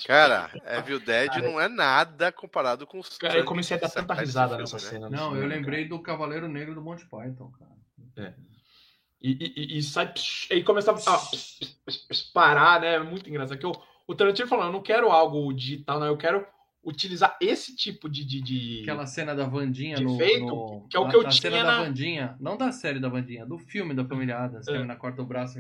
Cara, Evil Dead não é nada comparado com os... Cara, eu comecei a dar tanta risada nessa cena. Não, eu lembrei do Cavaleiro Negro do Monty Python, cara. É. E sai... Psh, aí começa a parar, né? É muito engraçado. Que o Tarantino falou, eu não quero algo digital, não. Eu quero utilizar esse tipo de... Aquela cena da Wandinha no... efeito, que é o que eu tinha cena da Wandinha, não da série da Wandinha, do filme da Família Adams, que na corta o braço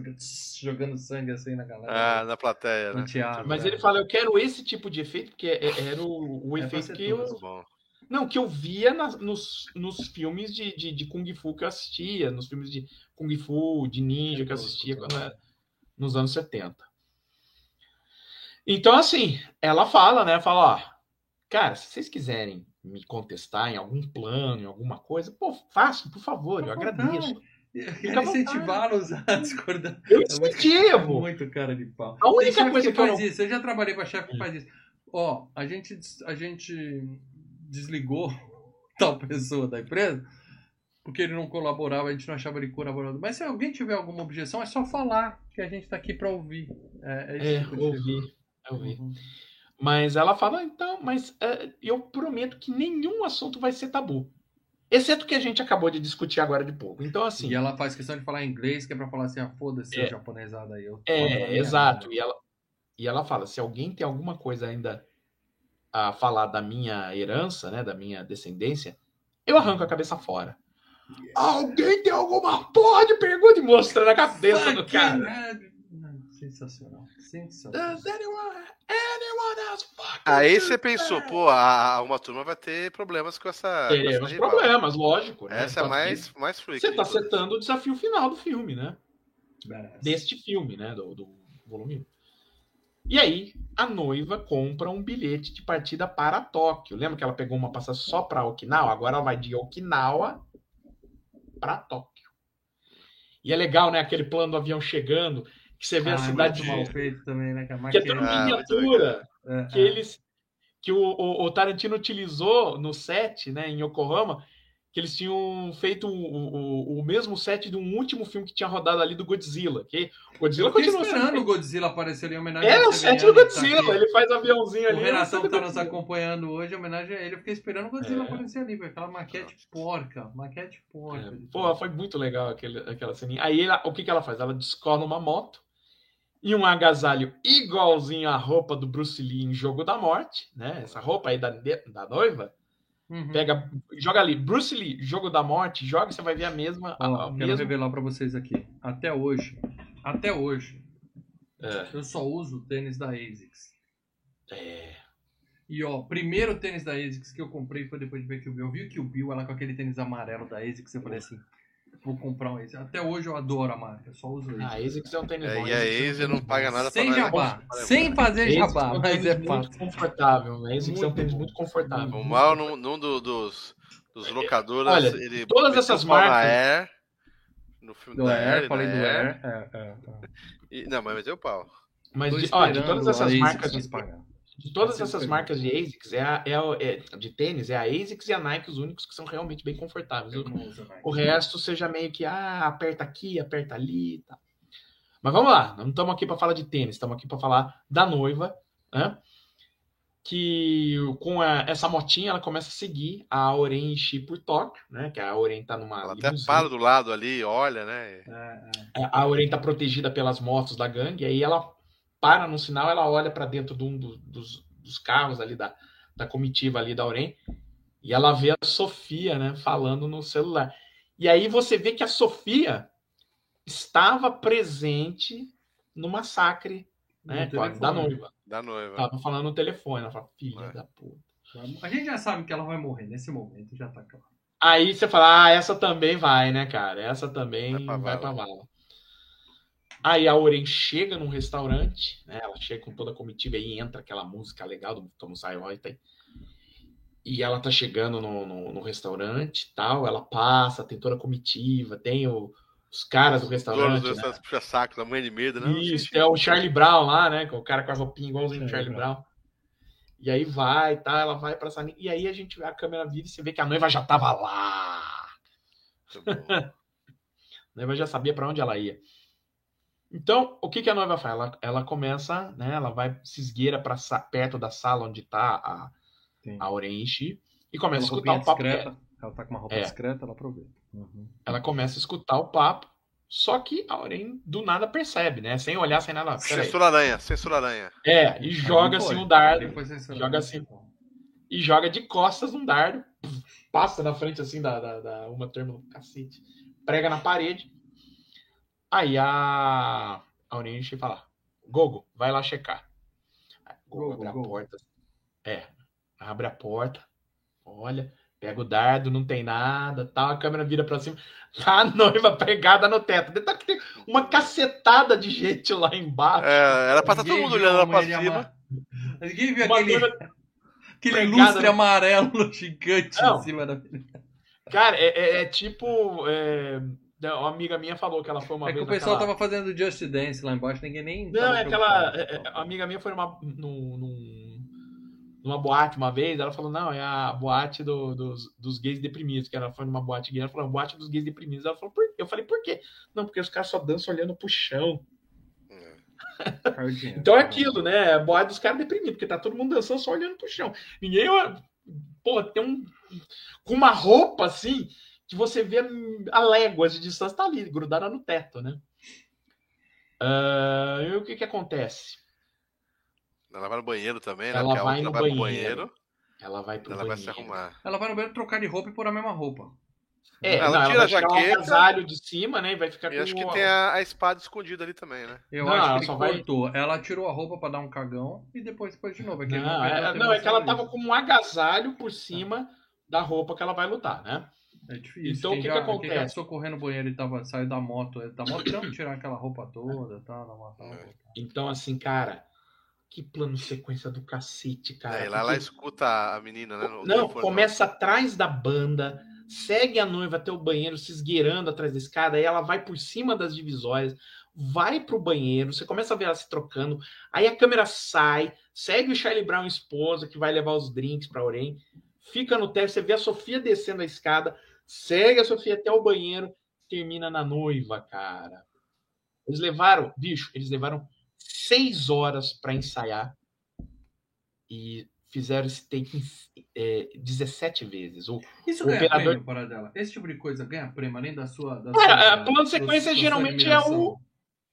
jogando sangue assim na galera. Na plateia, né? Teatro, mas ele fala, eu quero esse tipo de efeito, porque era o efeito que eu... Bom. Não, que eu via nos filmes de Kung Fu que eu assistia, nos filmes de Kung Fu, de ninja que eu assistia nos anos 70. Então, assim, ela fala, né? Fala, ó, cara, se vocês quiserem me contestar em algum plano, em alguma coisa, façam, por favor, eu agradeço. Quero incentivá-los a discordar. Eu incentivo! Muito cara de pau. A única coisa que faz isso, eu já trabalhei com a chefe que faz isso. Ó, a gente desligou tal pessoa da empresa porque ele não colaborava, a gente não achava ele colaborador. Mas se alguém tiver alguma objeção, é só falar que a gente tá aqui pra ouvir. É ouvir. Mas ela fala, então, eu prometo que nenhum assunto vai ser tabu. Exceto que a gente acabou de discutir agora de pouco. Então, assim... E ela faz questão de falar inglês, que é pra falar assim, foda-se a japonesada aí. Exato. E ela fala, se alguém tem alguma coisa ainda a falar da minha herança, né, da minha descendência, eu arranco a cabeça fora. Yes. Alguém tem alguma porra de pergunta? E mostrando a cabeça do cara. Sensacional. Anyone else aí você pensou, pô, uma turma vai ter problemas com essa... Teremos problemas, lógico. Né? Essa é mais fluida. Você tá setando o desafio final do filme, né? Parece. Deste filme, né? Do volume 1. E aí, a noiva compra um bilhete de partida para Tóquio. Lembra que ela pegou uma passagem só para Okinawa? Agora ela vai de Okinawa para Tóquio. E é legal, né? Aquele plano do avião chegando, que você vê a cidade de... mal feito também, né? Que é tudo miniatura. Que eles... que o Tarantino utilizou no set, né, em Yokohama, que eles tinham feito o mesmo set de um último filme que tinha rodado ali do Godzilla. Que o Godzilla continua esperando sendo... o Godzilla aparecer ali em homenagem a ele. É, o set do Godzilla, tá, ele faz aviãozinho ali. O Renatão que tá nos acompanhando hoje, homenagem a ele. Eu fiquei esperando o Godzilla aparecer ali, foi aquela maquete porca. Pô, foi muito legal aquela ceninha. Aí o que ela faz? Ela descola uma moto e um agasalho igualzinho à roupa do Bruce Lee em Jogo da Morte, né? Essa roupa aí da noiva. Uhum. Pega, joga ali, Bruce Lee, Jogo da Morte, joga e você vai ver a mesma. Quero revelar pra vocês aqui. Até hoje, eu só uso o tênis da Asics. E o primeiro tênis da Asics que eu comprei foi depois de ver Kill Bill. Eu vi o Kill Bill, ela com aquele tênis amarelo da Asics, eu falei assim... vou comprar um Asics. Até hoje eu adoro a marca, eu só uso Asics. A Asics é um tênis bom. E a Asics não paga nada sem pra jabá, sem fazer jabá, mas é fácil. Muito confortável, a Asics é um tênis muito confortável. O mal num dos locadores, olha, ele todas essas marcas. Air, no filme do da Air, falei do Air. Não, mas meteu o pau. Mas de todas essas marcas de Asics, de tênis, é a Asics e a Nike os únicos que são realmente bem confortáveis. O resto seja meio que, aperta aqui, aperta ali e tal. Mas vamos lá, não estamos aqui para falar de tênis, estamos aqui para falar da noiva, né? Que com essa motinha ela começa a seguir a Oren Ishii por Tóquio, né? Que a Oren tá numa... ela até para do lado ali, olha, né? A Oren tá protegida pelas motos da gangue, aí ela para no sinal, ela olha para dentro de um dos carros ali da comitiva ali da Oren e ela vê a Sofia, né, falando no celular. E aí você vê que a Sofia estava presente no massacre, né, da noiva. Estava falando no telefone, ela fala, filha da puta. A gente já sabe que ela vai morrer nesse momento, já tá claro. Aí você fala, essa também vai, né, cara? Essa também vai pra vala. Aí a Oren chega num restaurante, né? Ela chega com toda a comitiva e entra aquela música legal do Tom Sayoita. E ela tá chegando no restaurante e tal, ela passa, tem toda a comitiva, tem os caras do restaurante. Todos, né? Puxa saco da mãe de medo, né? Isso, é o Charlie Brown lá, né? O cara com a roupinha igualzinho do Charlie Brown. E aí vai, tá? Ela vai pra salinha. E aí a câmera vira e você vê que a noiva já tava lá. A noiva já sabia pra onde ela ia. Então, o que a noiva faz? Ela começa, né? Ela vai se esgueira perto da sala onde está a Oren Ishii e começa a escutar o papo dela. Ela tá com uma roupa discreta, ela aproveita. Uhum. Ela começa a escutar o papo, só que a Oren do nada percebe, né? Sem olhar, sem nada. Censura aranha. E joga assim um dardo. Joga assim. E joga de costas um dardo. Passa na frente assim da Uma Thurman, cacete. Prega na parede. Aí a Oren Ishii fala, Gogo, vai lá checar. Gogo abre a porta. Abre a porta, olha, pega o dardo, não tem nada, tal, a câmera vira pra cima, tá a noiva pegada no teto. Tem uma cacetada de gente lá embaixo. Ela passa todo mundo olhando lá pra cima. Ninguém viu aquele lustre amarelo gigante em cima da... Cara, é tipo... uma amiga minha falou que ela foi uma vez. É que o pessoal tava fazendo Just Dance lá embaixo, ninguém nem. Não, é aquela. A amiga minha foi numa boate uma vez, ela falou: não, é a boate dos gays deprimidos, que ela foi numa boate gay, ela falou: a boate dos gays deprimidos. Ela falou: eu falei: por quê? Não, porque os caras só dançam olhando pro chão. Então é aquilo, né? A boate dos caras deprimidos, porque tá todo mundo dançando só olhando pro chão. Ninguém. Pô, tem um. Com uma roupa assim. Que você vê a légua de distância, tá ali, grudada no teto, né? E o que acontece? Ela vai no banheiro também, né? Ela vai no banheiro. Ela vai se arrumar. Ela vai no banheiro trocar de roupa e pôr a mesma roupa. Ela tira a jaqueta. Um agasalho de cima, né? E vai ficar com... acho que tem a espada escondida ali também, né? Cortou. Ela tirou a roupa pra dar um cagão e depois de novo. Que ela tava com um agasalho por cima da roupa que ela vai lutar, né? É difícil. Então o que acontece? Quem já socorreu no banheiro e saiu da moto, ele tá mostrando tirar aquela roupa toda, tá? Então, assim, cara, que plano sequência do cacete, cara. Ela escuta a menina, né? Começa atrás da banda, segue a noiva até o banheiro, se esgueirando atrás da escada, aí ela vai por cima das divisórias, vai pro banheiro, você começa a ver ela se trocando, aí a câmera sai, segue o Charlie Brown, esposa, que vai levar os drinks pra Oren, fica no térreo, você vê a Sofia descendo a escada, segue a Sofia até o banheiro, termina na noiva, cara. Eles levaram, bicho, eles levaram 6 horas pra ensaiar e fizeram esse take 17 vezes. Isso ganha operador... prêmio, dela. Esse tipo de coisa ganha prêmio, além da sua... Cara, plano-sequência geralmente é o...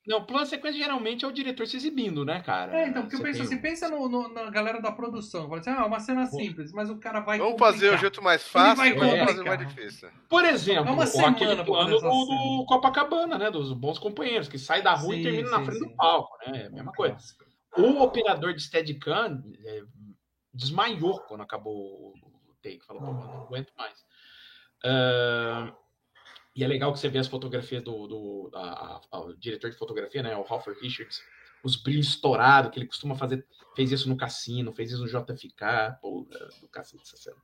Não, plano-sequência geralmente é o diretor se exibindo, né, cara? É, então, porque eu penso assim, pensa na galera da produção. Fala assim, ah, uma cena simples, mas o cara vai... Vamos fazer o jeito mais fácil, vamos fazer o mais difícil. Por exemplo, é uma semana, aquele plano do Copacabana, né, dos Bons Companheiros, que sai da rua e termina na frente do palco, né? É a mesma coisa. O operador de Steadicam... desmaiou quando acabou o take, falou, pô, não aguento mais. E é legal que você vê as fotografias do diretor de fotografia, né, o Halford Richards, os brilhos estourados, que ele costuma fazer, fez isso no Cassino, fez isso no JFK, pô, do Cassino, essa cena.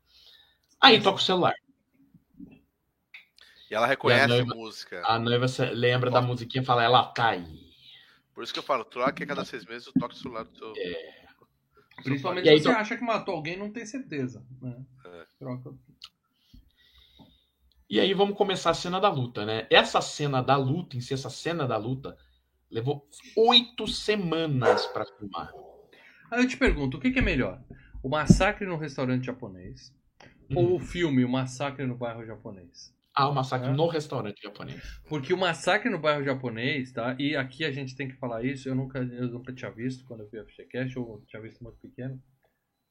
Aí toca o celular. E ela reconhece a música. A noiva lembra da musiquinha e fala, ela tá aí. Por isso que eu falo, troca a cada 6 meses, eu toco o celular do teu... Principalmente se você acha que matou alguém, não tem certeza, né? Troca. E aí vamos começar a cena da luta, né? Essa cena da luta, em si, essa cena da luta levou 8 semanas pra filmar. Aí eu te pergunto, o que é melhor? O massacre no restaurante japonês ou o filme O Massacre no Bairro Japonês? Ah, o massacre no restaurante japonês. Porque o massacre no bairro japonês, tá? E aqui a gente tem que falar isso, eu nunca tinha visto quando eu vi a FGCast, ou tinha visto muito pequeno.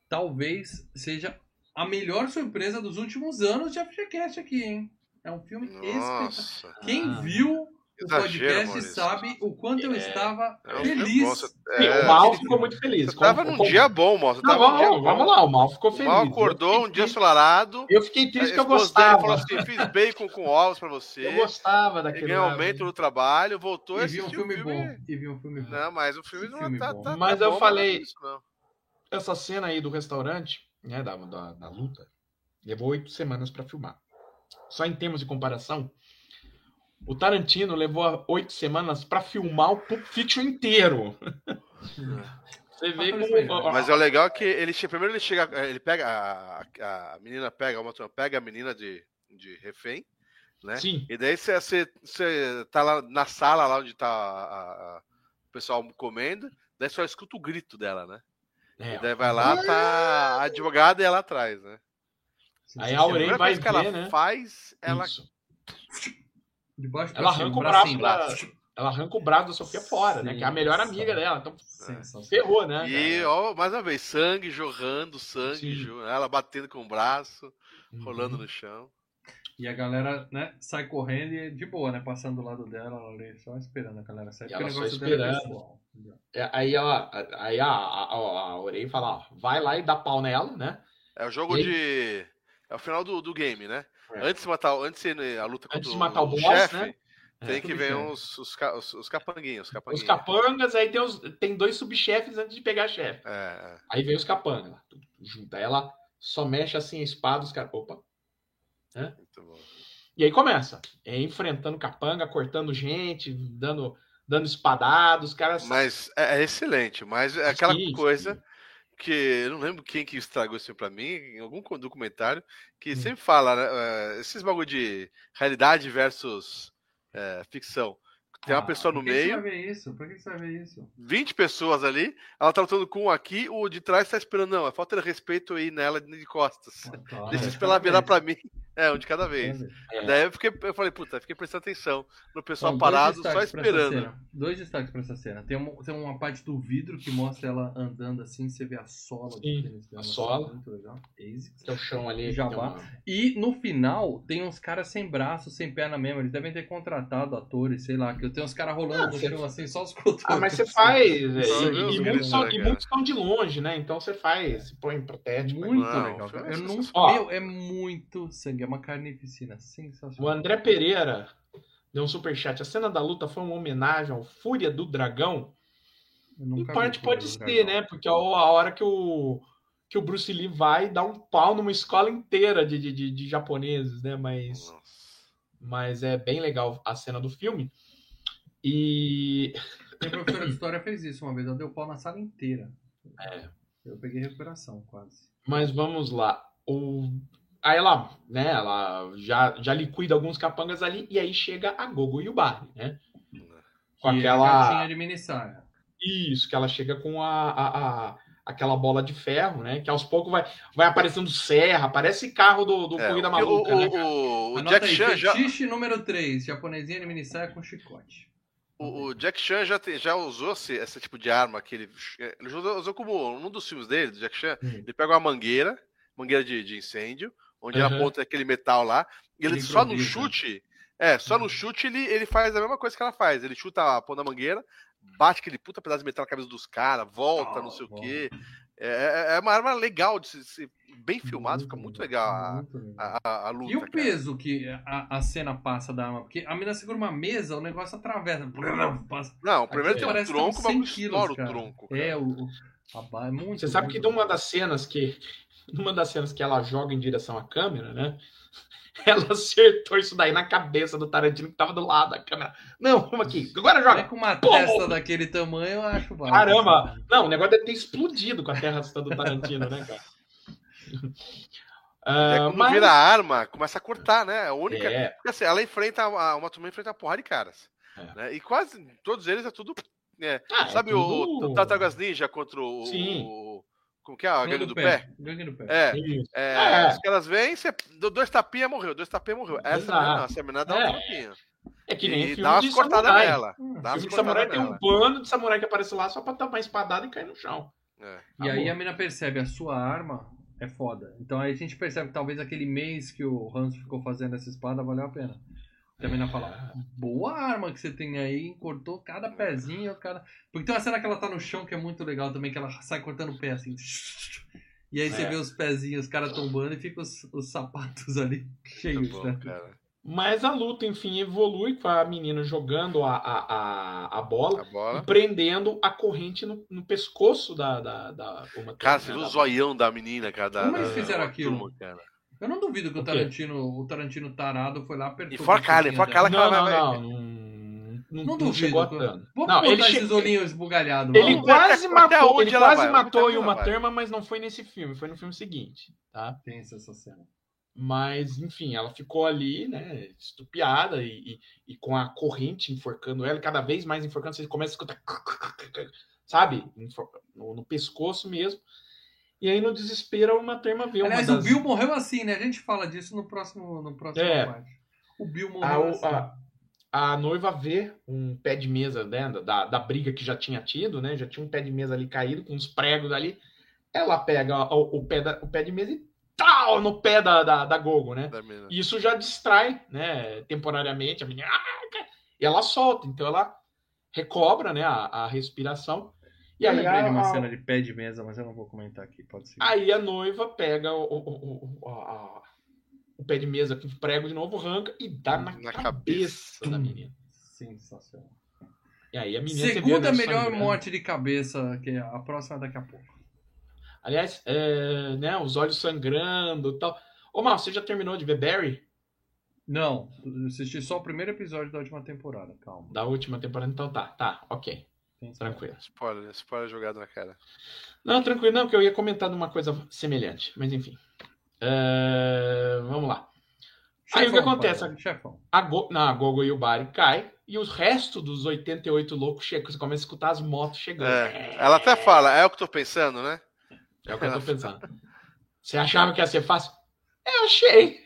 Talvez seja a melhor surpresa dos últimos anos de FGCast aqui, hein? É um filme espetacular. Quem viu o podcast sabe o quanto eu estava feliz. O Mal ficou muito feliz. Você tava num dia bom, moço. Vamos lá, o Mal ficou feliz. O Mal acordou um dia ensolarado. Eu fiquei triste que eu gostava. Ele falou assim, fiz bacon com ovos pra você. Eu gostava daquele aumento no trabalho, voltou e assistiu um filme bom. Não, mas o filme não tá... Mas eu falei, essa cena aí do restaurante, né, da luta, levou 8 semanas pra filmar. Só em termos de comparação, o Tarantino levou 8 semanas pra filmar o Pulp Fiction inteiro. Você vê como... Mas é legal que ele chega, ele pega a menina, pega a menina de refém, né? Sim. E daí você tá lá na sala lá onde tá o pessoal comendo, daí só escuta o grito dela, né? E daí vai lá, tá a advogada e ela atrás, né? Aí a Aurei vai ver, né? A primeira coisa que ela faz, ela... Ela arranca o braço da Sofia fora, né? Que é a melhor amiga dela. Então, ferrou, né? E, ó, mais uma vez, sangue jorrando, ela batendo com o braço, rolando no chão. E a galera, né, sai correndo e de boa, né? Passando do lado dela, ela só esperando a galera sair. Porque o negócio dela é pessoal. Aí a Orei fala, ó, vai lá e dá pau nela, né? É o jogo de... É o final do game, né? Antes de matar o boss, chefe, né? Tem que ver os capanguinhos. Os capangas, aí tem 2 subchefes antes de pegar a chefe. É. Aí vem os capangas. Junta. Ela só mexe assim a espada, os caras... Opa. É? Muito bom. E aí começa. Enfrentando capanga, cortando gente, dando espadada, os caras... Mas é excelente. Mas é aquela coisa... Sim. Que eu não lembro quem que estragou isso pra mim, em algum documentário, que sempre fala, né, esses bagulho de realidade versus ficção. Tem uma pessoa no meio. Por que você vai ver isso? 20 pessoas ali, ela tá lutando com um aqui, o de trás tá esperando, não, é falta de respeito aí nela de costas. Deixa ela virar pra mim. É, um de cada vez. Daí eu falei, puta, fiquei prestando atenção no pessoal parado, só esperando. 2 destaques pra essa cena. Tem uma parte do vidro que mostra ela andando assim, você vê a sola. Sim, a sola. Muito legal. É o chão ali. E no final, tem uns caras sem braço, sem perna mesmo. Eles devem ter contratado atores, sei lá, que eu tenho uns caras rolando no chão assim, só os crotos. Ah, mas você faz. E muitos estão de longe, né? Então você faz, se põe protético. Muito legal. Meu, é muito sangue. Uma carnificina sensacional. O André Pereira deu um superchat. A cena da luta foi uma homenagem ao Fúria do Dragão? Em parte pode ser, né? Porque a hora que o que o Bruce Lee vai dar um pau numa escola inteira de japoneses, né? Mas é bem legal a cena do filme. E... minha professora de história fez isso uma vez, ela deu pau na sala inteira. É. Eu peguei recuperação, quase. Mas vamos lá. Aí ela, né, ela já liquida alguns capangas ali, e aí chega a Gogo Yubari, né? Com e aquela... a gatinha de Minnesota. Isso, que ela chega com aquela bola de ferro, né? Que aos poucos vai aparecendo serra, parece carro do Corrida Maluca, né? O Jack Chan já... Fetiche número 3, japonesinha de minissaia com chicote. O Jack Chan já usou esse tipo de arma que ele usou como um dos filmes dele, do Jack Chan. Uhum. Ele pega uma mangueira de incêndio, onde ela aponta aquele metal lá, e ele só no chute... É, só no chute ele faz a mesma coisa que ela faz. Ele chuta a ponta da mangueira, bate aquele puta pedaço de metal na cabeça dos caras, volta, não sei o quê. É uma arma legal, de ser bem filmado, fica muito legal a luta. E o peso que a cena passa da arma? Porque a mina segura uma mesa, o negócio atravessa. Não, o primeiro tem um tronco, mas estoura o tronco. Cara. É muito. Você sabe que numa das cenas que ela joga em direção à câmera, né? Ela acertou isso daí na cabeça do Tarantino que tava do lado da câmera. Não, vamos aqui. Agora joga. É com uma testa daquele tamanho, eu acho. Caramba. Não, o negócio deve ter explodido com a testa do Tarantino, né, cara? Mas... vira a arma, começa a cortar, né? A única... É. Porque, assim, ela enfrenta... Uma turma enfrenta uma porrada de caras. É. Né? E quase todos eles é tudo... É. Sabe o Tartarugas Ninja contra o... Sim. Como que é? A gangue do pé? Gangue do pé. Os caras vêm, você deu dois tapinhas, morreu. Essa menina dá um tapinha. É que nem filme dá umas cortadas nela. Dá filme de samurai tem um bando de samurai que aparece lá só pra dar uma espadada e cair no chão. É. E aí a menina percebe, a sua arma é foda. Então aí a gente percebe que talvez aquele mês que o Hanzo ficou fazendo essa espada valeu a pena. A menina fala, boa arma que você tem aí, cortou cada pezinho, cada... Porque tem uma cena que ela tá no chão que é muito legal também, que ela sai cortando o pé assim. E aí você vê os pezinhos, os caras tombando e fica os sapatos ali cheios, bom, né? Cara. Mas a luta, enfim, evolui com a menina jogando a bola, e prendendo a corrente no pescoço da uma... Cara, você viu o zoião da menina, cara? Como eles fizeram aquilo? Cara. Eu não duvido que o Tarantino tarado foi lá apertou. E foi a cara, que ela vai... Não duvido. Vamos botar esses olhinhos esbugalhados. Ele quase matou em Uma Thurman, mas não foi nesse filme. Foi no filme seguinte. Tá? Pensa essa cena. Mas, enfim, ela ficou ali, né, estupiada e com a corrente enforcando ela, cada vez mais enforcando, você começa a escutar, sabe? No pescoço mesmo. E aí, no desespero, uma turma vê uma... Aliás, o Bill morreu assim, né? A gente fala disso no próximo parte. O Bill morreu assim. A noiva vê um pé de mesa, né, da briga que já tinha tido, né? Já tinha um pé de mesa ali caído, com uns pregos ali. Ela pega o pé de mesa e tal no pé da Gogo, né? E isso já distrai, né? Temporariamente. A menina... E ela solta. Então, ela recobra, né, a respiração. E eu lembrei de uma cena de pé de mesa, mas eu não vou comentar aqui, pode ser. Aí a noiva pega o pé de mesa com prego de novo, arranca e dá na cabeça da menina. Sensacional. E aí a menina... Segunda melhor morte de cabeça, que a próxima é daqui a pouco. Aliás, né, os olhos sangrando e tal. Ô, Mal, você já terminou de ver Barry? Não, eu assisti só o primeiro episódio da última temporada, calma. Da última temporada, então tá, ok. Tranquilo. Spoiler jogado na cara. Não, tranquilo, não, porque eu ia comentar de uma coisa semelhante, mas enfim. Vamos lá. Chefão, aí o que acontece? A Gogo Yubari cai e o resto dos 88 loucos chegam. Você começa a escutar as motos chegando. Ela até fala, é o que eu tô pensando, né? É o que eu tô pensando. Você achava que ia ser fácil? Eu achei.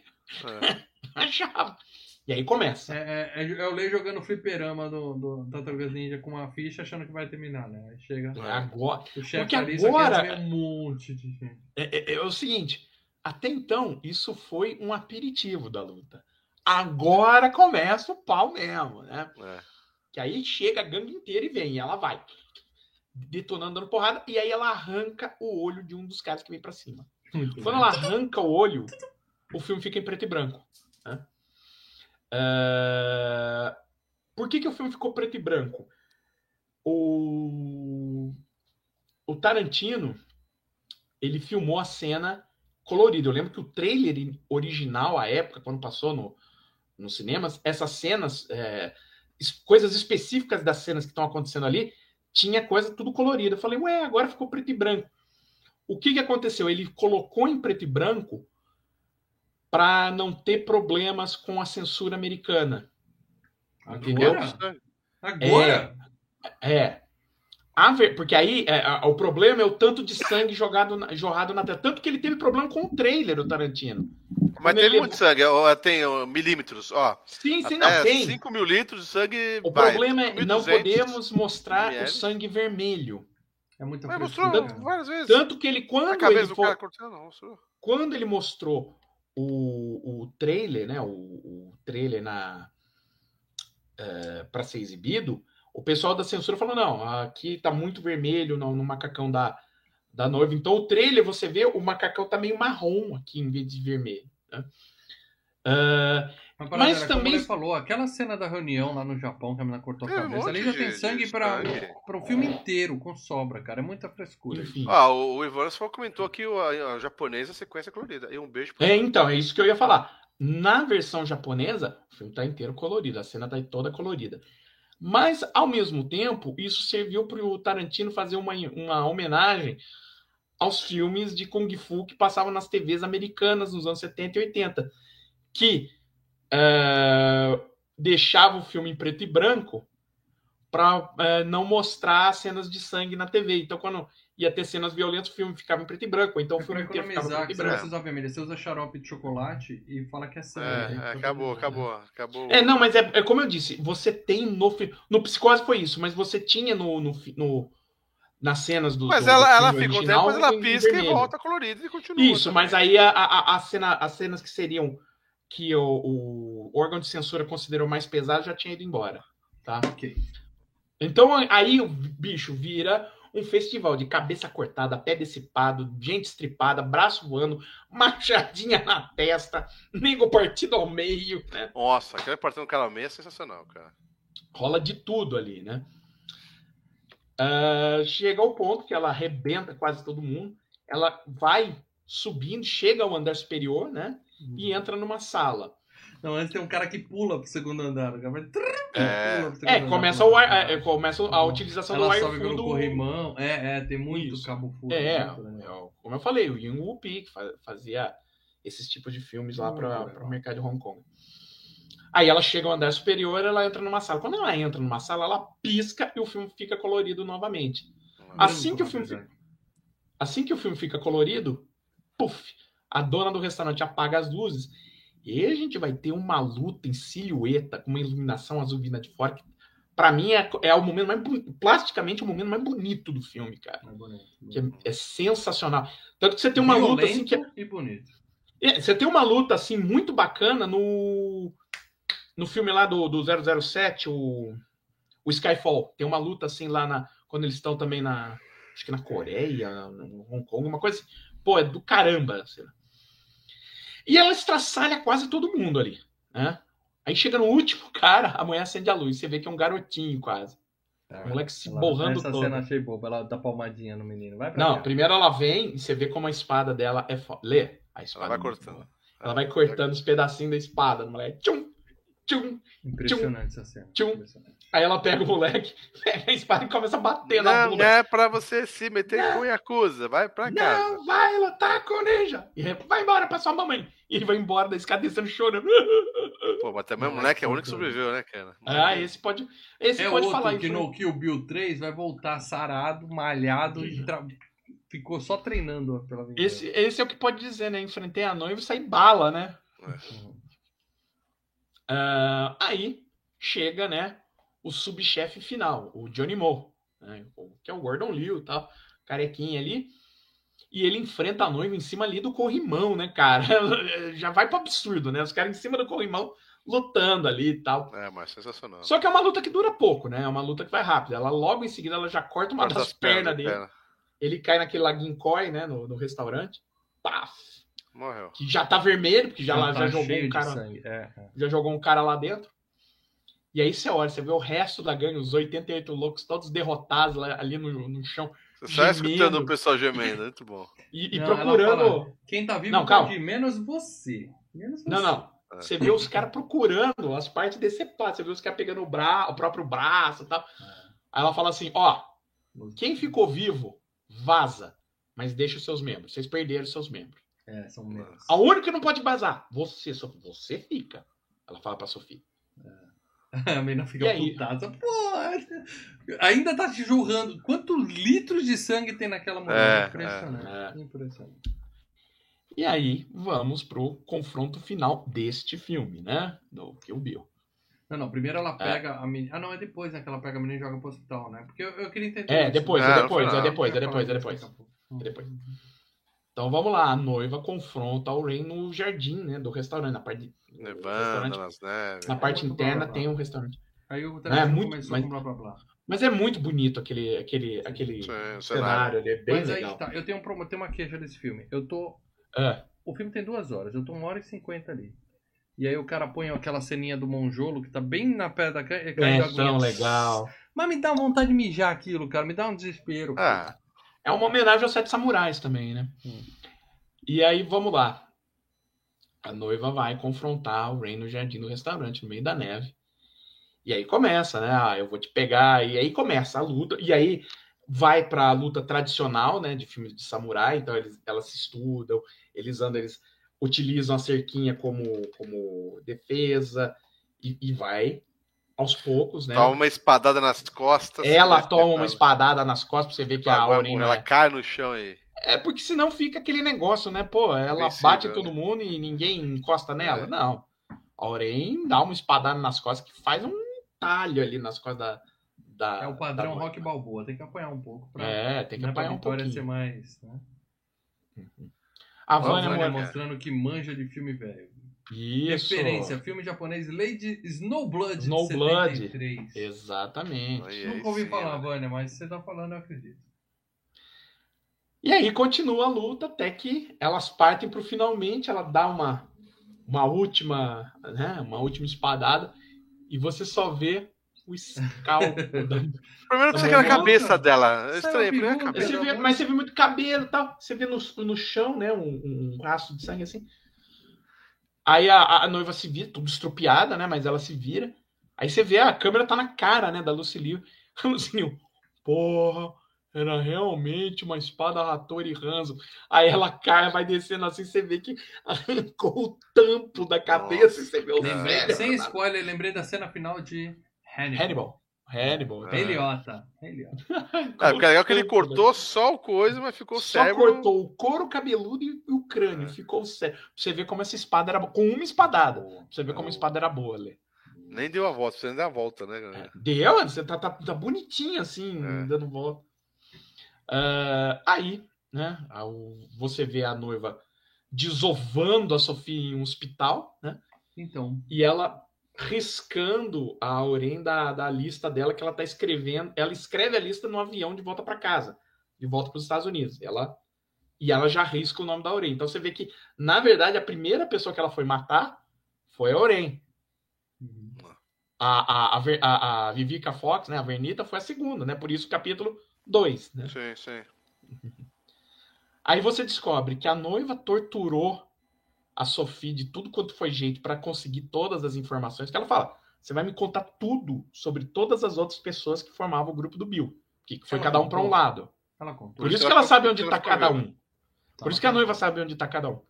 Achava. E aí começa. É o Lei jogando o fliperama do Tartarugas Ninja com uma ficha achando que vai terminar, né? Aí chega. Agora. O chefe ali agora... um monte de gente. É o seguinte: até então, isso foi um aperitivo da luta. Agora começa o pau mesmo, né? Que aí chega a gangue inteira e vem, e ela vai detonando, dando porrada, e aí ela arranca o olho de um dos caras que vem pra cima. Quando ela arranca o olho, o filme fica em preto e branco, né? Por que o filme ficou preto e branco? O Tarantino ele filmou a cena colorida. Eu lembro que o trailer original, à época, quando passou nos cinemas, essas cenas, coisas específicas das cenas que estão acontecendo ali, tinha coisa tudo colorida. Eu falei, ué, agora ficou preto e branco. O que aconteceu? Ele colocou em preto e branco para não ter problemas com a censura americana. Entendeu? Agora? Porque aí o problema é o tanto de sangue jorrado na tela. Tanto que ele teve problema com o trailer, o Tarantino. Mas tem muito sangue, tem milímetros, ó. Sim, não tem. 5 mil litros de sangue. O problema é não podemos mostrar o sangue vermelho. É muito mas mostrou várias vezes. Tanto que ele, quando ele mostrou o trailer, né? O trailer para ser exibido, o pessoal da censura falou, não, aqui tá muito vermelho no macacão da noiva. Então o trailer, você vê, o macacão tá meio marrom aqui em vez de vermelho. Né? Mas também... Como ele falou, aquela cena da reunião lá no Japão, que a menina cortou a cabeça, ali já tem sangue para o filme inteiro, com sobra, cara. É muita frescura. Enfim. O Ivan só comentou que a japonesa, a sequência colorida. E um beijo pra então, é isso que eu ia falar. Na versão japonesa, o filme tá inteiro colorido, a cena tá toda colorida. Mas, ao mesmo tempo, isso serviu para o Tarantino fazer uma homenagem aos filmes de Kung Fu que passavam nas TVs americanas nos anos 70 e 80, que deixava o filme em preto e branco para não mostrar cenas de sangue na TV. Então, quando ia ter cenas violentas, o filme ficava em preto e branco. Então, o filme inteiro ficava em preto e branco. Você usa vermelho, você usa xarope de chocolate e fala que é sangue. Acabou. Não, mas é como eu disse, você tem no Psicose foi isso, mas você tinha nas cenas do Mas ela fica um tempo, mas ela pisca vermelho. E volta colorida e continua. Isso, também. Mas aí as cenas que seriam que o órgão de censura considerou mais pesado já tinha ido embora, tá? Ok. Então aí o bicho vira um festival de cabeça cortada, pé decepado, gente estripada, braço voando, machadinha na testa, nego partido ao meio, né? Nossa, aquele partido no cara ao meio é sensacional, cara. Rola de tudo ali, né? Chega ao ponto que ela arrebenta quase todo mundo, ela vai subindo, chega ao andar superior, né? E entra numa sala. Não, antes tem um cara que pula pro segundo andar. O cara vai... começa a utilização do ar fundo. Do corrimão. Tem muito isso. Cabo furo. Como eu falei, o Yuen Woo-ping fazia esses tipos de filmes lá para o mercado de Hong Kong. Aí ela chega ao andar superior, ela entra numa sala. Quando ela entra numa sala, ela pisca e o filme fica colorido novamente. Assim que o filme fica colorido, puf, a dona do restaurante apaga as luzes e a gente vai ter uma luta em silhueta com uma iluminação azul vinda de fora. Pra mim é o momento mais plasticamente o momento mais bonito do filme, cara. Bonito. É sensacional. Tanto que você tem uma luta assim que e bonito. Você tem uma luta assim muito bacana no filme lá do 007, o Skyfall. Tem uma luta assim lá quando eles estão também acho que na Coreia, no Hong Kong, uma coisa assim. Pô, é do caramba, assim. E ela estraçalha quase todo mundo ali, né? Aí chega no último cara, a mulher acende a luz. Você vê que é um garotinho quase. O moleque se borrando todo. Essa cena achei boba, ela dá palmadinha no menino. Vai pra cá. Primeiro ela vem e você vê como a espada dela é foda. Lê a espada. Ela vai cortando. Ela vai cortando os pedacinhos da espada do moleque. Tchum, tchum, impressionante essa cena. Tchum. Aí ela pega o moleque, pega a espada e começa a bater na bunda. Não é pra você se meter com Yakuza. Vai pra casa. Não, vai, ela tá com o ninja. E vai embora pra sua mamãe. E ele vai embora da escada descendo chorando. Pô, mas também o moleque é o único que sobreviveu, né, cara? Esse pode falar isso. Que no Kill Bill 3 vai voltar sarado, malhado e ficou só treinando. Esse é o que pode dizer, né? Enfrentei a noiva e saí bala, né? Aí chega, né? O subchefe final, o Johnny Moe, né, que é o Gordon Liu e tal, carequinha ali, e ele enfrenta a noiva em cima ali do corrimão, né, cara? Já vai pro absurdo, né? Os caras em cima do corrimão lutando ali e tal. Mas sensacional. Só que é uma luta que dura pouco, né? É uma luta que vai rápida. Ela logo em seguida ela já corta uma das pernas dele. Ele cai naquele laguinho Koi, né, no restaurante. Paf! Morreu. Que já tá vermelho, porque já jogou um cara. Já jogou um cara lá dentro. E aí você olha, você vê o resto da gangue, os 88 loucos, todos derrotados ali no chão, Você sai escutando o pessoal gemendo, muito bom. E não, procurando... Quem tá vivo tá aqui, menos você. Menos você. Não. Você vê os caras procurando as partes decepadas. Você vê os caras pegando o próprio braço e tal. Aí ela fala assim, ó, quem ficou vivo, vaza. Mas deixa os seus membros. Vocês perderam os seus membros. É, são membros. A única que não pode vazar. Você fica. Ela fala pra Sophie. A menina fica putada. Pô, ainda tá te julgando. Quantos litros de sangue tem naquela mulher? Impressionante. E aí, vamos pro confronto final deste filme, né? Do Kill Bill. Não. Primeiro ela pega a menina... Ah, não, é depois, né? Que ela pega a menina e joga pro hospital, né? Porque eu queria entender... É depois. Então, vamos lá. A noiva confronta o Rain no jardim, né? Do restaurante, na parte... Nevando, nas neves. Na parte interna tem um restaurante. Aí o telefone começou com blá blá blá. Mas é muito bonito aquele cenário. Ele é bem legal. Aí tá, eu tenho uma queixa desse filme. O filme tem 2 horas, eu tô 1h50 ali. E aí o cara põe aquela ceninha do monjolo que tá bem na pedra da canha. Legal. Mas me dá vontade de mijar aquilo, cara. Me dá um desespero. Ah. É uma homenagem aos 7 Samurais também, né? E aí, vamos lá. A noiva vai confrontar o Rain no jardim do restaurante, no meio da neve. E aí começa, né? Ah, eu vou te pegar. E aí começa a luta. E aí vai para a luta tradicional, né? De filmes de samurai. Então elas se estudam, eles utilizam a cerquinha como defesa. E vai aos poucos, né? Toma uma espadada nas costas. Ela toma uma espadada nas costas pra você ver que a Aurin... Ela cai no chão aí. É porque senão fica aquele negócio, né? Pô, ela bate em todo mundo e ninguém encosta nela. É. Não. A Aurin dá uma espadada nas costas que faz um talho ali nas costas da é o padrão Rock Balboa. Tem que apanhar um pouco. Pra pouquinho. Ser mais, né? A Vânia mostrando que manja de filme velho. Isso. Referência, filme japonês Lady Snowblood, de 73. Exatamente. Nunca ouvi falar, Vânia, mas você tá falando, eu acredito. E aí continua a luta até que elas partem para o finalmente, ela dá uma última, né, uma última espadada e você só vê o escalpo. Primeiro que você vê a cabeça dela, é estranho, a cabeça. Mas você vê muito cabelo e tal, você vê no chão, né, um rastro de sangue assim. Aí a noiva se vira, tudo estrupiada, né, mas ela se vira. Aí você vê, a câmera tá na cara, né, da Lucy Liu. A Lucy Liu, porra. Era realmente uma espada Hattori Hanzo. Aí ela cai, vai descendo assim, você vê que arrancou o tampo da cabeça. Nossa, você vê o sangue. Sem spoiler, lembrei da cena final de Hannibal. Eliota. É legal que ele cortou só o coisa, mas ficou cérebro. Só cortou o couro cabeludo e o crânio. Ficou cérebro. Pra você ver como essa espada era boa. Com uma espadada. Pra você ver como a espada era boa, Lê. Nem deu a volta, você nem deu a volta, né, galera? Deu, você tá bonitinho assim, dando volta. Aí, né, você vê a noiva desovando a Sophie em um hospital, né? Então. E ela riscando a Aurin da lista dela que ela tá escrevendo. Ela escreve a lista no avião de volta para casa, de volta para os Estados Unidos. E ela já risca o nome da Aurin. Então você vê que, na verdade, a primeira pessoa que ela foi matar foi a Aurin. A Vivica Fox, né, a Vernita, foi a segunda, né? Por isso o capítulo 2, né? Sim. Aí você descobre que a noiva torturou a Sophie de tudo quanto foi jeito para conseguir todas as informações que ela fala. Você vai me contar tudo sobre todas as outras pessoas que formavam o grupo do Bill. Que foi ela cada um para um lado. Ela contou. Por isso que ela sabe onde está cada um. Por isso que a noiva sabe onde está cada um.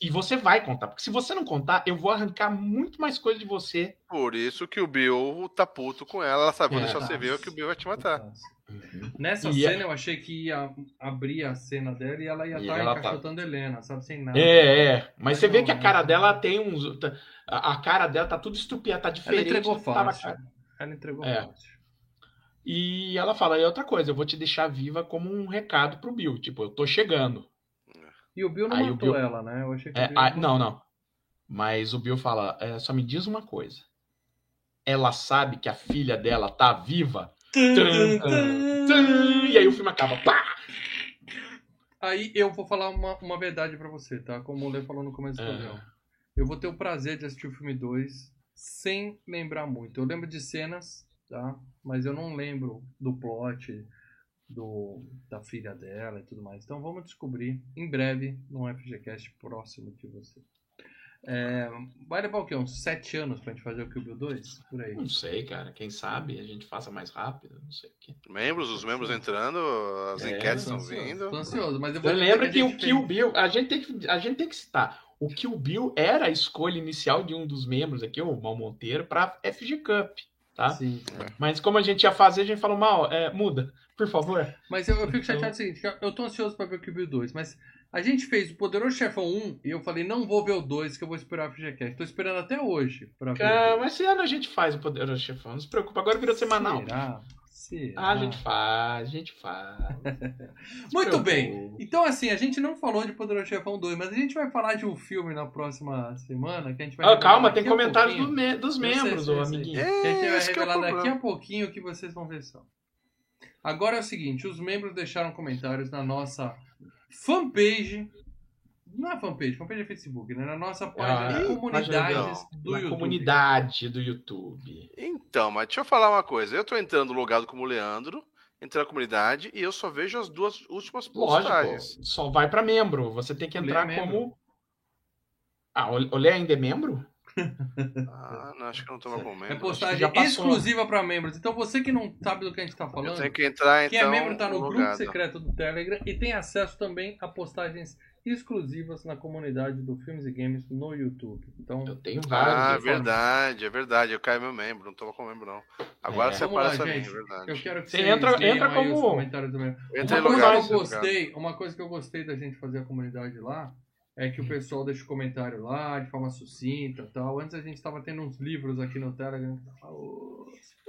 E você vai contar. Porque se você não contar, eu vou arrancar muito mais coisa de você. Por isso que o Bill tá puto com ela. Ela sabe, vou deixar você ver que o Bill vai te matar. Nessa cena eu achei que ia abrir a cena dela e ela ia estar encaixotando Helena, sabe? Sem nada. Mas você vê que a cara dela tem uns... A cara dela tá tudo estupiada, tá diferente. Ela entregou fácil. E ela fala, e outra coisa, eu vou te deixar viva como um recado pro Bill. Tipo, eu tô chegando. E o Bill não matou ela, né? Eu achei que não. Mas o Bill fala, só me diz uma coisa. Ela sabe que a filha dela tá viva? E aí o filme acaba. Pá! Aí eu vou falar uma verdade pra você, tá? Como o Lê falou no começo do programa. Eu vou ter o prazer de assistir o filme 2 sem lembrar muito. Eu lembro de cenas, tá? Mas eu não lembro do plot... da filha dela e tudo mais. Então vamos descobrir em breve num FGCast próximo de você. Vai levar o quê? Uns 7 anos pra gente fazer o Kill Bill 2? Por aí. Não sei, cara. Quem sabe a gente faça mais rápido. Não sei o quê. Os membros entrando, as enquetes estão vindo. Tô ansioso, mas eu lembro que o Kill Bill... A gente tem que citar. O Kill Bill era a escolha inicial de um dos membros aqui, o Mal Monteiro, pra FG Cup. Tá? Sim, mas como a gente ia fazer, a gente falou, Mal, muda, por favor. Mas eu fico chateado o seguinte, eu tô ansioso pra ver o Kill Bill 2, mas a gente fez o Poderoso Chefão 1 e eu falei, não vou ver o 2, que eu vou esperar o FGCast. Tô esperando até hoje pra ver. Mas esse ano a gente faz o Poderoso Chefão, não se preocupa, agora virou semanal. Será? A gente faz. Muito bem, então assim, a gente não falou de Poderoso Chefão 2, mas a gente vai falar de um filme na próxima semana que a gente vai... calma, tem comentários dos membros, ô amiguinho. A gente vai revelar daqui a pouquinho o que vocês vão ver só. Agora é o seguinte, os membros deixaram comentários na nossa fanpage... Não é fanpage é Facebook, né? Na nossa página de comunidades do YouTube. Comunidade do YouTube. Então, mas deixa eu falar uma coisa. Eu tô entrando logado como o Leandro, entrei na comunidade e eu só vejo as duas últimas postagens. Lógico, só vai pra membro. Você tem que entrar como... o Lê ainda é membro? Não, acho que não toma com membro. É postagem exclusiva pra membros. Então você que não sabe do que a gente tá falando, tem que entrar, então, quem é membro tá no grupo secreto do Telegram e tem acesso também a postagens exclusivas na comunidade do Filmes e Games no YouTube. Então, eu tenho vários. É verdade. Eu caio meu membro, não toma com membro, não. Agora separa essa minha, é verdade. Eu quero que você entra como os comentários do meu. Uma coisa que eu gostei da gente fazer a comunidade lá é que o pessoal deixa o comentário lá de forma sucinta e tal. Antes a gente estava tendo uns livros aqui no Telegram.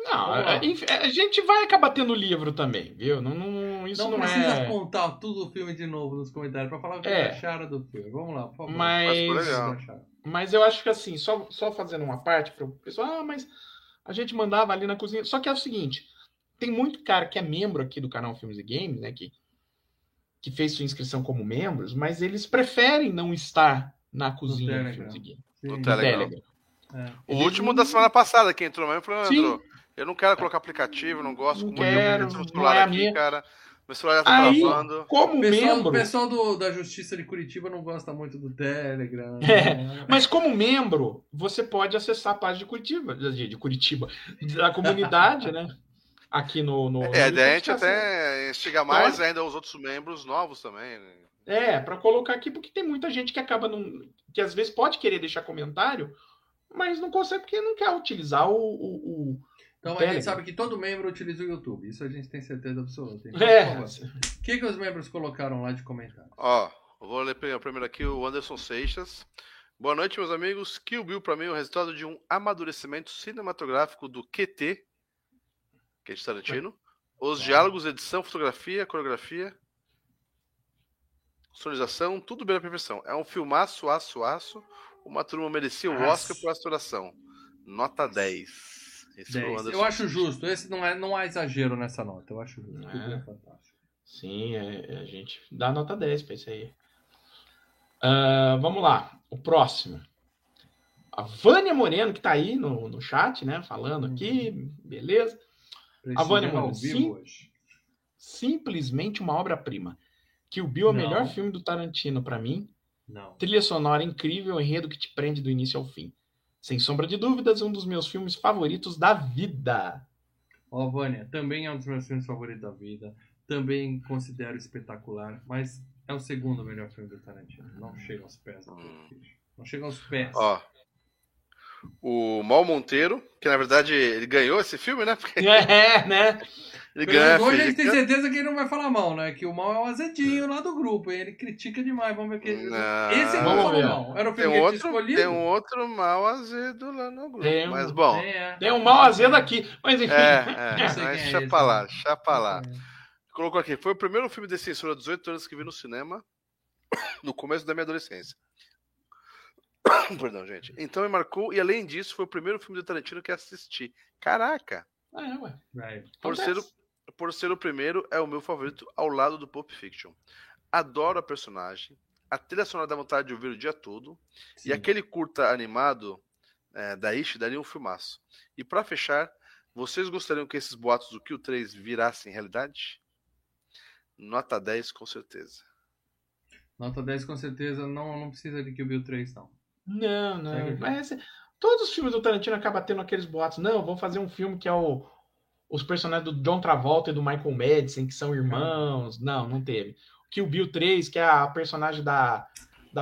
A gente vai acabar tendo livro também, viu? Não precisa contar tudo o filme de novo nos comentários para falar o que acharam do filme. Vamos lá, por favor. Mas eu acho que assim, só fazendo uma parte para o pessoal, mas a gente mandava ali na cozinha. Só que é o seguinte, tem muito cara que é membro aqui do canal Filmes e Games, né, que fez sua inscrição como membros, mas eles preferem não estar na cozinha do Filmes e Games. No Telegram. O último da semana passada que entrou mesmo foi o Leandro. Eu não quero colocar aplicativo, não gosto. Meu celular aqui, cara. Meu celular já tá travando. O pessoal da Justiça de Curitiba não gosta muito do Telegram. Né? Mas como membro, você pode acessar a página de Curitiba, da comunidade, né? Aqui no a gente até instiga mais ainda os outros membros novos também, né? Pra colocar aqui, porque tem muita gente que acaba que às vezes pode querer deixar comentário, mas não consegue porque não quer utilizar o então a gente sabe que todo membro utiliza o YouTube. Isso a gente tem certeza absoluta. Então, o que os membros colocaram lá de comentário? Eu vou ler primeiro aqui o Anderson Seixas. Boa noite, meus amigos. Kill Bill, pra mim, é o resultado de um amadurecimento cinematográfico do QT, Quentin Tarantino. Os diálogos, edição, fotografia, coreografia, sonorização, tudo bem na perfeição. É um filmaço, aço. Uma turma merecia o Oscar por adoração. Nota 10. Eu acho justo, esse não há exagero nessa nota, eu acho justo. É fantástico. Sim, a gente dá nota 10 pra isso aí. Vamos lá, o próximo. A Vânia Moreno, que tá aí no chat, né, falando aqui, beleza. A Vânia Moreno, simplesmente uma obra-prima. Kill Bill é o melhor filme do Tarantino pra mim. Não. Trilha sonora incrível, enredo que te prende do início ao fim. Sem sombra de dúvidas, um dos meus filmes favoritos da vida. Vânia, também é um dos meus filmes favoritos da vida. Também considero espetacular, mas é o segundo melhor filme do Tarantino. Não chega aos pés. O Mal Monteiro, que na verdade ele ganhou esse filme, né? Porque... né? Hoje a gente tem certeza que ele não vai falar mal, né? Que o Mal é o azedinho lá do grupo. Ele critica demais. Vamos ver que ele... Esse não falou mal. Era o filme que ele tinha escolhido. Tem um outro mal azedo lá no grupo. Mas bom. Tem um mal azedo aqui. Mas enfim. Mas chapa lá. Colocou aqui. Foi o primeiro filme de censura 18 anos que vi no cinema no começo da minha adolescência. Perdão, gente. Então me marcou. E além disso, foi o primeiro filme do Tarantino que assisti. Caraca. Por ser o primeiro, é o meu favorito ao lado do Pulp Fiction. Adoro a personagem, a trilha sonora dá vontade de ouvir o dia todo. Sim. E aquele curta animado da Ishi daria um filmaço. E pra fechar, vocês gostariam que esses boatos do Kill 3 virassem realidade? Nota 10 com certeza. Nota 10 com certeza. Não precisa de Kill Bill 3, não. Não. Mas todos os filmes do Tarantino acabam tendo aqueles boatos. Não, vamos fazer um filme que é os personagens do John Travolta e do Michael Madsen, que são irmãos. Não teve. Kill Bill 3, que é a personagem da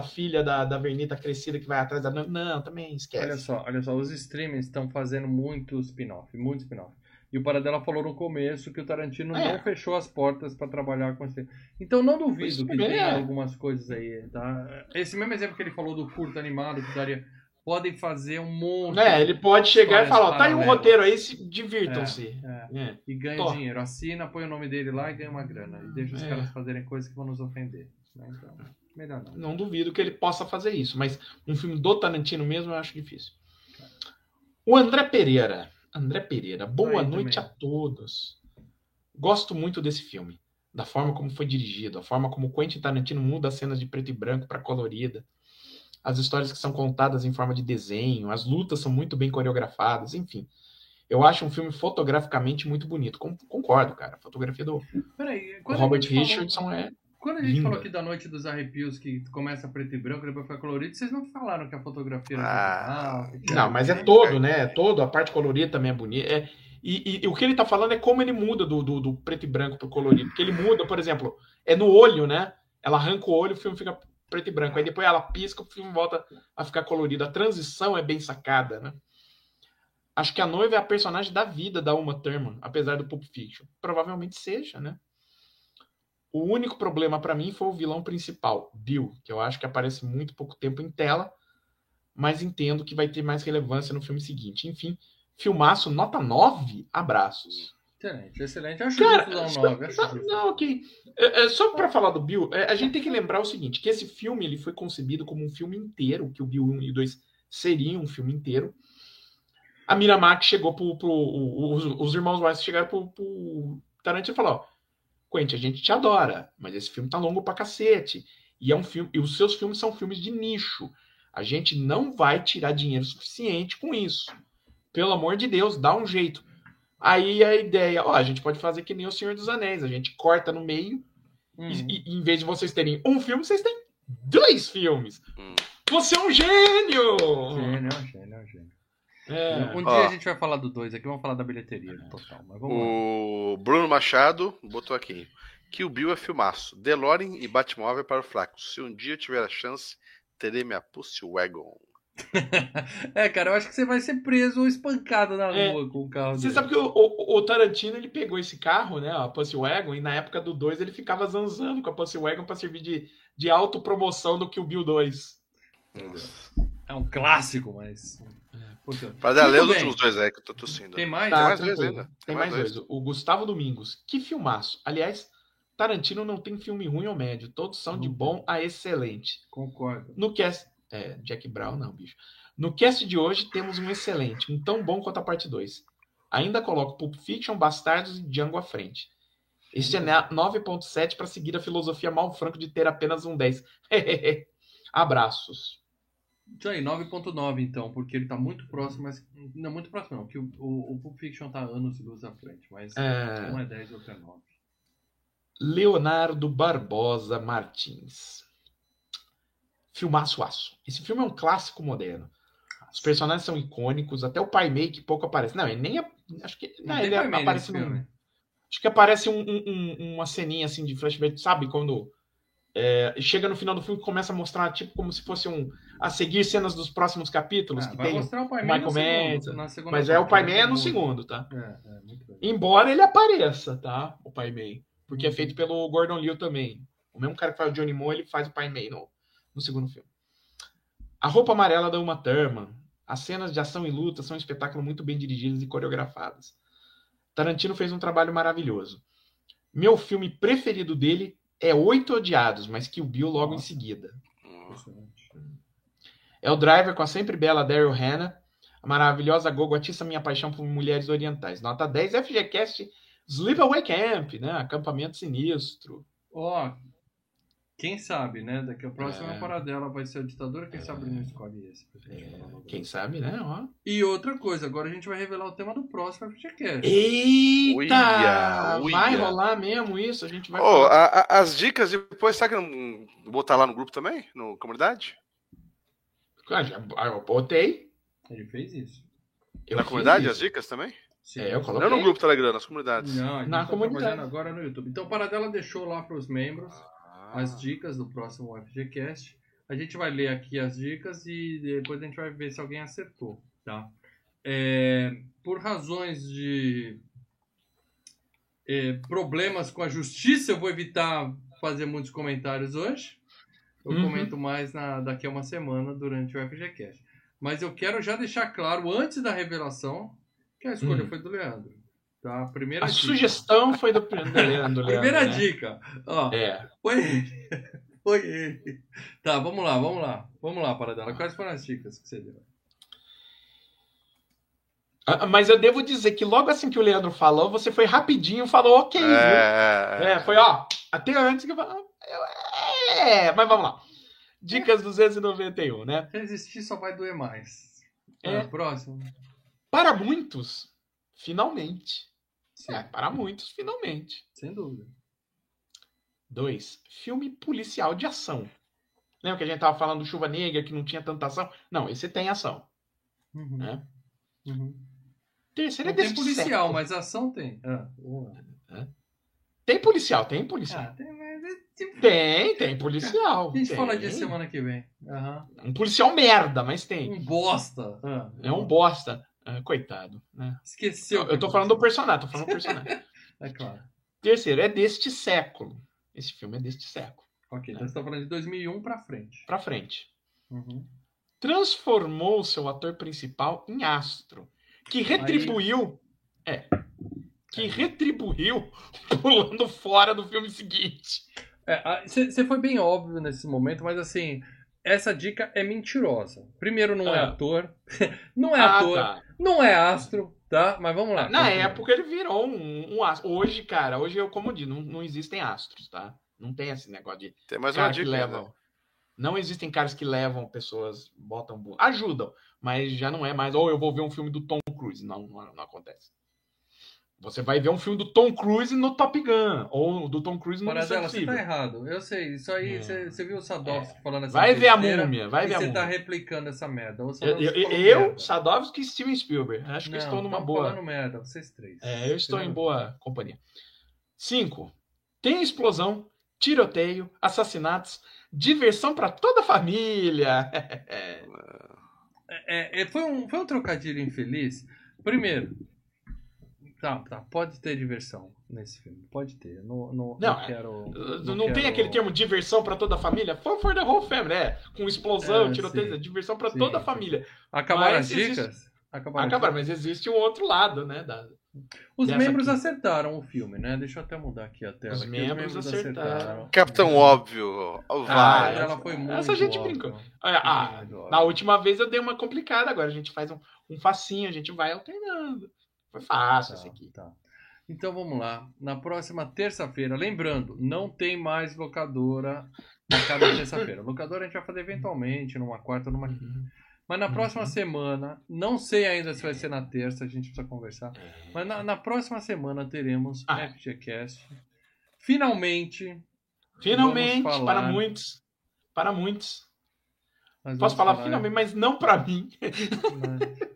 filha da Vernita crescida que vai atrás da... Não, também esquece. Olha só, os streamers estão fazendo muito spin-off. E o Paradela falou no começo que o Tarantino não fechou as portas para trabalhar com streaming. Então não duvido que tenha algumas coisas aí, tá? Esse mesmo exemplo que ele falou do curto animado, que daria... Podem fazer um monte... ele pode chegar e falar, tá aí um roteiro aí, divirtam-se. E ganha dinheiro. Assina, põe o nome dele lá e ganha uma grana. E deixa os caras fazerem coisas que vão nos ofender. Então, melhor não. Não duvido que ele possa fazer isso, mas um filme do Tarantino mesmo eu acho difícil. O André Pereira, boa noite também a todos. Gosto muito desse filme, da forma como foi dirigido, a forma como Quentin Tarantino muda as cenas de preto e branco para colorida, as histórias que são contadas em forma de desenho, as lutas são muito bem coreografadas, enfim. Eu acho um filme fotograficamente muito bonito. Concordo, cara. A fotografia do Robert Richardson é quando a gente linda. Falou aqui da Noite dos Arrepios, que começa preto e branco, depois fica colorido, vocês não falaram que a fotografia era... Não, mas é todo, né? É todo, a parte colorida também é bonita. E o que ele tá falando é como ele muda do preto e branco pro colorido. Porque ele muda, por exemplo, é no olho, né? Ela arranca o olho, o filme fica preto e branco. Aí depois ela pisca, o filme volta a ficar colorido. A transição é bem sacada, né? Acho que a noiva é a personagem da vida da Uma Thurman, apesar do Pulp Fiction. Provavelmente seja, né? O único problema pra mim foi o vilão principal, Bill, que eu acho que aparece muito pouco tempo em tela, mas entendo que vai ter mais relevância no filme seguinte. Enfim, filmaço, nota 9, abraços. Excelente. Eu acho que o vilão 9. Ok. Só pra falar do Bill, a gente tem que lembrar o seguinte, que esse filme ele foi concebido como um filme inteiro, que o Bill 1 e 2 seriam um filme inteiro. A Miramax chegou os irmãos Wise chegaram pro Tarantino e falaram, Quentin, a gente te adora, mas esse filme tá longo pra cacete. E é um filme, e os seus filmes são filmes de nicho. A gente não vai tirar dinheiro suficiente com isso. Pelo amor de Deus, dá um jeito. Aí a ideia, a gente pode fazer que nem o Senhor dos Anéis. A gente corta no meio e em vez de vocês terem um filme, vocês têm 2 filmes. Você é um gênio! Gênio. Dia a gente vai falar do 2 aqui, vamos falar da bilheteria no total, mas vamos lá. Bruno Machado botou aqui que o Bill é filmaço, DeLorean e Batmóvel para o fraco, se um dia eu tiver a chance terei minha Pussy Wagon. Cara, eu acho que você vai ser preso ou espancado na rua com o carro dele. Você sabe que o Tarantino ele pegou esse carro, né, a Pussy Wagon, e na época do 2 ele ficava zanzando com a Pussy Wagon para servir de autopromoção do Kill Bill 2. É um clássico, mas... Para ler os últimos 2 que eu tô tossindo. Tem mais? Tem mais dois. O Gustavo Domingos. Que filmaço. Aliás, Tarantino não tem filme ruim ou médio. Todos são de bom a excelente. Concordo. No cast... Jack Brown não, bicho. No cast de hoje temos um excelente. Um tão bom quanto a parte 2. Ainda coloco Pulp Fiction, Bastardos e Django à frente. Este é 9.7 para seguir a filosofia Malfranco de ter apenas um 10. Abraços. Isso aí, 9.9 então, porque ele tá muito próximo, mas não muito próximo não, porque o Pulp Fiction tá anos e luz à frente, mas um é 10 e outro é 9. Leonardo Barbosa Martins. Filmaço aço. Esse filme é um clássico moderno. Os personagens são icônicos, até o Pai Mei que pouco aparece. Não, ele nem... Acho que não, ele aparece filme. Acho que aparece uma ceninha assim de flashback, sabe, quando... chega no final do filme e começa a mostrar tipo como se fosse a seguir cenas dos próximos capítulos, que tem o Michael Madsen, mas o Pai Mei é no segundo, tá? Muito bem. Embora ele apareça, tá? O Pai Mei, porque é feito pelo Gordon Liu também, o mesmo cara que faz o Johnny Moe, ele faz o Pai Mei no segundo filme. A roupa amarela da Uma Thurman, as cenas de ação e luta são um espetáculo muito bem dirigidas e coreografadas. Tarantino fez um trabalho maravilhoso. Meu filme preferido dele é 8 Odiados, mas Kill Bill logo em seguida. É o Driver com a sempre bela Daryl Hannah. A maravilhosa Gogo atiça minha paixão por mulheres orientais. Nota 10, FGCast Sleepaway Camp, né? Acampamento sinistro. Quem sabe, né? Daqui a próxima parada dela vai ser a ditadura, quem sabe ele não escolhe esse. Quem sabe, né? Ó. E outra coisa, agora a gente vai revelar o tema do próximo FGCast. Eita! Uia, uia. Vai rolar mesmo isso? A gente vai... Oh, as dicas depois, sabe que não botar lá no grupo também? Na comunidade? Eu botei. Ele fez isso. Na comunidade, as dicas também? Sim, eu coloquei. Não no grupo Telegram, nas comunidades. Não, a gente tá trabalhando agora no YouTube. Então, a Paradela deixou lá para os membros as dicas do próximo FGCast. A gente vai ler aqui as dicas e depois a gente vai ver se alguém acertou, tá? Por razões de problemas com a justiça, eu vou evitar fazer muitos comentários hoje. Eu comento mais daqui a uma semana durante o FGCast. Mas eu quero já deixar claro, antes da revelação, que a escolha foi do Leandro. Tá? A sugestão foi do Leandro. Primeira dica. Ó, foi ele. Foi ele. Tá, vamos lá. Vamos lá, Paradela. Quais foram as dicas que você deu? Mas eu devo dizer que logo assim que o Leandro falou, você foi rapidinho, falou ok. Foi ó, até antes que eu falava. Mas vamos lá. Dicas 291, né? Resistir só vai doer mais. Próximo. Para muitos, finalmente. Sim. Para muitos, finalmente. Sem dúvida. 2. Filme policial de ação. Lembra que a gente tava falando do Chuva Negra, que não tinha tanta ação? Não, esse tem ação. Né? Terceiro é desse policial, certo. Mas ação tem. Tem policial. Tem policial. A gente fala disso semana que vem. Um policial merda, mas tem. Um bosta. É um bosta. Coitado, né? Esqueceu. Eu tô falando do personagem, É claro. Terceiro, é deste século. Esse filme é deste século. Ok, então você tá falando de 2001 pra frente. Transformou seu ator principal em astro, que retribuiu... que retribuiu pulando fora do filme seguinte. Você foi bem óbvio nesse momento, mas assim... Essa dica é mentirosa. Primeiro, não é ator. Tá. Não é astro, tá? Mas vamos lá. Na época ele virou um astro. Hoje, cara, eu como digo, não existem astros, tá? Não tem esse negócio de... Tem mais uma dica. Não existem caras que levam pessoas, botam... Ajudam, mas já não é mais... Ou eu vou ver um filme do Tom Cruise. Não acontece. Você vai ver um filme do Tom Cruise no Top Gun. Ou do Tom Cruise no Missão Impossível. Você tá errado. Eu sei. Isso aí, você viu o Sadovski falando essa merda. Vai ver a múmia. Você tá replicando essa merda. Eu Sadovski e Steven Spielberg. Acho que eu estou numa boa... Não, falando merda. Vocês três. Eu estou em boa companhia. 5. Tem explosão, tiroteio, assassinatos, diversão pra toda a família. Foi um trocadilho infeliz. Primeiro... Tá, pode ter diversão nesse filme, pode ter. Não tem aquele termo diversão pra toda a família? For the whole family, com explosão, tiroteio, diversão pra toda a família. Acabaram as dicas? Acabaram, mas existe um outro lado, né? Os membros acertaram o filme, né? Deixa eu até mudar aqui a tela. Os membros acertaram. Capitão Óbvio. Ela foi muito essa gente óbvio. Brincou. Na última vez eu dei uma complicada, agora a gente faz um facinho, a gente vai alternando. Foi fácil esse aqui. Tá. Então vamos lá. Na próxima terça-feira, lembrando, não tem mais locadora na cada terça-feira. Locadora a gente vai fazer eventualmente, numa quarta ou numa quinta. Mas na próxima semana, não sei ainda se vai ser na terça, a gente precisa conversar. Mas na próxima semana teremos FGCast. Finalmente, vamos falar... para muitos. Posso falar finalmente, mas não pra mim.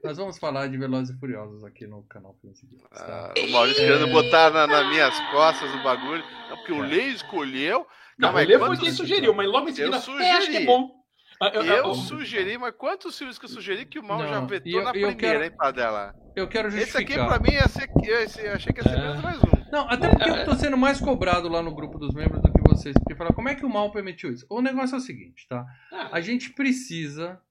Nós vamos falar de Velozes e Furiosos aqui no canal Filmes e Games. O Maurício querendo botar nas minhas costas o bagulho. Não, porque o Lê escolheu. Não, mas o Lê foi quem sugeriu, mas logo em seguida acho que é bom. Eu sugeri, mas quantos filmes que eu sugeri que o Mal já vetou na primeira, hein, Padela? Eu quero justificar. Esse aqui pra mim ia ser. Eu achei que ia ser menos mais um. Não, até porque eu tô sendo mais cobrado lá no grupo dos membros do que vocês. Porque falar como é que o Mal permitiu isso? O negócio é o seguinte, tá? A gente precisa.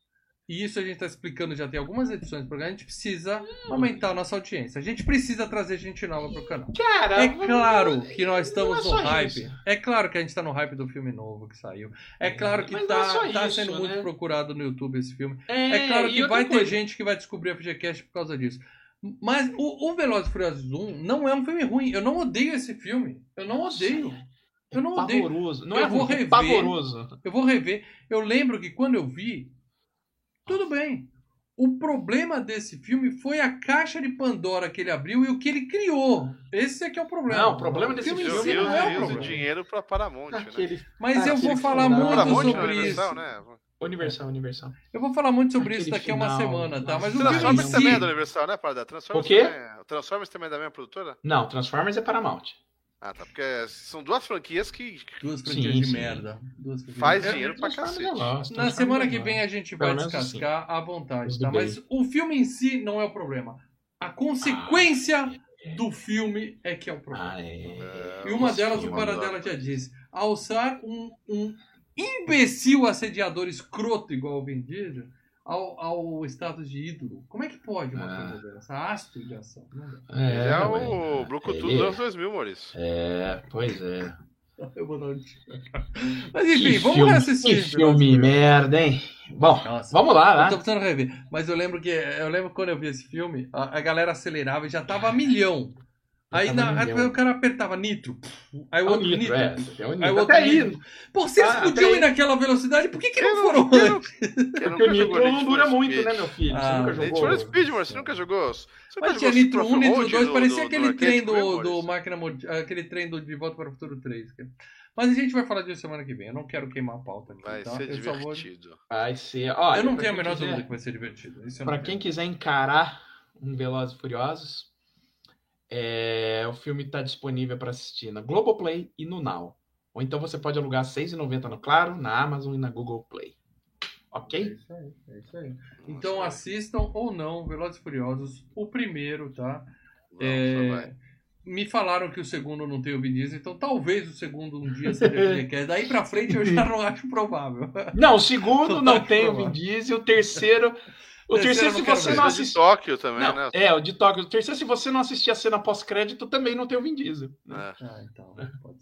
E isso a gente está explicando já tem algumas edições do programa. A gente precisa aumentar a nossa audiência. A gente precisa trazer gente nova pro canal. Cara, claro que nós estamos no hype. Isso. É claro que a gente está no hype do filme novo que saiu. É claro que tá sendo muito procurado no YouTube esse filme. É claro que vai ter gente que vai descobrir a FGCast por causa disso. Mas o Velozes e Furiosos 1 não é um filme ruim. Eu não odeio esse filme. Eu não odeio. Eu não odeio. Pavoroso. Não é ruim, é pavoroso. Eu vou rever. Eu lembro que quando eu vi, tudo bem. O problema desse filme foi a caixa de Pandora que ele abriu e o que ele criou. Esse é que é o problema. Não, o problema desse filme não é o problema. O dinheiro para Paramount, né? Mas eu vou falar muito sobre isso. Universal. Eu vou falar muito sobre isso daqui a uma semana, tá? Mas o Transformers também é da Universal, né, Parada? Transformers. O quê? Transformers também é da mesma produtora? Não, Transformers é Paramount. Ah, tá, porque são duas franquias que... Duas franquias de merda. Faz dinheiro pra cacete. Na semana que vem a gente vai descascar à vontade, tá? Mas o filme em si não é o problema. A consequência do filme é que é o problema. E uma delas, o Paradela já disse, alçar um imbecil assediador escroto igual o Vin Diesel ao status de ídolo. Como é que pode uma coisa dessa? Astro de ação. É, é o Brucutu dos anos 2000, Maurício. É, pois é. Eu vou dar um tiro. Mas enfim, vamos reassistir. Que filme merda, hein? Bom, nossa, vamos lá, né? Eu tô precisando rever. Mas eu lembro quando eu vi esse filme, a galera acelerava e já tava a milhão. Aí o cara apertava nitro. Aí o outro nitro. Aí o outro nitro. Pô, se eles podiam ir naquela velocidade, por que não foram antes? Porque o nitro não dura muito, né, meu filho? Você nunca jogou. Nitro Speed, mano. Você nunca jogou. Mas tinha nitro 1, nitro 2. Parecia aquele trem do Máquina Mortífera. Aquele trem do De Volta para o Futuro 3. Mas a gente vai falar disso semana que vem. Eu não quero queimar a pauta aqui. Vai ser divertido. Vai ser. Eu não tenho a menor dúvida que vai ser divertido. Pra quem quiser encarar um Velozes e Furiosos, o filme está disponível para assistir na Globoplay e no Now. Ou então você pode alugar R$ 6,90 no Claro, na Amazon e na Google Play. Ok? É isso aí. Então assistam ou não Velozes e Furiosos, o primeiro, tá? Me falaram que o segundo não tem o Vin Diesel, então talvez o segundo um dia seja que daí pra frente eu já não acho provável. Não, o segundo não tem o Vin Diesel, o terceiro... O terceiro, se você não assistir. O de Tóquio também, não, né? É, o de Tóquio. O terceiro, se você não assistir a cena pós-crédito, também não tem o Vin Diesel. Né? Ah, então. Pode